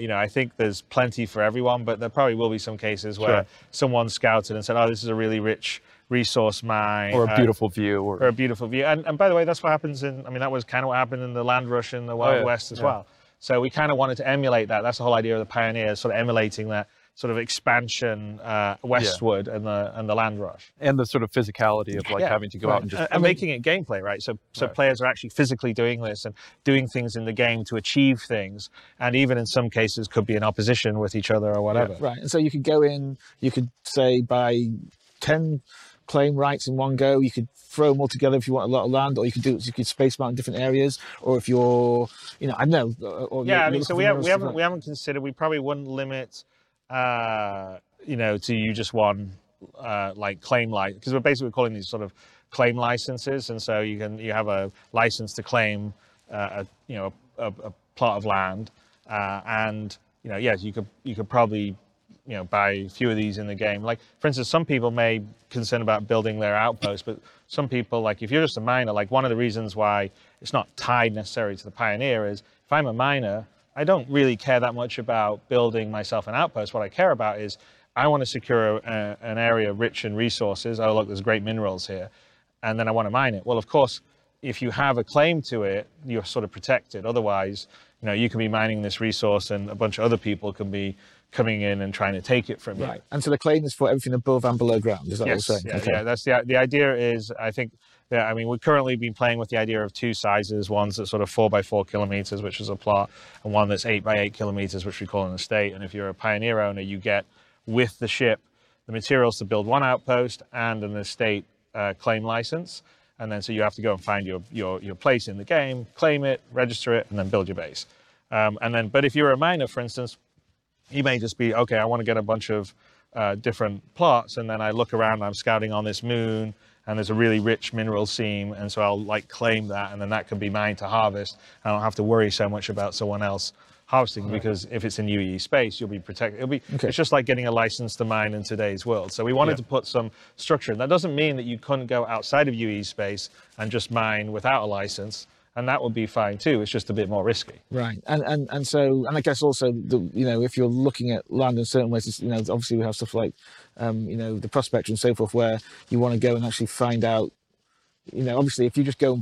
you know, I think there's plenty for everyone, but there probably will be some cases where someone scouted and said, oh, this is a really rich resource mine. Or a beautiful view. Or a beautiful view. And by the way, that's what happens in, I mean, that was kind of what happened in the land rush in the Wild West as well. So we kind of wanted to emulate that. That's the whole idea of the pioneers, sort of emulating that. sort of expansion westward, yeah, and the land rush, and the sort of physicality of, like, yeah, having to go, right, out and just, and making it gameplay, right? So right, players are actually physically doing this and doing things in the game to achieve things, and even in some cases could be in opposition with each other or whatever. Yeah, right. And so you could go in, you could say buy 10 claim rights in one go. You could throw them all together if you want a lot of land, or you could do, you could space them out in different areas, or if you're, you know, I don't know. Or yeah, I mean, so we haven't considered. We probably wouldn't limit, you know, to you just one, like claim license, because we're basically calling these sort of claim licenses, and so you can, you have a license to claim, a, you know, a plot of land, and, you know, yes, you could probably, you know, buy a few of these in the game. Like, for instance, some people may be concerned about building their outposts, but some people, like, if you're just a miner, like, one of the reasons why it's not tied necessarily to the pioneer is, if I'm a miner, I don't really care that much about building myself an outpost. What I care about is, I want to secure an area rich in resources. Oh, look, there's great minerals here, and then I want to mine it. Well, of course, if you have a claim to it, you're sort of protected. Otherwise, you know, you can be mining this resource and a bunch of other people can be coming in and trying to take it from you. Right. And so the claim is for everything above and below ground, is that what you're saying? Yeah, okay. Yeah, that's the idea is, I think, yeah, I mean, we've currently been playing with the idea of two sizes, ones that's sort of 4 by 4 kilometers, which is a plot, and one that's 8 by 8 kilometers, which we call an estate. And if you're a pioneer owner, you get, with the ship, the materials to build one outpost and an estate claim license. And then so you have to go and find your place in the game, claim it, register it, and then build your base. And then, but if you're a miner, for instance, you may just be, okay, I want to get a bunch of different plots, and then I look around, I'm scouting on this moon, and there's a really rich mineral seam, and so I'll, like, claim that, and then that can be mine to harvest. I don't have to worry so much about someone else harvesting, right, because if it's in UEE space, you'll be protected. It'll be, okay. It's just like getting a license to mine in today's world. So we wanted, yeah, to put some structure in. That doesn't mean that you couldn't go outside of UEE space and just mine without a license, and that would be fine too. It's just a bit more risky. Right. And so, and I guess also, you know, if you're looking at land in certain ways, you know, obviously we have stuff like, you know, the Prospector and so forth, where you want to go and actually find out, you know, obviously if you just go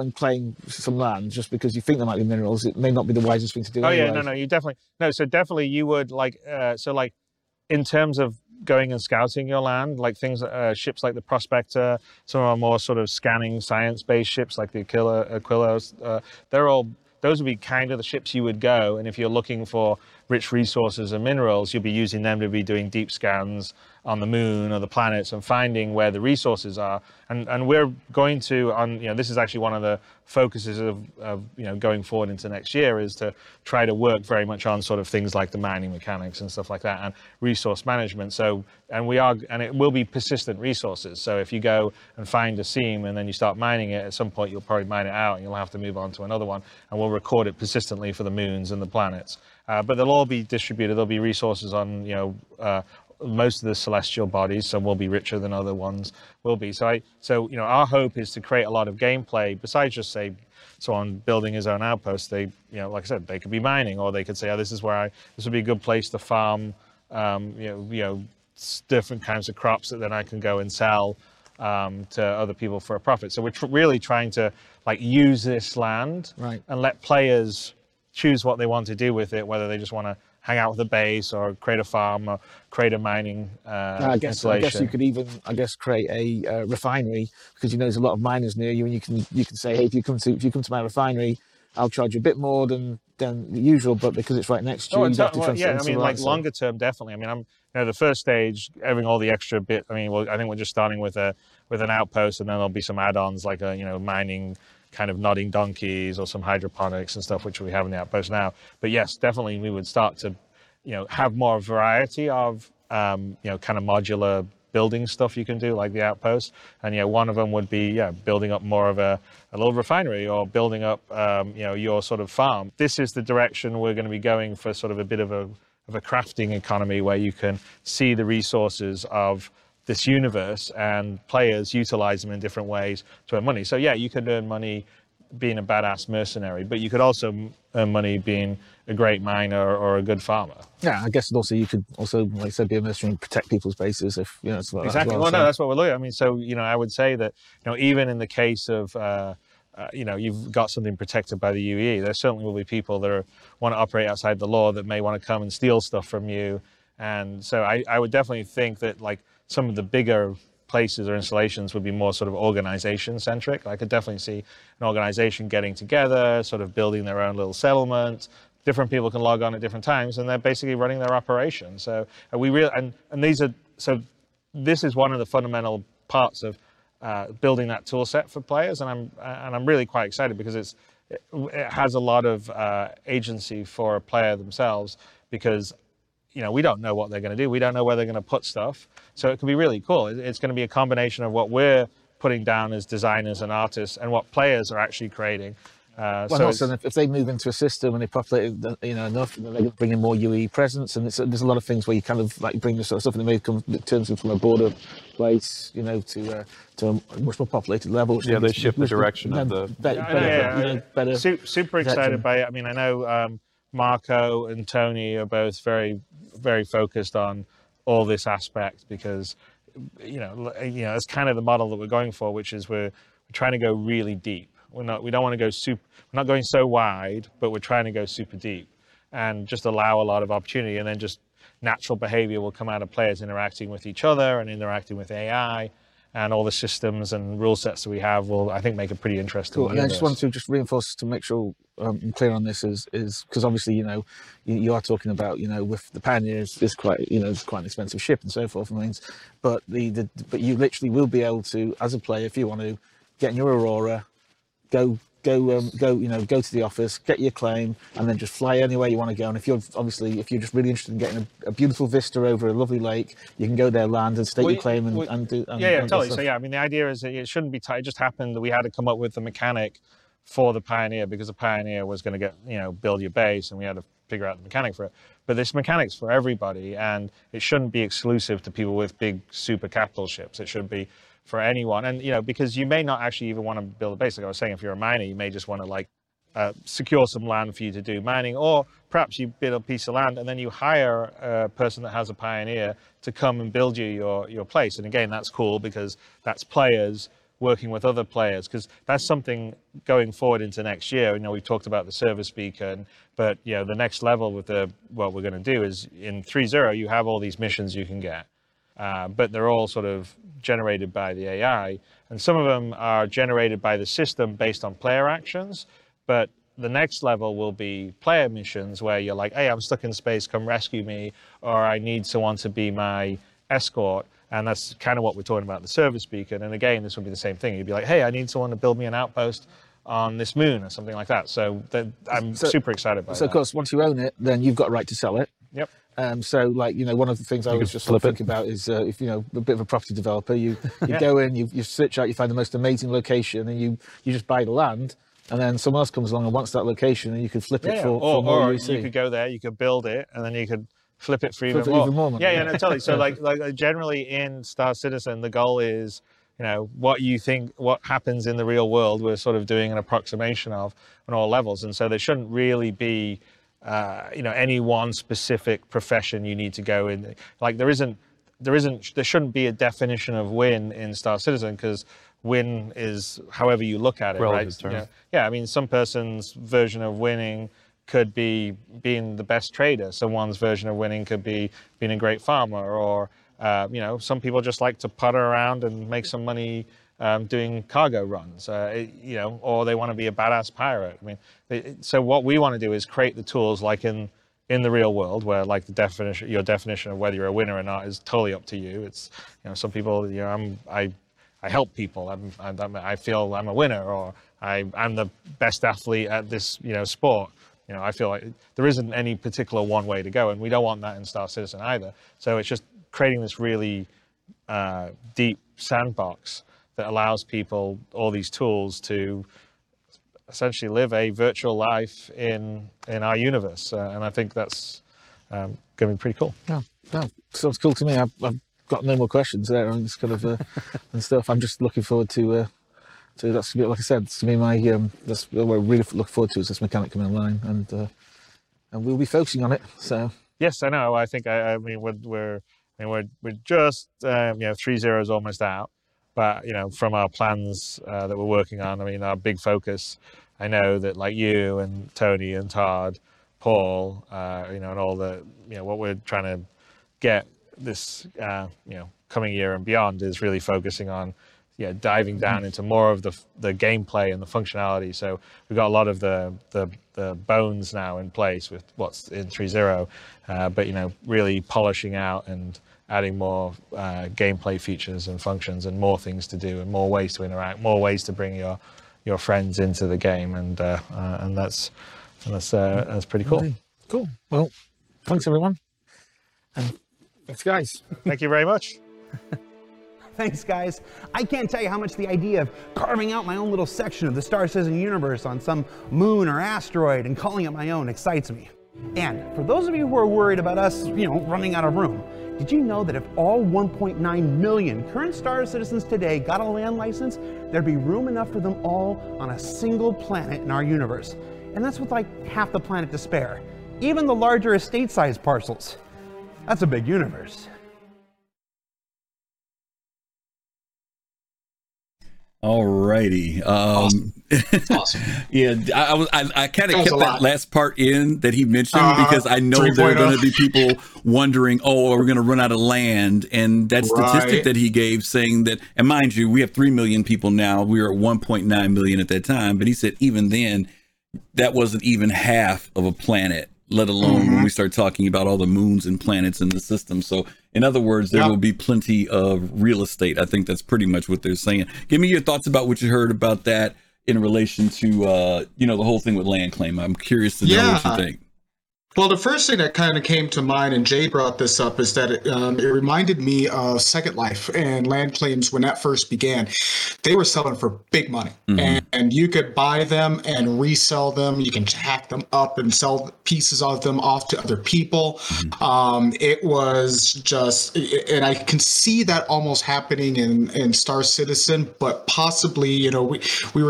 and claim some land just because you think there might be minerals, it may not be the wisest thing to do. Oh anyway. Yeah, no, you definitely, no, so definitely you would, like, so like in terms of going and scouting your land, like things, ships like the Prospector, some of our more sort of scanning science-based ships like the Aquila, they're all, those would be kind of the ships you would go, and if you're looking for rich resources and minerals, you'll be using them to be doing deep scans on the moon or the planets and finding where the resources are. And we're going to, you know, this is actually one of the focuses of, you know, going forward into next year, is to try to work very much on sort of things like the mining mechanics and stuff like that, and resource management. So, and we are, and it will be persistent resources. So if you go and find a seam and then you start mining it, at some point you'll probably mine it out and you'll have to move on to another one, and we'll record it persistently for the moons and the planets. But they'll all be distributed. There'll be resources on, you know, most of the celestial bodies. Some will be richer than other ones will be. So you know, our hope is to create a lot of gameplay besides just, say, someone building his own outpost. They, you know, like I said, they could be mining, or they could say, oh, this is where this would be a good place to farm, you know, different kinds of crops that then I can go and sell to other people for a profit. So we're really trying to, like, use this land, right, and let players choose what they want to do with it, whether they just want to hang out with a base or create a farm or create a mining installation. I guess you could even, create a refinery, because you know there's a lot of miners near you, and you can say, hey, if you come to my refinery, I'll charge you a bit more than the usual, but because it's right next to you, you have to transfer. Yeah, I mean, like, longer term, definitely. I mean, you know, the first stage, having all the extra bit. I mean, well, I think we're just starting with an outpost, and then there'll be some add-ons like a, you know, mining, kind of nodding donkeys or some hydroponics and stuff, which we have in the outpost now. But yes, definitely we would start to, you know, have more variety of, you know, kind of modular building stuff you can do, like the outpost. And, you know, one of them would be, yeah, building up more of a little refinery, or building up, you know, your sort of farm. This is the direction we're going to be going for, sort of a bit of a crafting economy, where you can see the resources of this universe and players utilize them in different ways to earn money. So yeah, you could earn money being a badass mercenary, but you could also earn money being a great miner or a good farmer. Yeah, I guess also you could also, like I said, be a mercenary and protect people's bases if, you know, it's like, exactly. Well, no, that's what we're looking at. I mean, so, you know, I would say that, you know, even in the case of, you know, you've got something protected by the UEE, there certainly will be people that want to operate outside the law that may want to come and steal stuff from you And so I would definitely think that like some of the bigger places or installations would be more sort of organization centric. I could definitely see an organization getting together, sort of building their own little settlement. Different people can log on at different times and they're basically running their operation. So we really, and these are, so this is one of the fundamental parts of building that tool set for players. And I'm really quite excited because it has a lot of agency for a player themselves, because you know, we don't know what they're going to do. We don't know where they're going to put stuff. So it can be really cool. It's going to be a combination of what we're putting down as designers and artists and what players are actually creating. Well, so also, if they move into a system and they populate, you know, enough, then they bring in more UEE presence. And there's a lot of things where you kind of like bring this sort of stuff, and they may come turns from a border place, you know, to a much more populated level. Which yeah, they shift the direction of the better. Super excited by it. I mean, I know Marco and Tony are both very, very focused on all this aspect because, you know, it's kind of the model that we're going for, which is we're trying to go really deep. We don't want to go super, we're not going so wide, but we're trying to go super deep and just allow a lot of opportunity. And then just natural behavior will come out of players interacting with each other and interacting with AI, and all the systems and rule sets that we have will, I think, make a pretty interesting cool. Yeah, I just wanted to just reinforce to make sure I'm clear on this is because obviously, you know, you are talking about, you know, with the Pioneers, it's quite, you know, it's quite an expensive ship and so forth and things, but but you literally will be able to, as a player, if you want to, get in your Aurora, go, you know, go to the office, get your claim, and then just fly anywhere you want to go. And if you're just really interested in getting a beautiful vista over a lovely lake, you can go there, land, and stake your claim and do. Yeah, totally. So yeah, I mean, the idea is that it shouldn't be tight. It just happened that we had to come up with the mechanic for the Pioneer because the Pioneer was going to get, you know, build your base, and we had to figure out the mechanic for it. But this mechanic's for everybody, and it shouldn't be exclusive to people with big super capital ships. It should be for anyone. And, you know, because you may not actually even want to build a base. Like I was saying, if you're a miner, you may just want to like secure some land for you to do mining, or perhaps you build a piece of land and then you hire a person that has a Pioneer to come and build you your place. And again, that's cool because that's players working with other players, because that's something going forward into next year. You know, we've talked about the service beacon, but, you know, the next level with the, what we're going to do is in 3.0, you have all these missions you can get. But they're all sort of generated by the AI, and some of them are generated by the system based on player actions. But the next level will be player missions where you're like, hey, I'm stuck in space, come rescue me, or I need someone to be my escort. And that's kind of what we're talking about, the service beacon. And again, this would be the same thing. You'd be like, hey, I need someone to build me an outpost on this moon or something like that. So I'm super excited by that. So of course, once you own it, then you've got a right to sell it. Yep. So, like, you know, one of the things I was just thinking about is if, you know, a bit of a property developer, you yeah. go in, you search out, you find the most amazing location, and you just buy the land, and then someone else comes along and wants that location, and you could flip it for more. Or you could go there, you could build it, and then you could flip it for even more. Yeah, no, totally. So, like, generally in Star Citizen, the goal is, you know, what you think, what happens in the real world, we're sort of doing an approximation of on all levels. And so there shouldn't really be you know, any one specific profession you need to go in. Like there shouldn't be a definition of win in Star Citizen, because win is however you look at it, relative term. Right? Yeah, I mean, some person's version of winning could be being the best trader. Someone's version of winning could be being a great farmer, or, you know, some people just like to putter around and make some money doing cargo runs, you know, or they want to be a badass pirate. I mean, so what we want to do is create the tools like in the real world, where like the definition, your definition of whether you're a winner or not is totally up to you. It's, you know, some people, you know, I help people. I feel I'm a winner, or I'm the best athlete at this, you know, sport. You know, I feel like there isn't any particular one way to go, and we don't want that in Star Citizen either. So it's just creating this really deep sandbox that allows people all these tools to essentially live a virtual life in our universe. And I think that's going to be pretty cool. Yeah, yeah. Sounds cool to me. I've got no more questions there on this kind of and stuff. I'm just looking forward to that's, like I said, to me, that's what we're really looking forward to, is this mechanic coming online, and we'll be focusing on it. So yes, I know. I think I mean we're just you know, 3.0 is almost out. But, you know, from our plans that we're working on, I mean, our big focus, I know that like you and Tony and Todd, Paul, you know, and all the, you know, what we're trying to get this coming year and beyond is really focusing on diving down into more of the gameplay and the functionality. So we've got a lot of the bones now in place with what's in 3.0, but really polishing out and adding more gameplay features and functions and more things to do and more ways to interact, more ways to bring your friends into the game, and that's pretty cool. Cool. Well, thanks everyone, and thanks guys. Thank you very much. Thanks, guys. I can't tell you how much the idea of carving out my own little section of the Star Citizen universe on some moon or asteroid and calling it my own excites me. And for those of you who are worried about us, running out of room, did you know that if all 1.9 million current Star Citizens today got a land license, there'd be room enough for them all on a single planet in our universe? And that's with like half the planet to spare, even the larger estate-sized parcels. That's a big universe. Alrighty. That's awesome. Yeah, I kind of kept that last part in that he mentioned because I know there are going to be people wondering, oh, are we going to run out of land? And that statistic that he gave saying that, and mind you, we have 3 million people now. We were at 1.9 million at that time. But he said even then, that wasn't even half of a planet, let alone when we start talking about all the moons and planets in the system. So in other words, there will be plenty of real estate. I think that's pretty much what they're saying. Give me your thoughts about what you heard about that in relation to, the whole thing with land claim. I'm curious to know what you think. Well, the first thing that kind of came to mind, and Jay brought this up, is that it reminded me of Second Life and land claims when that first began. They were selling for big money, and you could buy them and resell them. You can hack them up and sell pieces of them off to other people. It was just, and I can see that almost happening in Star Citizen, but possibly, we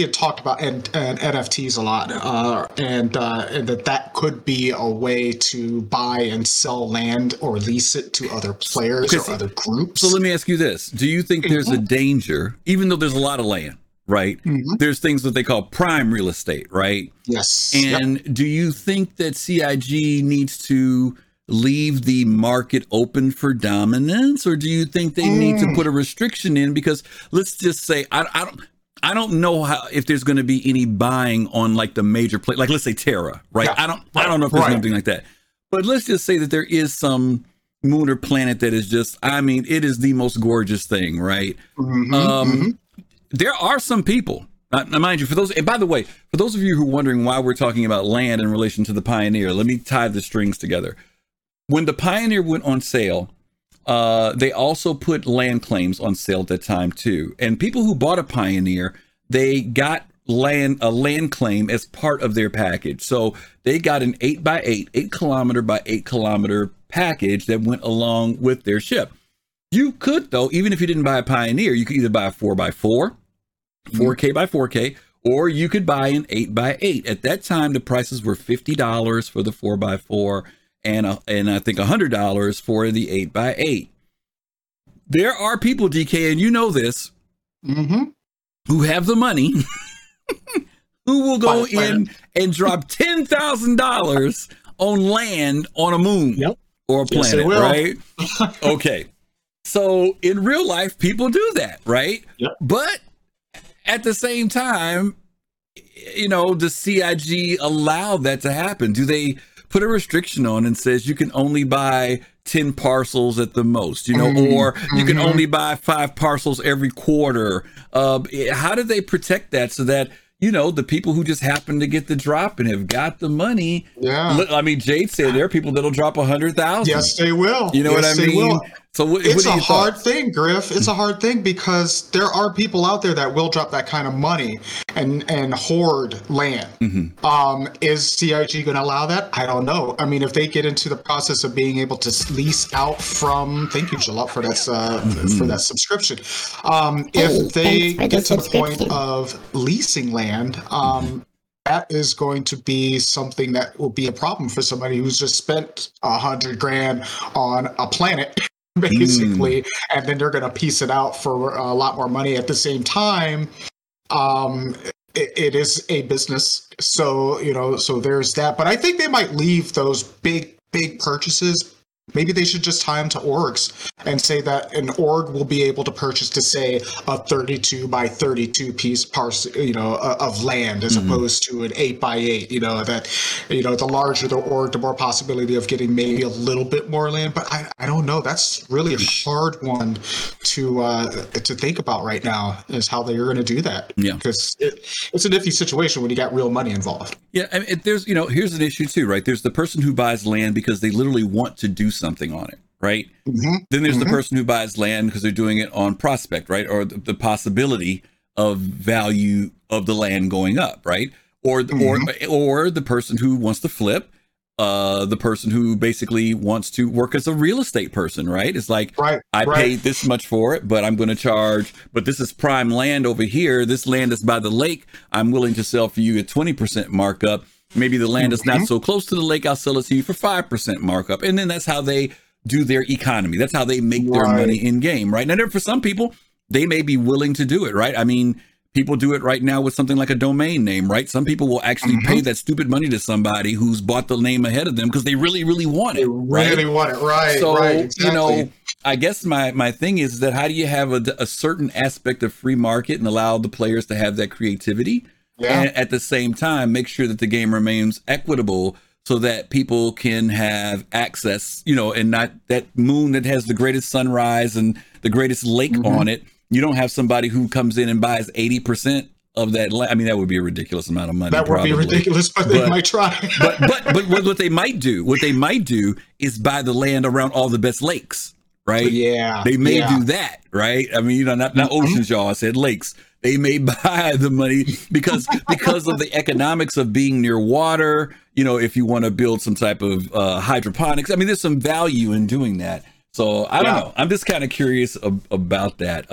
had talked about NFTs a lot, and that could be a way to buy and sell land or lease it to other players or other groups. So let me ask you this. Do you think there's a danger, even though there's a lot of land, right? There's things that they call prime real estate, right? Yes. And do you think that CIG needs to leave the market open for dominance, or do you think they need to put a restriction in? Because let's just say, I don't know if there's going to be any buying on like the major play, like let's say Terra, right? Yeah, I don't know if there's something like that, but let's just say that there is some moon or planet that is just, it is the most gorgeous thing, right? There are some people, mind you, for those, and by the way, for those of you who are wondering why we're talking about land in relation to the Pioneer, let me tie the strings together. When the Pioneer went on sale, they also put land claims on sale at that time too. And people who bought a Pioneer, they got a land claim as part of their package. So they got an 8 by 8, 8 kilometer by 8 kilometer package that went along with their ship. You could though, even if you didn't buy a Pioneer, you could either buy a 4 by 4, 4K by 4K, or you could buy an 8 by 8. At that time, the prices were $50 for the 4 by 4. And I think $100 for the 8 by 8. There are people, DK, and you know this, who have the money, who will go in and drop $10,000 on land on a moon or a planet, right? Okay. So in real life, people do that, right? But at the same time, does CIG allow that to happen? Do they put a restriction on and says you can only buy 10 parcels at the most, or you can only buy 5 parcels every quarter? How do they protect that so that, the people who just happen to get the drop and have got the money? Jade said there are people that'll drop 100,000. Yes, they will. What I mean? So it's a hard thing, Griff. It's a hard thing because there are people out there that will drop that kind of money and hoard land. Is CIG going to allow that? I don't know. If they get into the process of being able to lease out from, thank you, Jalot, for that subscription. If they get to the point of leasing land, that is going to be something that will be a problem for somebody who's just spent $100,000 on a planet. Basically, and then they're going to piece it out for a lot more money. At the same time, it is a business, so there's that. But I think they might leave those big purchases Maybe they should just tie them to orgs and say that an org will be able to purchase, to say, a 32 by 32 piece parcel, you know, of land, as opposed to an 8 by 8. You know, that, you know, the larger the org, the more possibility of getting maybe a little bit more land. But I don't know. That's really a hard one to think about right now, is how they are going to do that. Yeah, because it's an iffy situation when you got real money involved. Yeah, I mean, there's, you know, here's an issue too, right? There's the person who buys land because they literally want to do something on it, right? Then there's the person who buys land because they're doing it on prospect, right? Or the possibility of value of the land going up, right? Or or the person who wants to flip, the person who basically wants to work as a real estate person, right? It's like, I paid this much for it, but I'm going to charge, but this is prime land over here. This land is by the lake. I'm willing to sell for you at 20% markup. Maybe the land is not so close to the lake. I'll sell it to you for 5% markup. And then that's how they do their economy. That's how they make their money in game, right? Now, for some people, they may be willing to do it, right? I mean, people do it right now with something like a domain name, right? Some people will actually pay that stupid money to somebody who's bought the name ahead of them because they really want it. They really want it, right? So, exactly. You know, I guess my thing is that, how do you have a certain aspect of free market and allow the players to have that creativity? Yeah. And at the same time, make sure that the game remains equitable so that people can have access, you know, and not that moon that has the greatest sunrise and the greatest lake on it. You don't have somebody who comes in and buys 80% of that. I mean, that would be a ridiculous amount of money. That would probably be ridiculous, but they might try. but what they might do is buy the land around all the best lakes, right? Yeah. They may do that, right? I mean, you know, not oceans, y'all. I said lakes. They may buy the money because of the economics of being near water. You know, if you want to build some type of hydroponics, I mean, there's some value in doing that. So I don't know. I'm just kind of curious about that.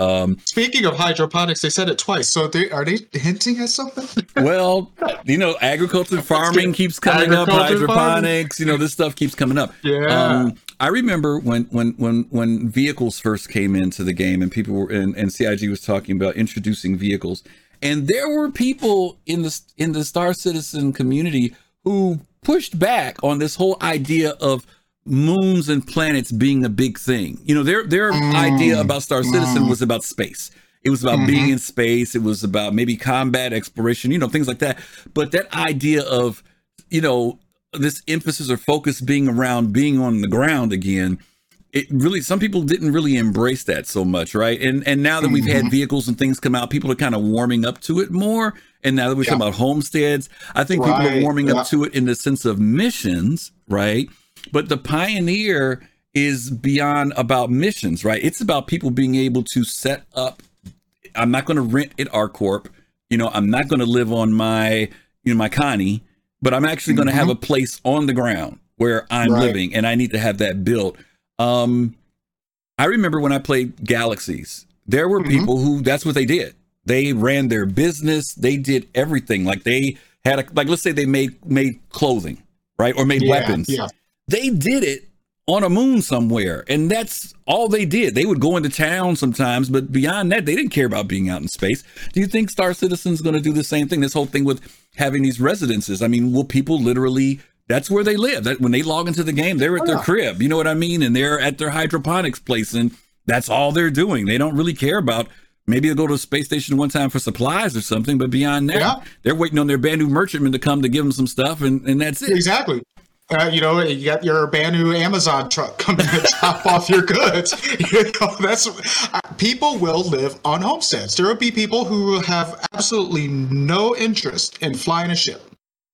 Speaking of hydroponics, they said it twice. So are they hinting at something? Well, you know, agriculture farming keeps coming up. Hydroponics, you know, this stuff keeps coming up. Yeah. I remember when vehicles first came into the game, and people were and CIG was talking about introducing vehicles, and there were people in the Star Citizen community who pushed back on this whole idea of moons and planets being a big thing. You know, their idea about Star Citizen was about space. It was about being in space. It was about maybe combat, exploration, you know, things like that. But that idea of, you know, this emphasis or focus being around being on the ground again, it really, some people didn't really embrace that so much, right? And now that we've had vehicles and things come out, people are kind of warming up to it more. And now that we're talking about homesteads, I think people are warming up to it in the sense of missions, right? But the Pioneer is beyond about missions, right? It's about people being able to set up. I'm not going to rent at R Corp. You know, I'm not going to live on my Connie, but I'm actually going to have a place on the ground where I'm living, and I need to have that built. I remember when I played Galaxies, there were people who, that's what they did. They ran their business. They did everything. Like they had let's say they made clothing, right? Or made weapons. Yeah. They did it on a moon somewhere, and that's all they did. They would go into town sometimes, but beyond that, they didn't care about being out in space. Do you think Star Citizen's going to do the same thing? This whole thing with having these residences. I mean, will people literally, that's where they live. That when they log into the game, they're at their crib. You know what I mean? And they're at their hydroponics place, and that's all they're doing. They don't really care about, maybe they'll go to a space station one time for supplies or something, but beyond that, they're waiting on their Bandu merchantmen to come to give them some stuff, and that's it. Exactly. You know, you got your Bandu Amazon truck coming to chop off your goods. You know, people will live on homesteads. There will be people who have absolutely no interest in flying a ship.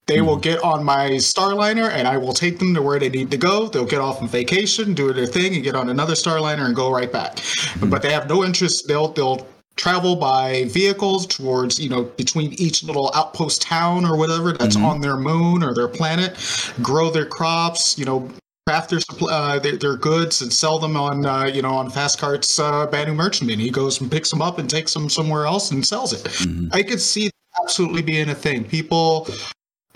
They will get on my Starliner, and I will take them to where they need to go. They'll get off on vacation, do their thing, and get on another Starliner and go right back. But they have no interest. They'll travel by vehicles towards, you know, between each little outpost town or whatever that's on their moon or their planet, grow their crops, you know, craft their goods and sell them on, you know, on Fastcart's Bandu merchantman. He goes and picks them up and takes them somewhere else and sells it. I could see that absolutely being a thing. People,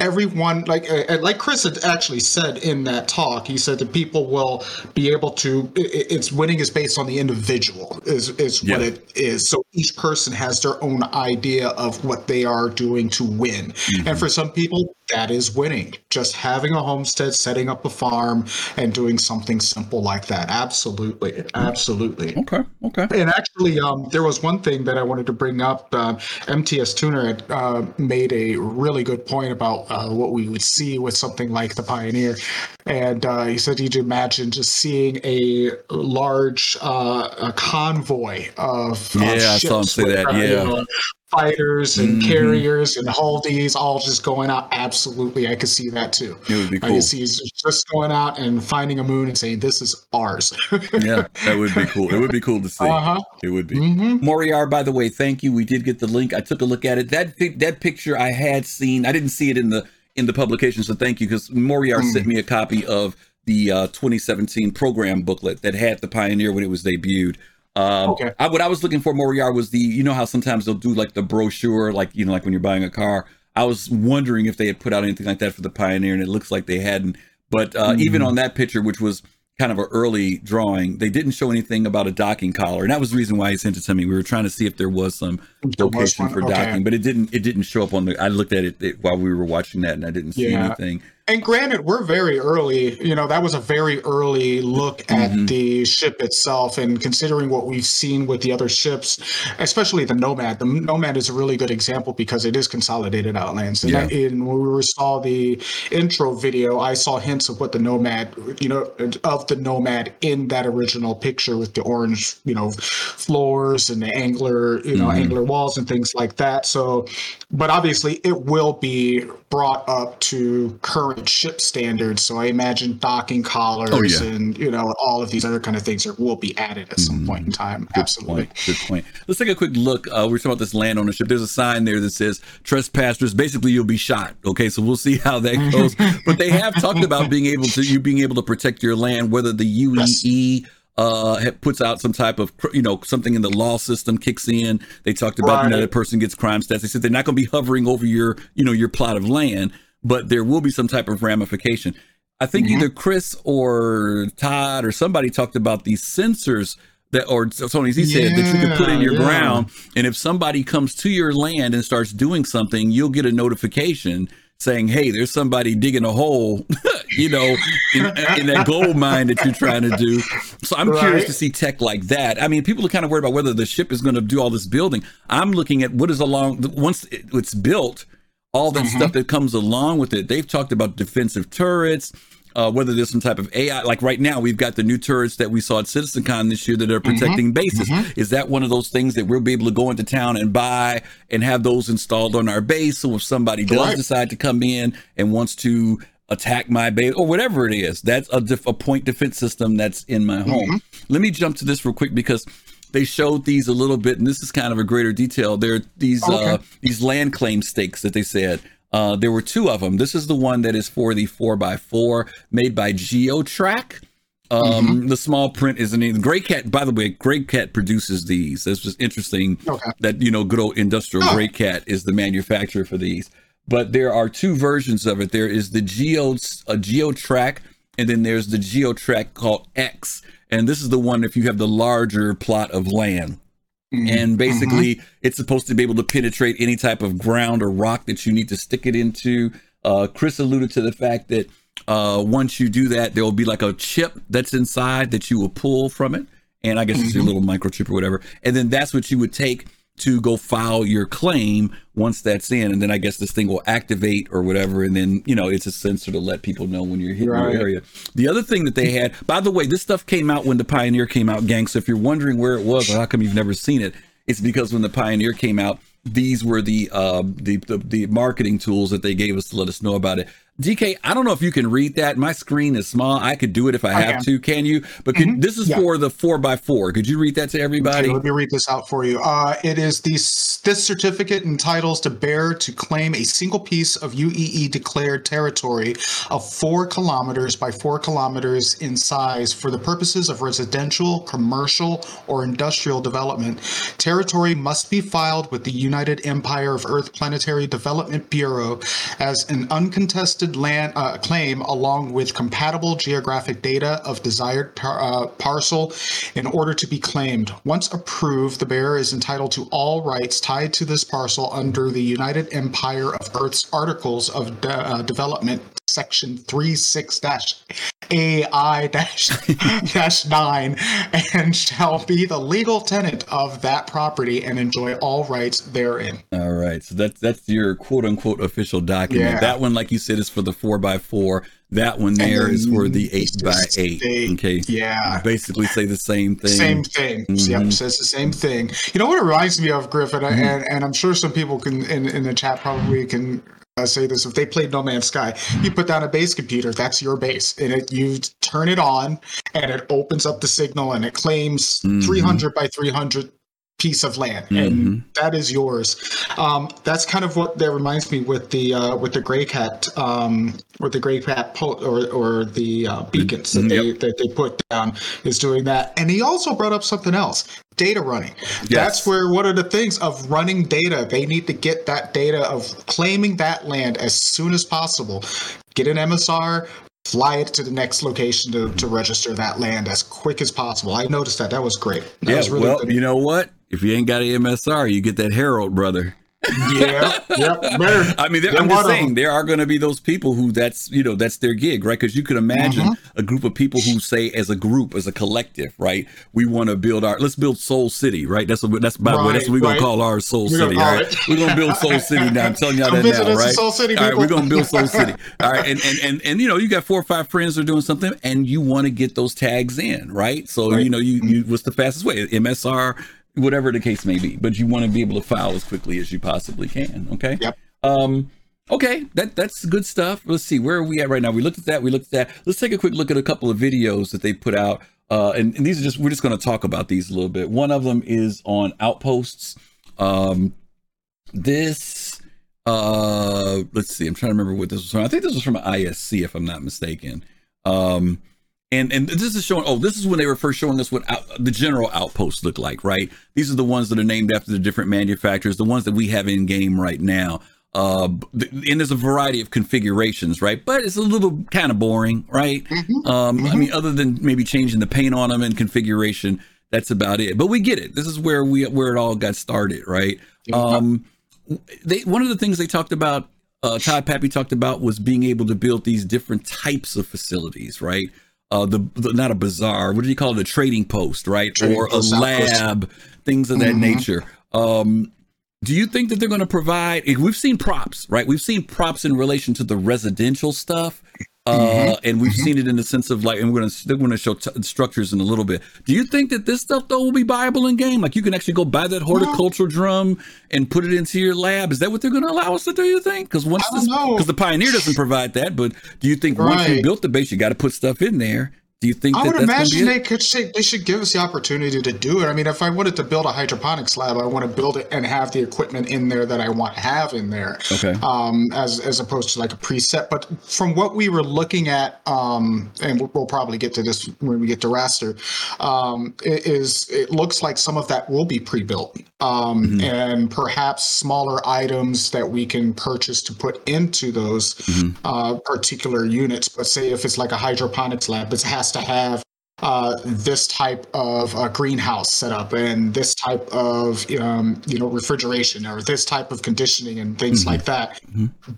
everyone, like Chris had actually said in that talk, he said that people will be able to, it's winning is based on the individual is what it is. So each person has their own idea of what they are doing to win. And for some people, that is winning. Just having a homestead, setting up a farm, and doing something simple like that. Absolutely. Absolutely. Okay. Okay. And actually, there was one thing that I wanted to bring up. MTS Tuner had made a really good point about what we would see with something like the Pioneer. And he said he'd imagine just seeing a large a convoy of ships. I saw him say that. Fighters and carriers and Huldies all just going out. Absolutely, I could see that too. It would be cool. I could see just going out and finding a moon and saying, "This is ours." Yeah, that would be cool. It would be cool to see. Uh-huh. It would be. Mm-hmm. Moriar, by the way, thank you. We did get the link. I took a look at it. That picture I had seen. I didn't see it in the publication, so thank you, because Moriar sent me a copy of the 2017 program booklet that had the Pioneer when it was debuted. Okay. What I was looking for, Moriar, was the, you know how sometimes they'll do like the brochure, like, you know, like when you're buying a car. I was wondering if they had put out anything like that for the Pioneer, and it looks like they hadn't. But even on that picture, which was kind of an early drawing, they didn't show anything about a docking collar, and that was the reason why he sent it to me. We were trying to see if there was some location for docking, but it didn't show up on the. I looked at it while we were watching that, and I didn't see anything. And granted, we're very early, you know, that was a very early look at the ship itself, and considering what we've seen with the other ships, especially the Nomad. The Nomad is a really good example because it is Consolidated Outlands. And when we saw the intro video, I saw hints of what the Nomad, you know, of the Nomad in that original picture with the orange, you know, floors and the angler, you know, angler walls and things like that. So, but obviously it will be brought up to current ship standards, so I imagine docking collars and, you know, all of these other kind of things will be added at some point in time. Good point. Let's take a quick look. We're talking about this land ownership. There's a sign there that says trespassers, basically you'll be shot. Okay, so we'll see how that goes. But they have talked about being able to protect your land, whether the UEE puts out some type of, you know, something in the law system kicks in. They talked about another person gets crime stats. They said they're not going to be hovering over your, you know, your plot of land, but there will be some type of ramification. I think either Chris or Todd or somebody talked about these sensors that, or Tony, he said that you can put in your ground, and if somebody comes to your land and starts doing something, you'll get a notification saying, hey, there's somebody digging a hole, you know, in that gold mine that you're trying to do. So I'm curious to see tech like that. I mean, people are kind of worried about whether the ship is going to do all this building. I'm looking at what is along, once it's built, all that stuff that comes along with it. They've talked about defensive turrets, whether there's some type of AI. Like right now, we've got the new turrets that we saw at CitizenCon this year that are protecting bases. Is that one of those things that we'll be able to go into town and buy and have those installed on our base? So if somebody does decide to come in and wants to attack my base or whatever it is, that's a point defense system that's in my home. Let me jump to this real quick because they showed these a little bit, and this is kind of a greater detail. There are these land claim stakes that they said. There were two of them. This is the one that is for the 4x4 made by GeoTrack. The small print is in Gray Cat. By the way, Gray Cat produces these. That's just interesting that, you know, good old industrial Gray Cat is the manufacturer for these. But there are two versions of it. There is the GeoTrack, and then there's the GeoTrack called X. And this is the one if you have the larger plot of land. And basically, it's supposed to be able to penetrate any type of ground or rock that you need to stick it into. Chris alluded to the fact that once you do that, there will be like a chip that's inside that you will pull from it. And I guess it's your little microchip or whatever. And then that's what you would take to go file your claim once that's in. And then I guess this thing will activate or whatever. And then, you know, it's a sensor to let people know when you're hitting your area. The other thing that they had, by the way, this stuff came out when the Pioneer came out, gang. So if you're wondering where it was or how come you've never seen it, it's because when the Pioneer came out, these were the marketing tools that they gave us to let us know about it. DK, I don't know if you can read that. My screen is small. I could do it if I have to. Can you? But this is for the 4x4. Could you read that to everybody? Okay, let me read this out for you. It is this certificate entitles the bearer to claim a single piece of UEE declared territory of 4 kilometers by 4 kilometers in size for the purposes of residential, commercial, or industrial development. Territory must be filed with the United Empire of Earth Planetary Development Bureau as an uncontested contested land claim along with compatible geographic data of desired parcel in order to be claimed. Once approved, the bearer is entitled to all rights tied to this parcel under the United Empire of Earth's Articles of Development, Section 36-AI-9, and shall be the legal tenant of that property and enjoy all rights therein. All right, so that's your quote-unquote official document. Yeah. That one, like you said, is for the 4x4. That one there is for the 8x8. Okay. Yeah. Basically say the same thing. Same thing. Mm-hmm. Yep. Says the same thing. You know what it reminds me of, Griffin, mm-hmm. and I'm sure some people can in the chat probably can say this. If they played No Man's Sky, you put down a base computer, that's your base, and you turn it on, and it opens up the signal, and it claims 300 by 300 piece of land, and that is yours. That's kind of what that reminds me with the Gray Cat, or the beacons that they put down is doing that. And he also brought up something else. Data running. Yes. That's where one of the things of running data, they need to get that data of claiming that land as soon as possible. Get an MSR, fly it to the next location to register that land as quick as possible. I noticed that. That was great. That was really good. You know what? If you ain't got an MSR, you get that Herald, brother. Yeah. Yep. I mean, I'm just saying there are going to be those people who that's their gig, right? Because you could imagine a group of people who say, as a group, as a collective, right? We want to build let's build Soul City, right? That's what we're going to call our Soul City. All right. We're going to build Soul City now. I'm telling y'all that now, right? Soul City, all right, we're going to build Soul City. All right. And you got 4 or 5 friends who are doing something and you want to get those tags in, right? So, you what's the fastest way? MSR, whatever the case may be, but you want to be able to file as quickly as you possibly can. Okay. Yep. Okay. That's good stuff. Let's see, where are we at right now? We looked at that. Let's take a quick look at a couple of videos that they put out. And these are we're just going to talk about these a little bit. One of them is on outposts. Let's see, I'm trying to remember what this was from. I think this was from ISC, if I'm not mistaken. And this is showing, this is when they were first showing us what the general outposts look like, right? These are the ones that are named after the different manufacturers, the ones that we have in game right now. And there's a variety of configurations, right? But it's a little kind of boring, right? I mean, other than maybe changing the paint on them and configuration, that's about it. But we get it. This is where it all got started, right? One of the things they talked about, Todd Pappy talked about, was being able to build these different types of facilities, right? Not a bazaar, what do you call it? A trading post, right? Or a lab, things of that nature. Do you think that they're going to provide, we've seen props, right? We've seen props in relation to the residential stuff. And we've seen it in the sense of like, and they're going to show structures in a little bit. Do you think that this stuff though will be viable in game? Like you can actually go buy that horticultural drum and put it into your lab. Is that what they're going to allow us to do, you think? Because the Pioneer doesn't provide that, but do you think once you built the base, you got to put stuff in there? Do you think they should give us the opportunity to do it? I mean, if I wanted to build a hydroponics lab, I want to build it and have the equipment in there that I want to have in there. Okay. As opposed to like a preset. But from what we were looking at, and we'll probably get to this when we get to Rastar, it looks like some of that will be pre-built, and perhaps smaller items that we can purchase to put into those particular units. But say if it's like a hydroponics lab, it has to have this type of greenhouse set up and this type of refrigeration or this type of conditioning and things like that.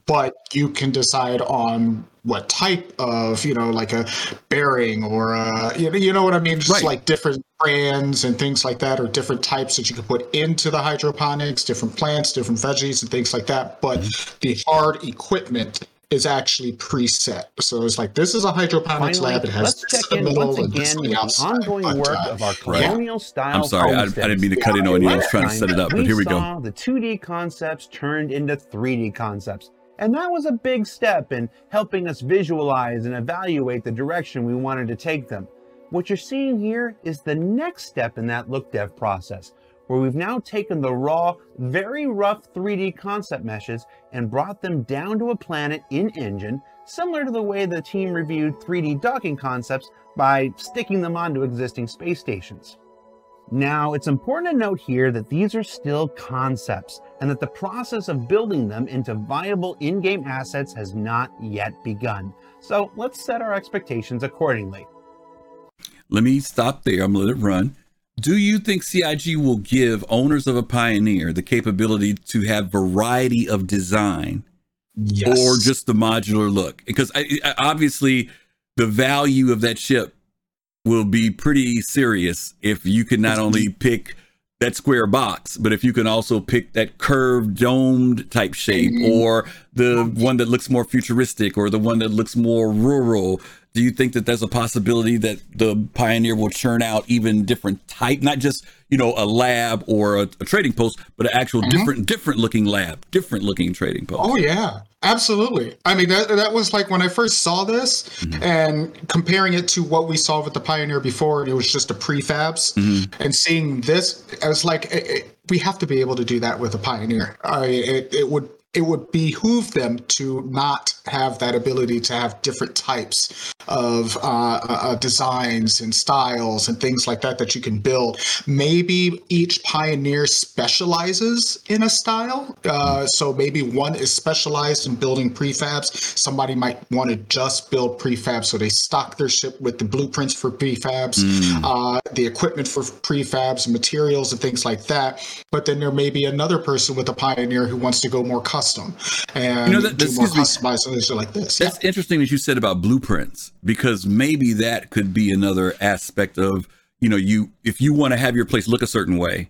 But you can decide on what type of, like a bearing or what I mean, just like different brands and things like that, or different types that you can put into the hydroponics, different plants, different veggies and things like that. But the hard equipment is actually preset. So it's like, this is a hydroponics lab. It has this in the middle and this thing outside. I'm sorry, I didn't mean to cut in on you. I was trying to set it up, but here we go. The 2D concepts turned into 3D concepts. And that was a big step in helping us visualize and evaluate the direction we wanted to take them. What you're seeing here is the next step in that look dev process, where we've now taken the raw, very rough 3D concept meshes and brought them down to a planet in engine, similar to the way the team reviewed 3D docking concepts by sticking them onto existing space stations. Now, it's important to note here that these are still concepts and that the process of building them into viable in-game assets has not yet begun. So let's set our expectations accordingly. Let me stop there. I'm going to let it run. Do you think CIG will give owners of a Pioneer the capability to have variety of design? Yes. Or just the modular look? Because obviously the value of that ship will be pretty serious if you can not only pick that square box, but if you can also pick that curved domed type shape, or the one that looks more futuristic, or the one that looks more rural. Do you think that there's a possibility that the Pioneer will churn out even different type, not just, you know, a lab or a trading post, but an actual different looking lab, different looking trading post? Oh yeah, absolutely. I mean, that was like when I first saw this and comparing it to what we saw with the Pioneer before, and it was just the prefabs, and seeing this, I was like, we have to be able to do that with a Pioneer. It would behoove them to not have that ability to have different types of designs and styles and things like that that you can build. Maybe each Pioneer specializes in a style. So maybe one is specialized in building prefabs. Somebody might want to just build prefabs, so they stock their ship with the blueprints for prefabs, the equipment for prefabs, materials and things like that. But then there may be another person with a Pioneer who wants to go more custom and do more customization like this. That's interesting that you said about blueprints, because maybe that could be another aspect of, if you want to have your place look a certain way,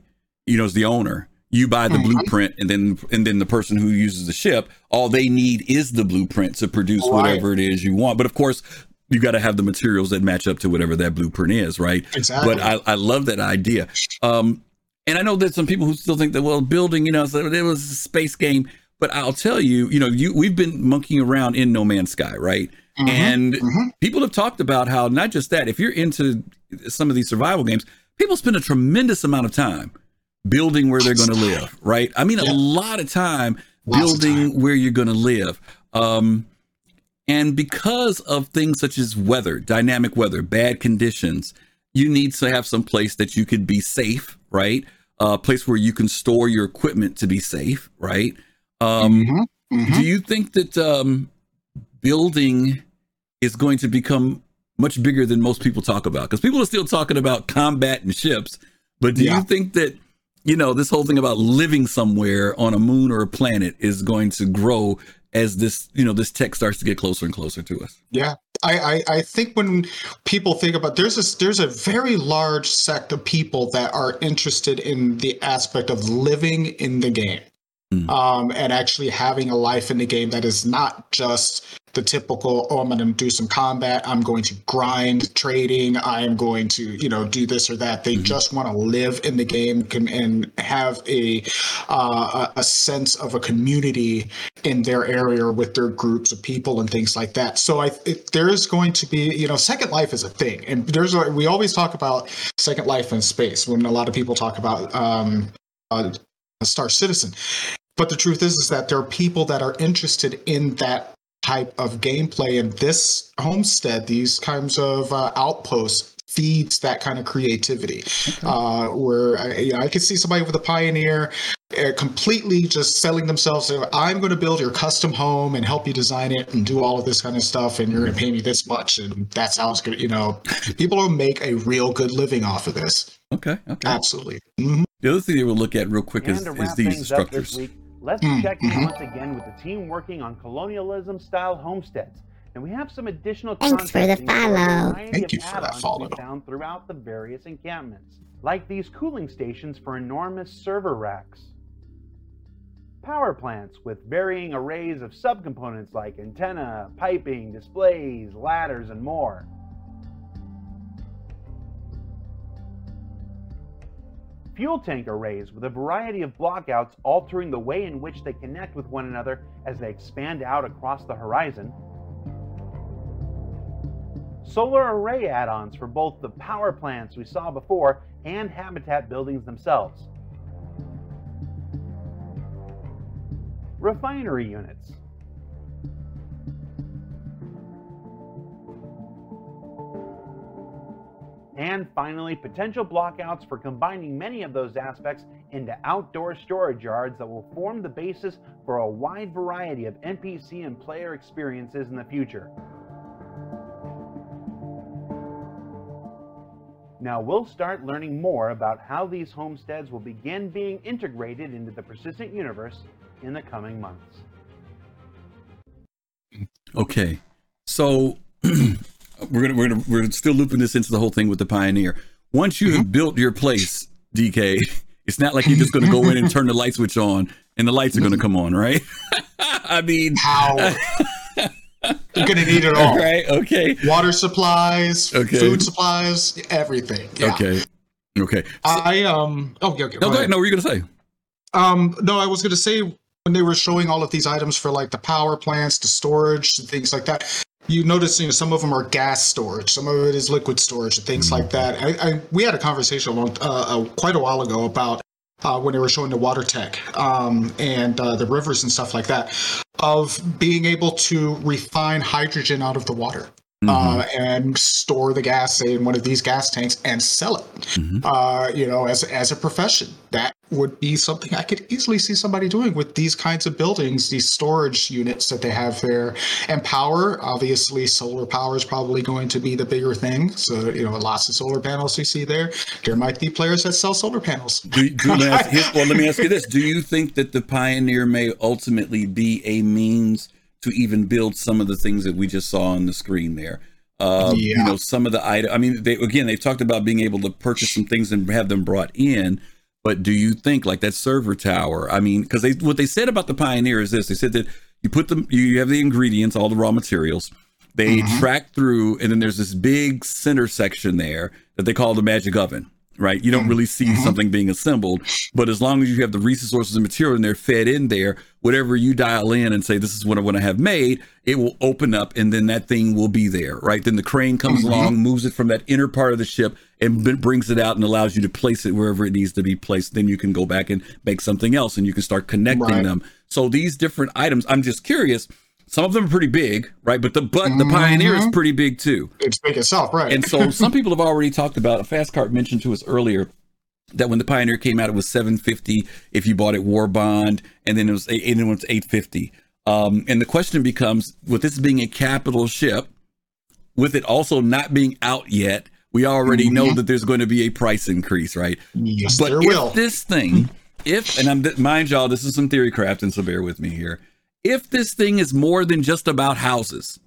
as the owner, you buy the blueprint, and then the person who uses the ship, all they need is the blueprint to produce whatever it is you want. But of course, you got to have the materials that match up to whatever that blueprint is, right? Exactly. But I love that idea. And I know there's some people who still think that, well, building, so it was a space game. But I'll tell you, we've been monkeying around in No Man's Sky, right? People have talked about how not just that, if you're into some of these survival games, people spend a tremendous amount of time building where they're going to live, right? I mean, a lot of time building where you're going to live. And because of things such as weather, dynamic weather, bad conditions, you need to have some place that you could be safe, right? A place where you can store your equipment to be safe, right? Do you think that building is going to become much bigger than most people talk about? Because people are still talking about combat and ships, but do you think that, this whole thing about living somewhere on a moon or a planet is going to grow as this, this tech starts to get closer and closer to us? Yeah. I think when people think about, there's a very large sect of people that are interested in the aspect of living in the game, and actually having a life in the game that is not just the typical, I'm going to do some combat, I'm going to grind trading, I'm going to, do this or that. They just want to live in the game and have a sense of a community in their area with their groups of people and things like that. So there is going to be, Second Life is a thing. And we always talk about Second Life in space when a lot of people talk about Star Citizen. But the truth is that there are people that are interested in that type of gameplay, and this homestead, these kinds of outposts, feeds that kind of creativity. Where I could see somebody with a Pioneer completely just selling themselves. So I'm going to build your custom home and help you design it and do all of this kind of stuff, and you're going to pay me this much, and that's how it's going to. People will make a real good living off of this. Okay. Absolutely. The other thing they will look at real quick is these structures. Let's check in once again with the team working on colonialism-style homesteads, and we have some additional. Thanks for the follow. Thank you for that follow. Found throughout the various encampments, like these cooling stations for enormous server racks, power plants with varying arrays of subcomponents like antenna, piping, displays, ladders, and more. Fuel tank arrays with a variety of blockouts altering the way in which they connect with one another as they expand out across the horizon. Solar array add-ons for both the power plants we saw before and habitat buildings themselves. Refinery units. And finally, potential blockouts for combining many of those aspects into outdoor storage yards that will form the basis for a wide variety of NPC and player experiences in the future. Now we'll start learning more about how these homesteads will begin being integrated into the persistent universe in the coming months. Okay, so we're still looping this into the whole thing with the Pioneer. Once you have built your place, DK, it's not like you're just going to go in and turn the light switch on and the lights are going to come on, right? I mean, how? You're going to need it all. Right, okay. Water supplies, okay. Food supplies, everything. Yeah. Okay. Okay. Go ahead. No, what were you going to say? No, I was going to say when they were showing all of these items for like the power plants, the storage, and things like that, you notice, you know, some of them are gas storage, some of it is liquid storage, and things like that. We had a conversation quite a while ago about when they were showing the water tech and the rivers and stuff like that, of being able to refine hydrogen out of the water and store the gas, say, in one of these gas tanks and sell it, you know, as a profession. That would be something I could easily see somebody doing with these kinds of buildings, these storage units that they have there. And power, obviously, solar power is probably going to be the bigger thing. So, you know, lots of solar panels you see there. There might be players that sell solar panels. Let me ask you this. Do you think that the Pioneer may ultimately be a means to even build some of the things that we just saw on the screen there? Yeah. You know, some of the items, I mean, they've talked about being able to purchase some things and have them brought in. But do you think, like, that server tower? I mean, because what they said about the Pioneer is this: they said that you have the ingredients, all the raw materials. They track through, and then there's this big center section there that they call the magic oven, right? You don't really see something being assembled, but as long as you have the resources and material and they're fed in there, whatever you dial in and say, this is what I want to have made, it will open up, and then that thing will be there, right? Then the crane comes along, moves it from that inner part of the ship, and brings it out and allows you to place it wherever it needs to be placed. Then you can go back and make something else, and you can start connecting them. So these different items, I'm just curious, some of them are pretty big, right? But the Pioneer is pretty big too. It's big itself, right? And so some people have already talked about, Fastcart mentioned to us earlier, that when the Pioneer came out, it was $750 if you bought it War Bond, and then it was $850. And the question becomes, with this being a capital ship, with it also not being out yet, we already know that there's going to be a price increase, right? Yes, but if this thing, mind y'all, this is some theory craft, and so bear with me here. If this thing is more than just about houses,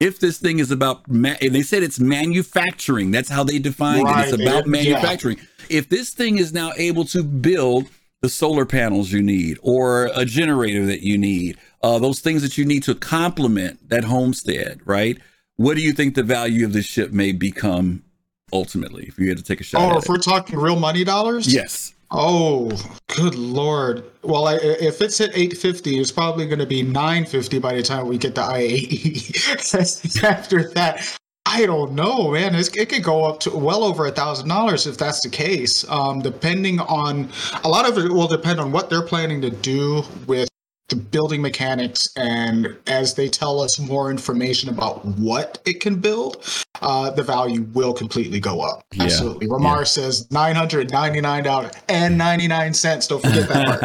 if this thing is about, and they said it's manufacturing, that's how they defined it. It's about manufacturing. Yeah. If this thing is now able to build the solar panels you need, or a generator that you need, those things that you need to complement that homestead, right? What do you think the value of this ship may become ultimately, if you had to take a shot at it? Oh, if we're talking real money dollars? Yes. Oh, good Lord. Well, if it's at $850, it's probably going to be $950 by the time we get to IAE. After that, I don't know, man. It could go up to well over $1,000 if that's the case. Depending on, a lot of it will depend on what they're planning to do with the building mechanics, and as they tell us more information about what it can build, the value will completely go up. Yeah. Absolutely. Ramar says $999.99. Don't forget that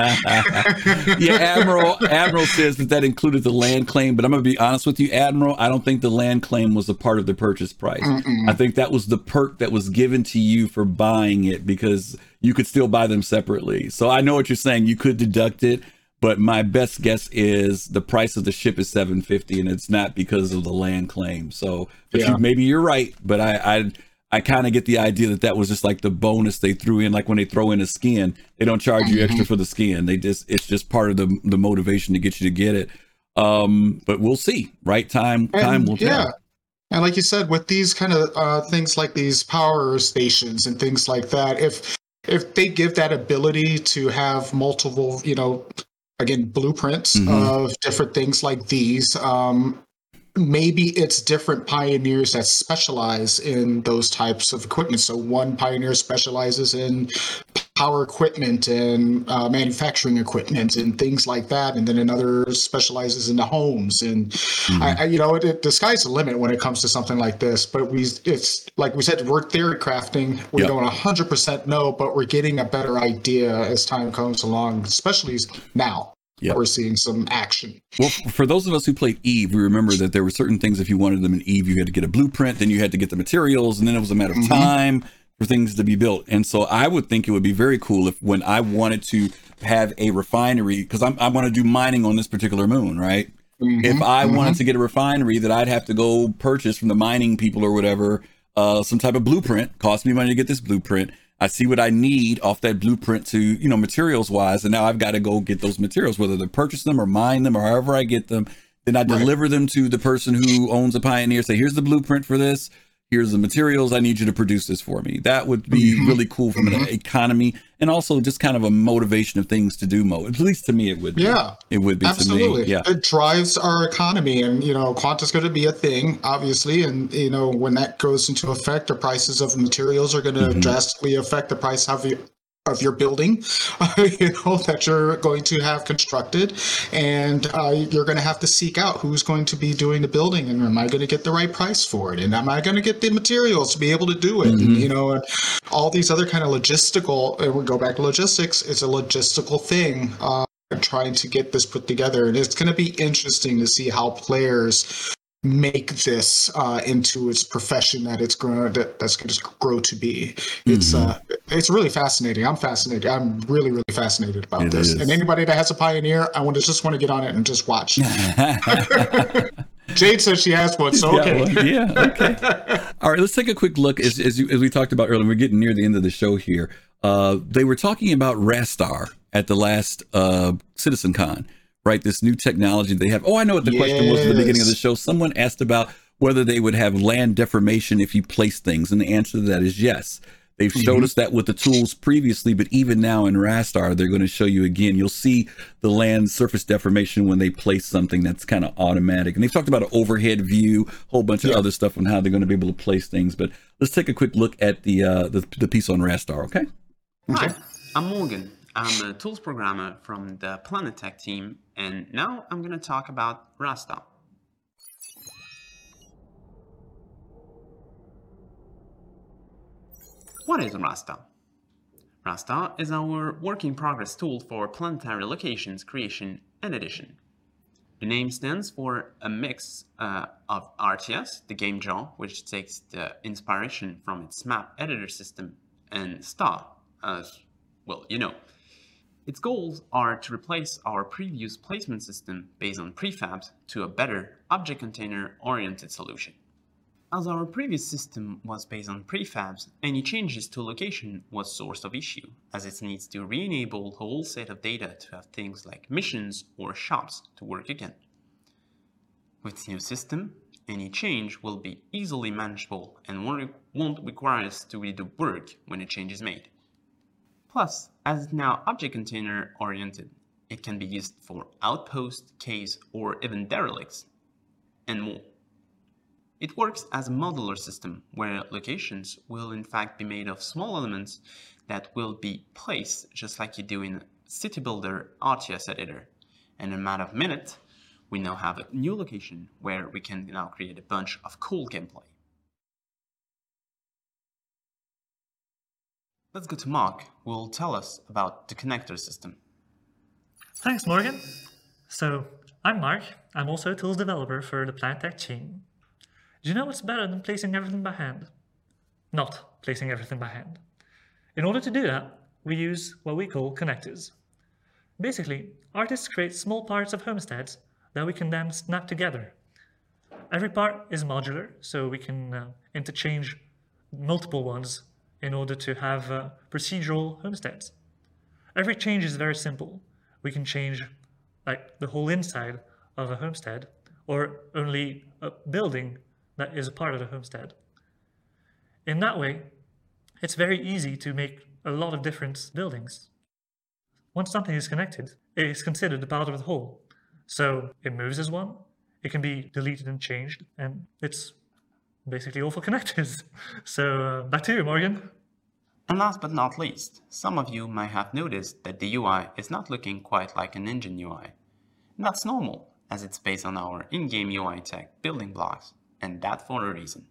part. Yeah, Admiral says that included the land claim, but I'm going to be honest with you, Admiral, I don't think the land claim was a part of the purchase price. I think that was the perk that was given to you for buying it, because you could still buy them separately. So I know what you're saying. You could deduct it. But my best guess is the price of the ship is $750, and it's not because of the land claim. So, but maybe you're right. But I kind of get the idea that was just like the bonus they threw in. Like when they throw in a skin, they don't charge you extra for the skin. It's just part of the motivation to get you to get it. But we'll see. Right? Time will tell. Yeah. And like you said, with these kind of things, like these power stations and things like that, if they give that ability to have multiple, you know, again, blueprints of different things like these. Maybe it's different pioneers that specialize in those types of equipment. So one pioneer specializes in power equipment and manufacturing equipment and things like that, and then another specializes into homes. And the sky's the limit when it comes to something like this. But it's like we said, we're theory crafting. We don't 100% know, but we're getting a better idea as time comes along, especially now. Yep. We're seeing some action. Well, for those of us who played Eve, we remember that there were certain things, if you wanted them in Eve, you had to get a blueprint, then you had to get the materials, and then it was a matter of time for things to be built. And so I would think it would be very cool if, when I wanted to have a refinery, because I want to do mining on this particular moon, right? If I wanted to get a refinery, that I'd have to go purchase from the mining people or whatever, some type of blueprint, cost me money to get this blueprint. I see what I need off that blueprint to, materials wise. And now I've got to go get those materials, whether they purchase them or mine them or however I get them. Then I deliver them to the person who owns a Pioneer, say, here's the blueprint for this. Here's the materials. I need you to produce this for me. That would be really cool from an economy and also just kind of a motivation of things to do mode. At least to me, it would be. Yeah, it would be. Absolutely. To me. Yeah. It drives our economy, and, quanta's going to be a thing, obviously. And, when that goes into effect, the prices of materials are going to drastically affect the price of your building, that you're going to have constructed, and you're going to have to seek out who's going to be doing the building, and am I going to get the right price for it, and am I going to get the materials to be able to do it, and, and all these other kind of logistical, and we go back to logistics, it's a logistical thing, trying to get this put together, and it's going to be interesting to see how players make this into its profession that it's grown, that's going to grow to be. It's it's really fascinating. I'm fascinated. I'm really, really fascinated about this. And anybody that has a Pioneer, I want to get on it and just watch. Jade says she has one, so okay. Okay. All right, let's take a quick look. As we talked about earlier, we're getting near the end of the show here. They were talking about Rastar at the last CitizenCon. Right, this new technology they have. Oh, I know what the question was at the beginning of the show. Someone asked about whether they would have land deformation if you place things, and the answer to that is yes. They've showed us that with the tools previously, but even now in Rastar, they're going to show you again. You'll see the land surface deformation when they place something that's kind of automatic. And they've talked about an overhead view, a whole bunch of other stuff on how they're going to be able to place things. But let's take a quick look at the piece on Rastar, okay? Hi, I'm Morgan. I'm a tools programmer from the Planetech team, and now I'm going to talk about Rastar. What is Rastar? Rastar is our work-in-progress tool for planetary locations creation and edition. The name stands for a mix of RTS, the game genre, which takes the inspiration from its map editor system, and Star, as well you know. Its goals are to replace our previous placement system based on prefabs to a better object container-oriented solution. As our previous system was based on prefabs, any changes to location was source of issue, as it needs to re-enable a whole set of data to have things like missions or shops to work again. With this new system, any change will be easily manageable and won't require us to redo work when a change is made. Plus, as it's now object container oriented, it can be used for outposts, caves, or even derelicts, and more. It works as a modular system where locations will in fact be made of small elements that will be placed just like you do in City Builder RTS editor. And in a matter of minutes, we now have a new location where we can now create a bunch of cool gameplay. Let's go to Mark, who will tell us about the connector system. Thanks, Morgan. So, I'm Mark. I'm also a tools developer for the Planetech team. Do you know what's better than placing everything by hand? Not placing everything by hand. In order to do that, we use what we call connectors. Basically, artists create small parts of homesteads that we can then snap together. Every part is modular, so we can interchange multiple ones in order to have procedural homesteads. Every change is very simple. We can change like the whole inside of a homestead or only a building that is a part of the homestead. In that way, it's very easy to make a lot of different buildings. Once something is connected, it is considered a part of the whole. So it moves as one, it can be deleted and changed, and it's basically all for connectors. So back to you, Morgan. And last but not least, some of you might have noticed that the UI is not looking quite like an engine UI. And that's normal, as it's based on our in-game UI tech building blocks, and that for a reason.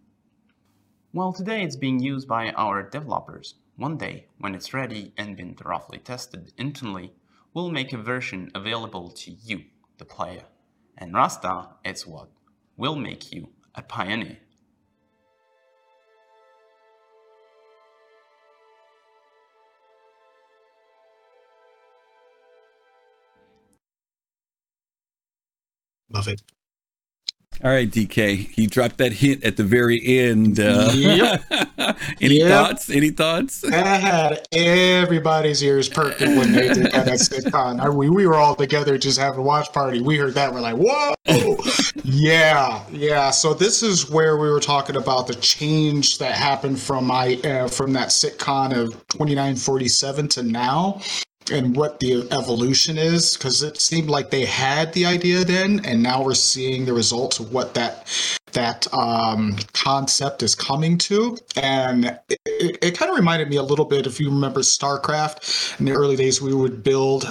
Well, today it's being used by our developers. One day, when it's ready and been thoroughly tested internally, we'll make a version available to you, the player. And Rastar, it's what will make you a pioneer. Love it. All right, DK, he dropped that hint at the very end. Yep. Any thoughts? I had everybody's ears perking when they did that at CitizenCon. We were all together just having a watch party. We heard that. We're like, whoa. Yeah. So this is where we were talking about the change that happened from that CitizenCon of 2947 to now. And what the evolution is, because it seemed like they had the idea then, and now we're seeing the results of what that concept is coming to. And it kind of reminded me a little bit, if you remember StarCraft, in the early days we would build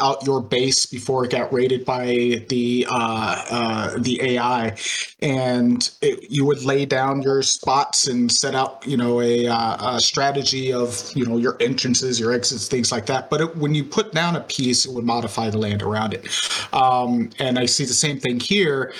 out your base before it got raided by the AI, and you would lay down your spots and set out, a strategy of, your entrances, your exits, things like that. But when you put down a piece, it would modify the land around it. And I see the same thing here.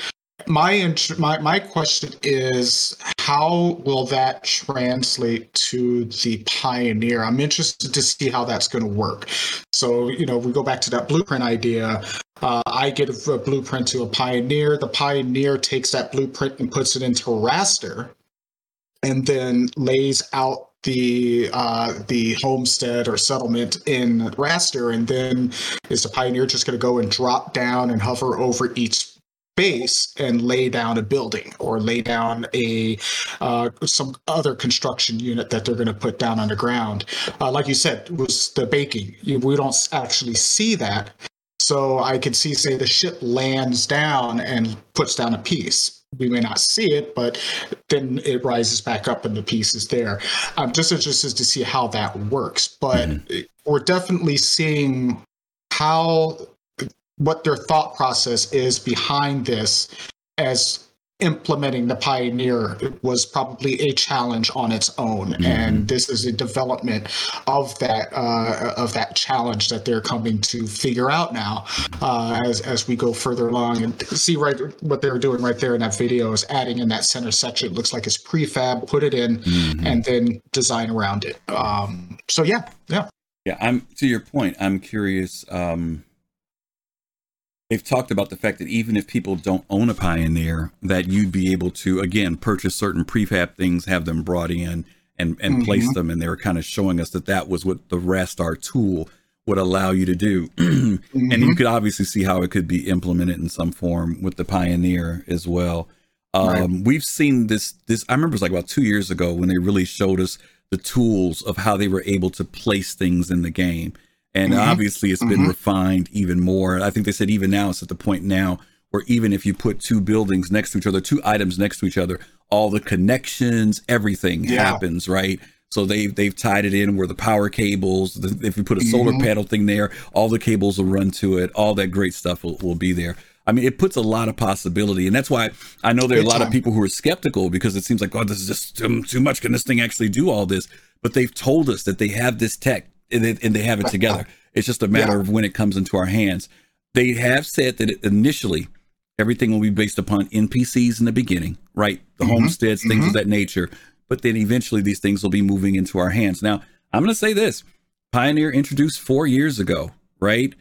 My question is, how will that translate to the pioneer? I'm interested to see how that's going to work. So, we go back to that blueprint idea. I get a blueprint to a pioneer. The pioneer takes that blueprint and puts it into Raster, and then lays out the homestead or settlement in Raster. And then is the pioneer just going to go and drop down and hover over each base and lay down a building or lay down some other construction unit that they're going to put down underground? Like you said, was the baking. We don't actually see that. So I could see, say, the ship lands down and puts down a piece. We may not see it, but then it rises back up and the piece is there. I'm just interested to see how that works. But we're definitely seeing what their thought process is behind this, as implementing the pioneer was probably a challenge on its own. Mm-hmm. And this is a development of that challenge that they're coming to figure out now, as we go further along. And see what they're doing right there in that video is adding in that center section. It looks like it's prefab, put it in, and then design around it. So yeah. I'm to your point. I'm curious. They've talked about the fact that even if people don't own a Pioneer, that you'd be able to, again, purchase certain prefab things, have them brought in and place them. And they were kind of showing us that was what the Rastar tool would allow you to do. And you could obviously see how it could be implemented in some form with the Pioneer as well. We've seen this, I remember it was like about 2 years ago when they really showed us the tools of how they were able to place things in the game. And obviously it's been refined even more. I think they said even now it's at the point now where even if you put two buildings next to each other, two items next to each other, all the connections, everything happens, right? So they've tied it in where the power cables, if you put a solar panel thing there, all the cables will run to it. All that great stuff will be there. I mean, it puts a lot of possibility. And that's why I know there are a lot of people who are skeptical, because it seems like, oh, this is just too much. Can this thing actually do all this? But they've told us that they have this tech. And they have it together. It's just a matter of when it comes into our hands. They have said that initially everything will be based upon NPCs in the beginning, right? The homesteads, things of that nature. But then eventually these things will be moving into our hands. Now, I'm going to say this. Pioneer introduced 4 years ago, right?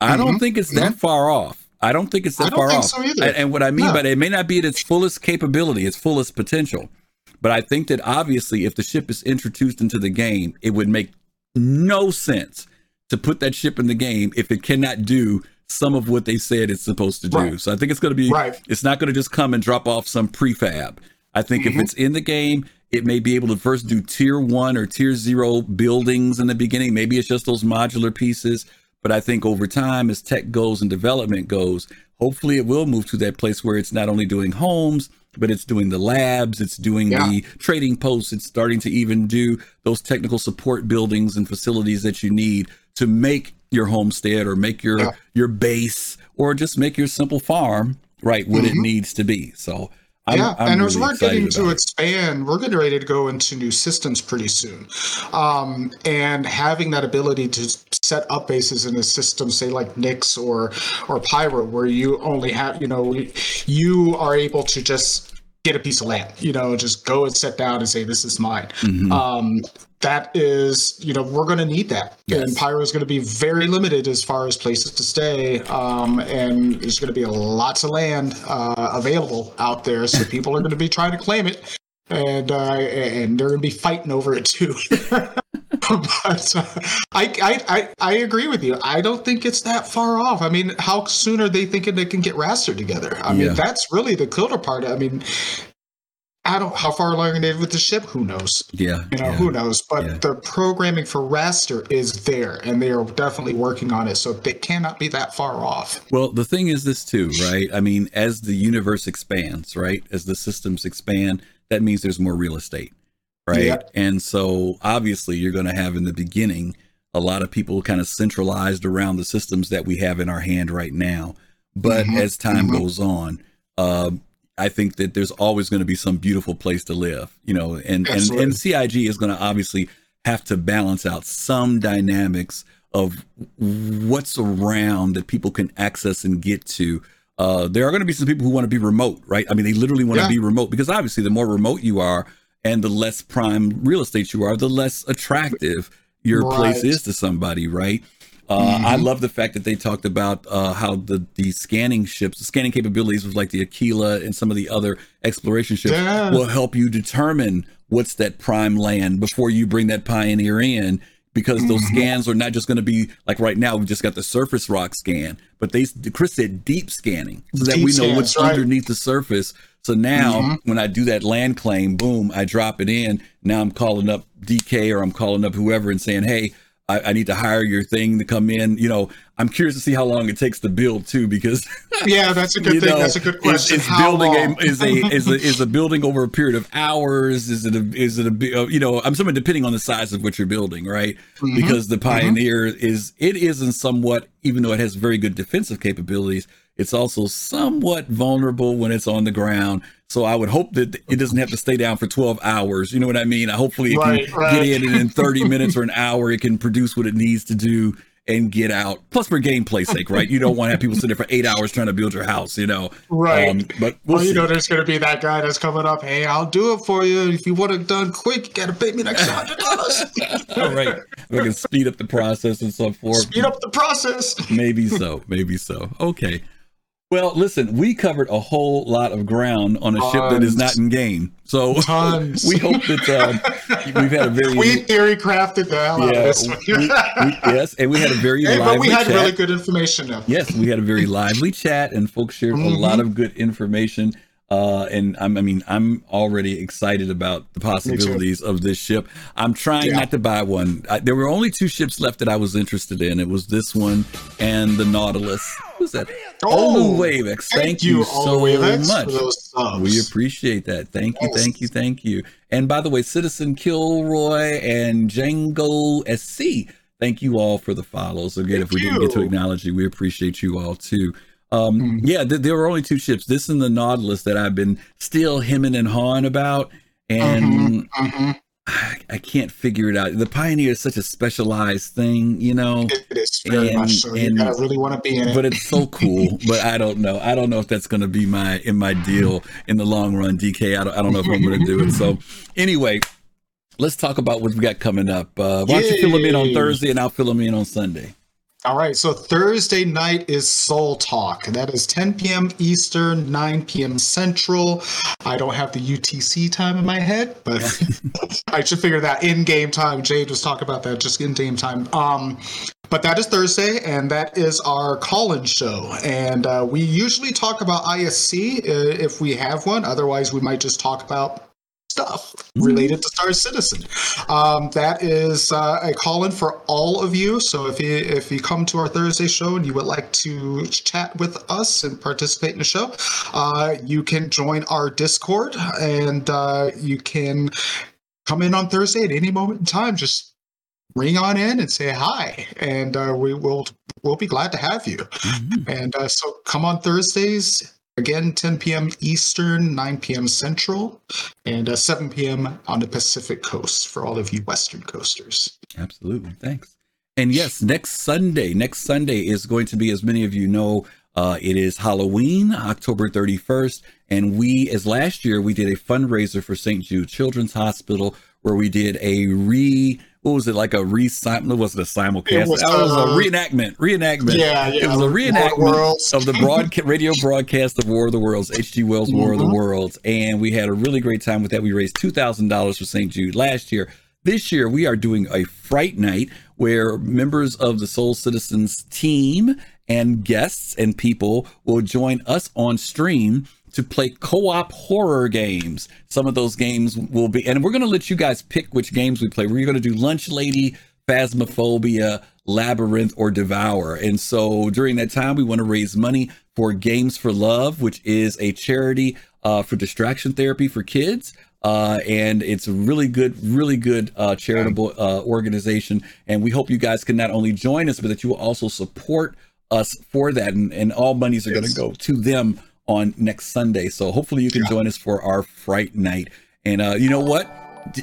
I don't think it's that far off. I don't think it's that far off. So either. And what I mean by that, it may not be at its fullest capability, its fullest potential. But I think that obviously if the ship is introduced into the game, it would make no sense to put that ship in the game if it cannot do some of what they said it's supposed to do. So I think it's going to be, it's not going to just come and drop off some prefab. I think if it's in the game, it may be able to first do tier 1 or tier 0 buildings in the beginning. Maybe it's just those modular pieces, but I think over time, as tech goes and development goes, hopefully it will move to that place where it's not only doing homes, but it's doing the labs, it's doing the trading posts, it's starting to even do those technical support buildings and facilities that you need to make your homestead or make your base or just make your simple farm right what it needs to be. So I'm as we're getting to expand, we're getting ready to go into new systems pretty soon. And having that ability to set up bases in a system, say like Nix or Pyro, where you only have, you know, you are able to just get a piece of land, you know, just go and sit down and say, this is mine. That is, you know, we're going to need that. And Pyro is going to be very limited as far as places to stay. And there's going to be lots of land available out there. So people are going to be trying to claim it. And they're going to be fighting over it, too. But I agree with you. I don't think it's that far off. I mean, how soon are they thinking they can get Rastar together? I mean, that's really the killer part. I mean, I don't how far along they with the ship. Who knows? Who knows? But the programming for Rastar is there, and they are definitely working on it. So they cannot be that far off. Well, the thing is this too, right? I mean, as the universe expands, right? As the systems expand, that means there's more real estate. Right. Yep. And so obviously you're going to have in the beginning, a lot of people kind of centralized around the systems that we have in our hand right now. But as time goes on, I think that there's always going to be some beautiful place to live, you know, and CIG is going to obviously have to balance out some dynamics of what's around that people can access and get to. There are going to be some people who want to be remote, right? I mean, they literally want to be remote because obviously the more remote you are, and the less prime real estate you are, the less attractive your place is to somebody, right? I love the fact that they talked about how the scanning ships, the scanning capabilities with like the Aquila and some of the other exploration ships will help you determine what's that prime land before you bring that Pioneer in, because those scans are not just going to be like right now, we've just got the surface rock scan, but they, Chris said deep scanning so that deep we know scans, what's underneath the surface. So now when I do that land claim, boom, I drop it in. Now I'm calling up DK or I'm calling up whoever and saying, hey, I need to hire your thing to come in. You know, I'm curious to see how long it takes to build too, because that's a good thing. Know, that's a good question. Is building is a building over a period of hours? Is it a you know, I'm somewhat depending on the size of what you're building, right? Because the Pioneer isn't somewhat, even though it has very good defensive capabilities, it's also somewhat vulnerable when it's on the ground. So I would hope that it doesn't have to stay down for 12 hours. You know what I mean? Hopefully it can get in and in 30 minutes or an hour, it can produce what it needs to do and get out. Plus for gameplay's sake, right? You don't want to have people sitting there for 8 hours trying to build your house, you know? Right. But we'll you know, there's going to be that guy that's coming up. Hey, I'll do it for you. If you want it done quick, you got to pay me an extra $100. All right. We can speed up the process and so forth. Speed up the process. Maybe so. Maybe so. Okay. Well, listen, we covered a whole lot of ground on a ship that is not in game. So we hope that we've had a very... We theory crafted the hell out of this one. Yes, and we had a very lively chat. But we had really good information, though. Yes, we had a very lively chat, and folks shared a lot of good information. And I'm already excited about the possibilities of this ship. I'm trying not to buy one. There were only two ships left that I was interested in. It was this one and the Nautilus. Who's that? Oh, Wavex. Thank you so much. For those subs. We appreciate that. Thank you, thank you, thank you. And by the way, Citizen Kilroy and Django SC, thank you all for the follows. Again, if we didn't get to acknowledge you, we appreciate you all too. Yeah, there were only two ships, this and the Nautilus, that I've been still hemming and hawing about. And I can't figure it out. The Pioneer is such a specialized thing, you know. It is very much so. You gotta really want to be in it. But it's so cool. But I don't know. I don't know if that's going to be my deal in the long run, DK. I don't know if I'm going to do it. So anyway, let's talk about what we got coming up. Why don't you fill them in on Thursday and I'll fill them in on Sunday. All right, so Thursday night is Soul Talk. That is 10 p.m. Eastern, 9 p.m. Central. I don't have the UTC time in my head, but I should figure that in-game time. Jade was talking about that, just in-game time. But that is Thursday, and that is our call-in show. And we usually talk about ISC if we have one. Otherwise, we might just talk about stuff related to Star Citizen. That is a call-in for all of you. So if you come to our Thursday show and you would like to chat with us and participate in the show, you can join our Discord, and you can come in on Thursday at any moment in time. Just ring on in and say hi, and we'll be glad to have you. Mm-hmm. And so come on Thursdays. Again, 10 p.m. Eastern, 9 p.m. Central, and 7 p.m. on the Pacific Coast for all of you Western coasters. Absolutely. Thanks. And yes, next Sunday is going to be, as many of you know, it is Halloween, October 31st. And we, as last year, we did a fundraiser for St. Jude Children's Hospital where we did a simulcast? It was a reenactment. Yeah. It was a reenactment of the radio broadcast of War of the Worlds, H.G. Wells' War of the Worlds. And we had a really great time with that. We raised $2,000 for St. Jude last year. This year, we are doing a Fright Night where members of the Soul Citizens team and guests and people will join us on stream to play co-op horror games. Some of those games will be, and we're going to let you guys pick which games we play. We're going to do Lunch Lady, Phasmophobia, Labyrinth, or Devour. And so during that time, we want to raise money for Games for Love, which is a charity for distraction therapy for kids. And it's a really good charitable organization. And we hope you guys can not only join us, but that you will also support us for that. And all monies are going to go to them on next Sunday. So hopefully you can join us for our Fright Night. And you know what,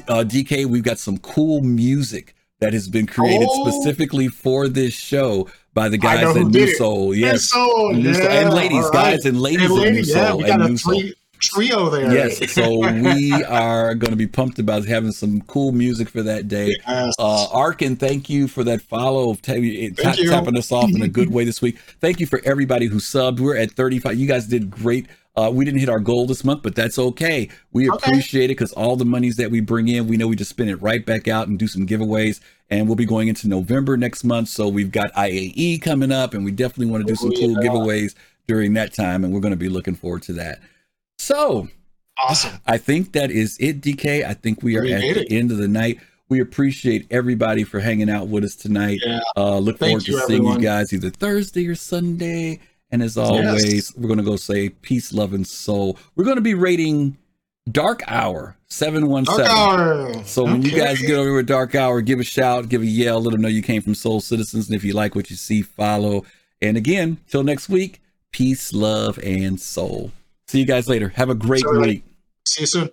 DK, we've got some cool music that has been created specifically for this show by the guys at New Soul. Yes. And ladies, guys and ladies at New Soul. And New Soul. Trio there. Yes, so we are going to be pumped about having some cool music for that day. Yes. Arkin, thank you for that follow, tapping us off in a good way this week. Thank you for everybody who subbed. We're at 35. You guys did great. We didn't hit our goal this month, but that's okay. We appreciate it because all the monies that we bring in, we know we just spend it right back out and do some giveaways. And we'll be going into November next month. So we've got IAE coming up, and we definitely want to do some cool giveaways during that time. And we're going to be looking forward to that. So awesome. I think that is it, DK. I think we are at the end of the night. We appreciate everybody for hanging out with us tonight. Yeah. Look forward to seeing you guys either Thursday or Sunday. And as always, we're going to go say peace, love, and soul. We're going to be rating Dark Hour 717. Dark Hour. So when you guys get over to Dark Hour, give a shout, give a yell, let them know you came from Soul Citizens. And if you like what you see, follow. And again, till next week, peace, love, and soul. See you guys later. Have a great week. See you soon.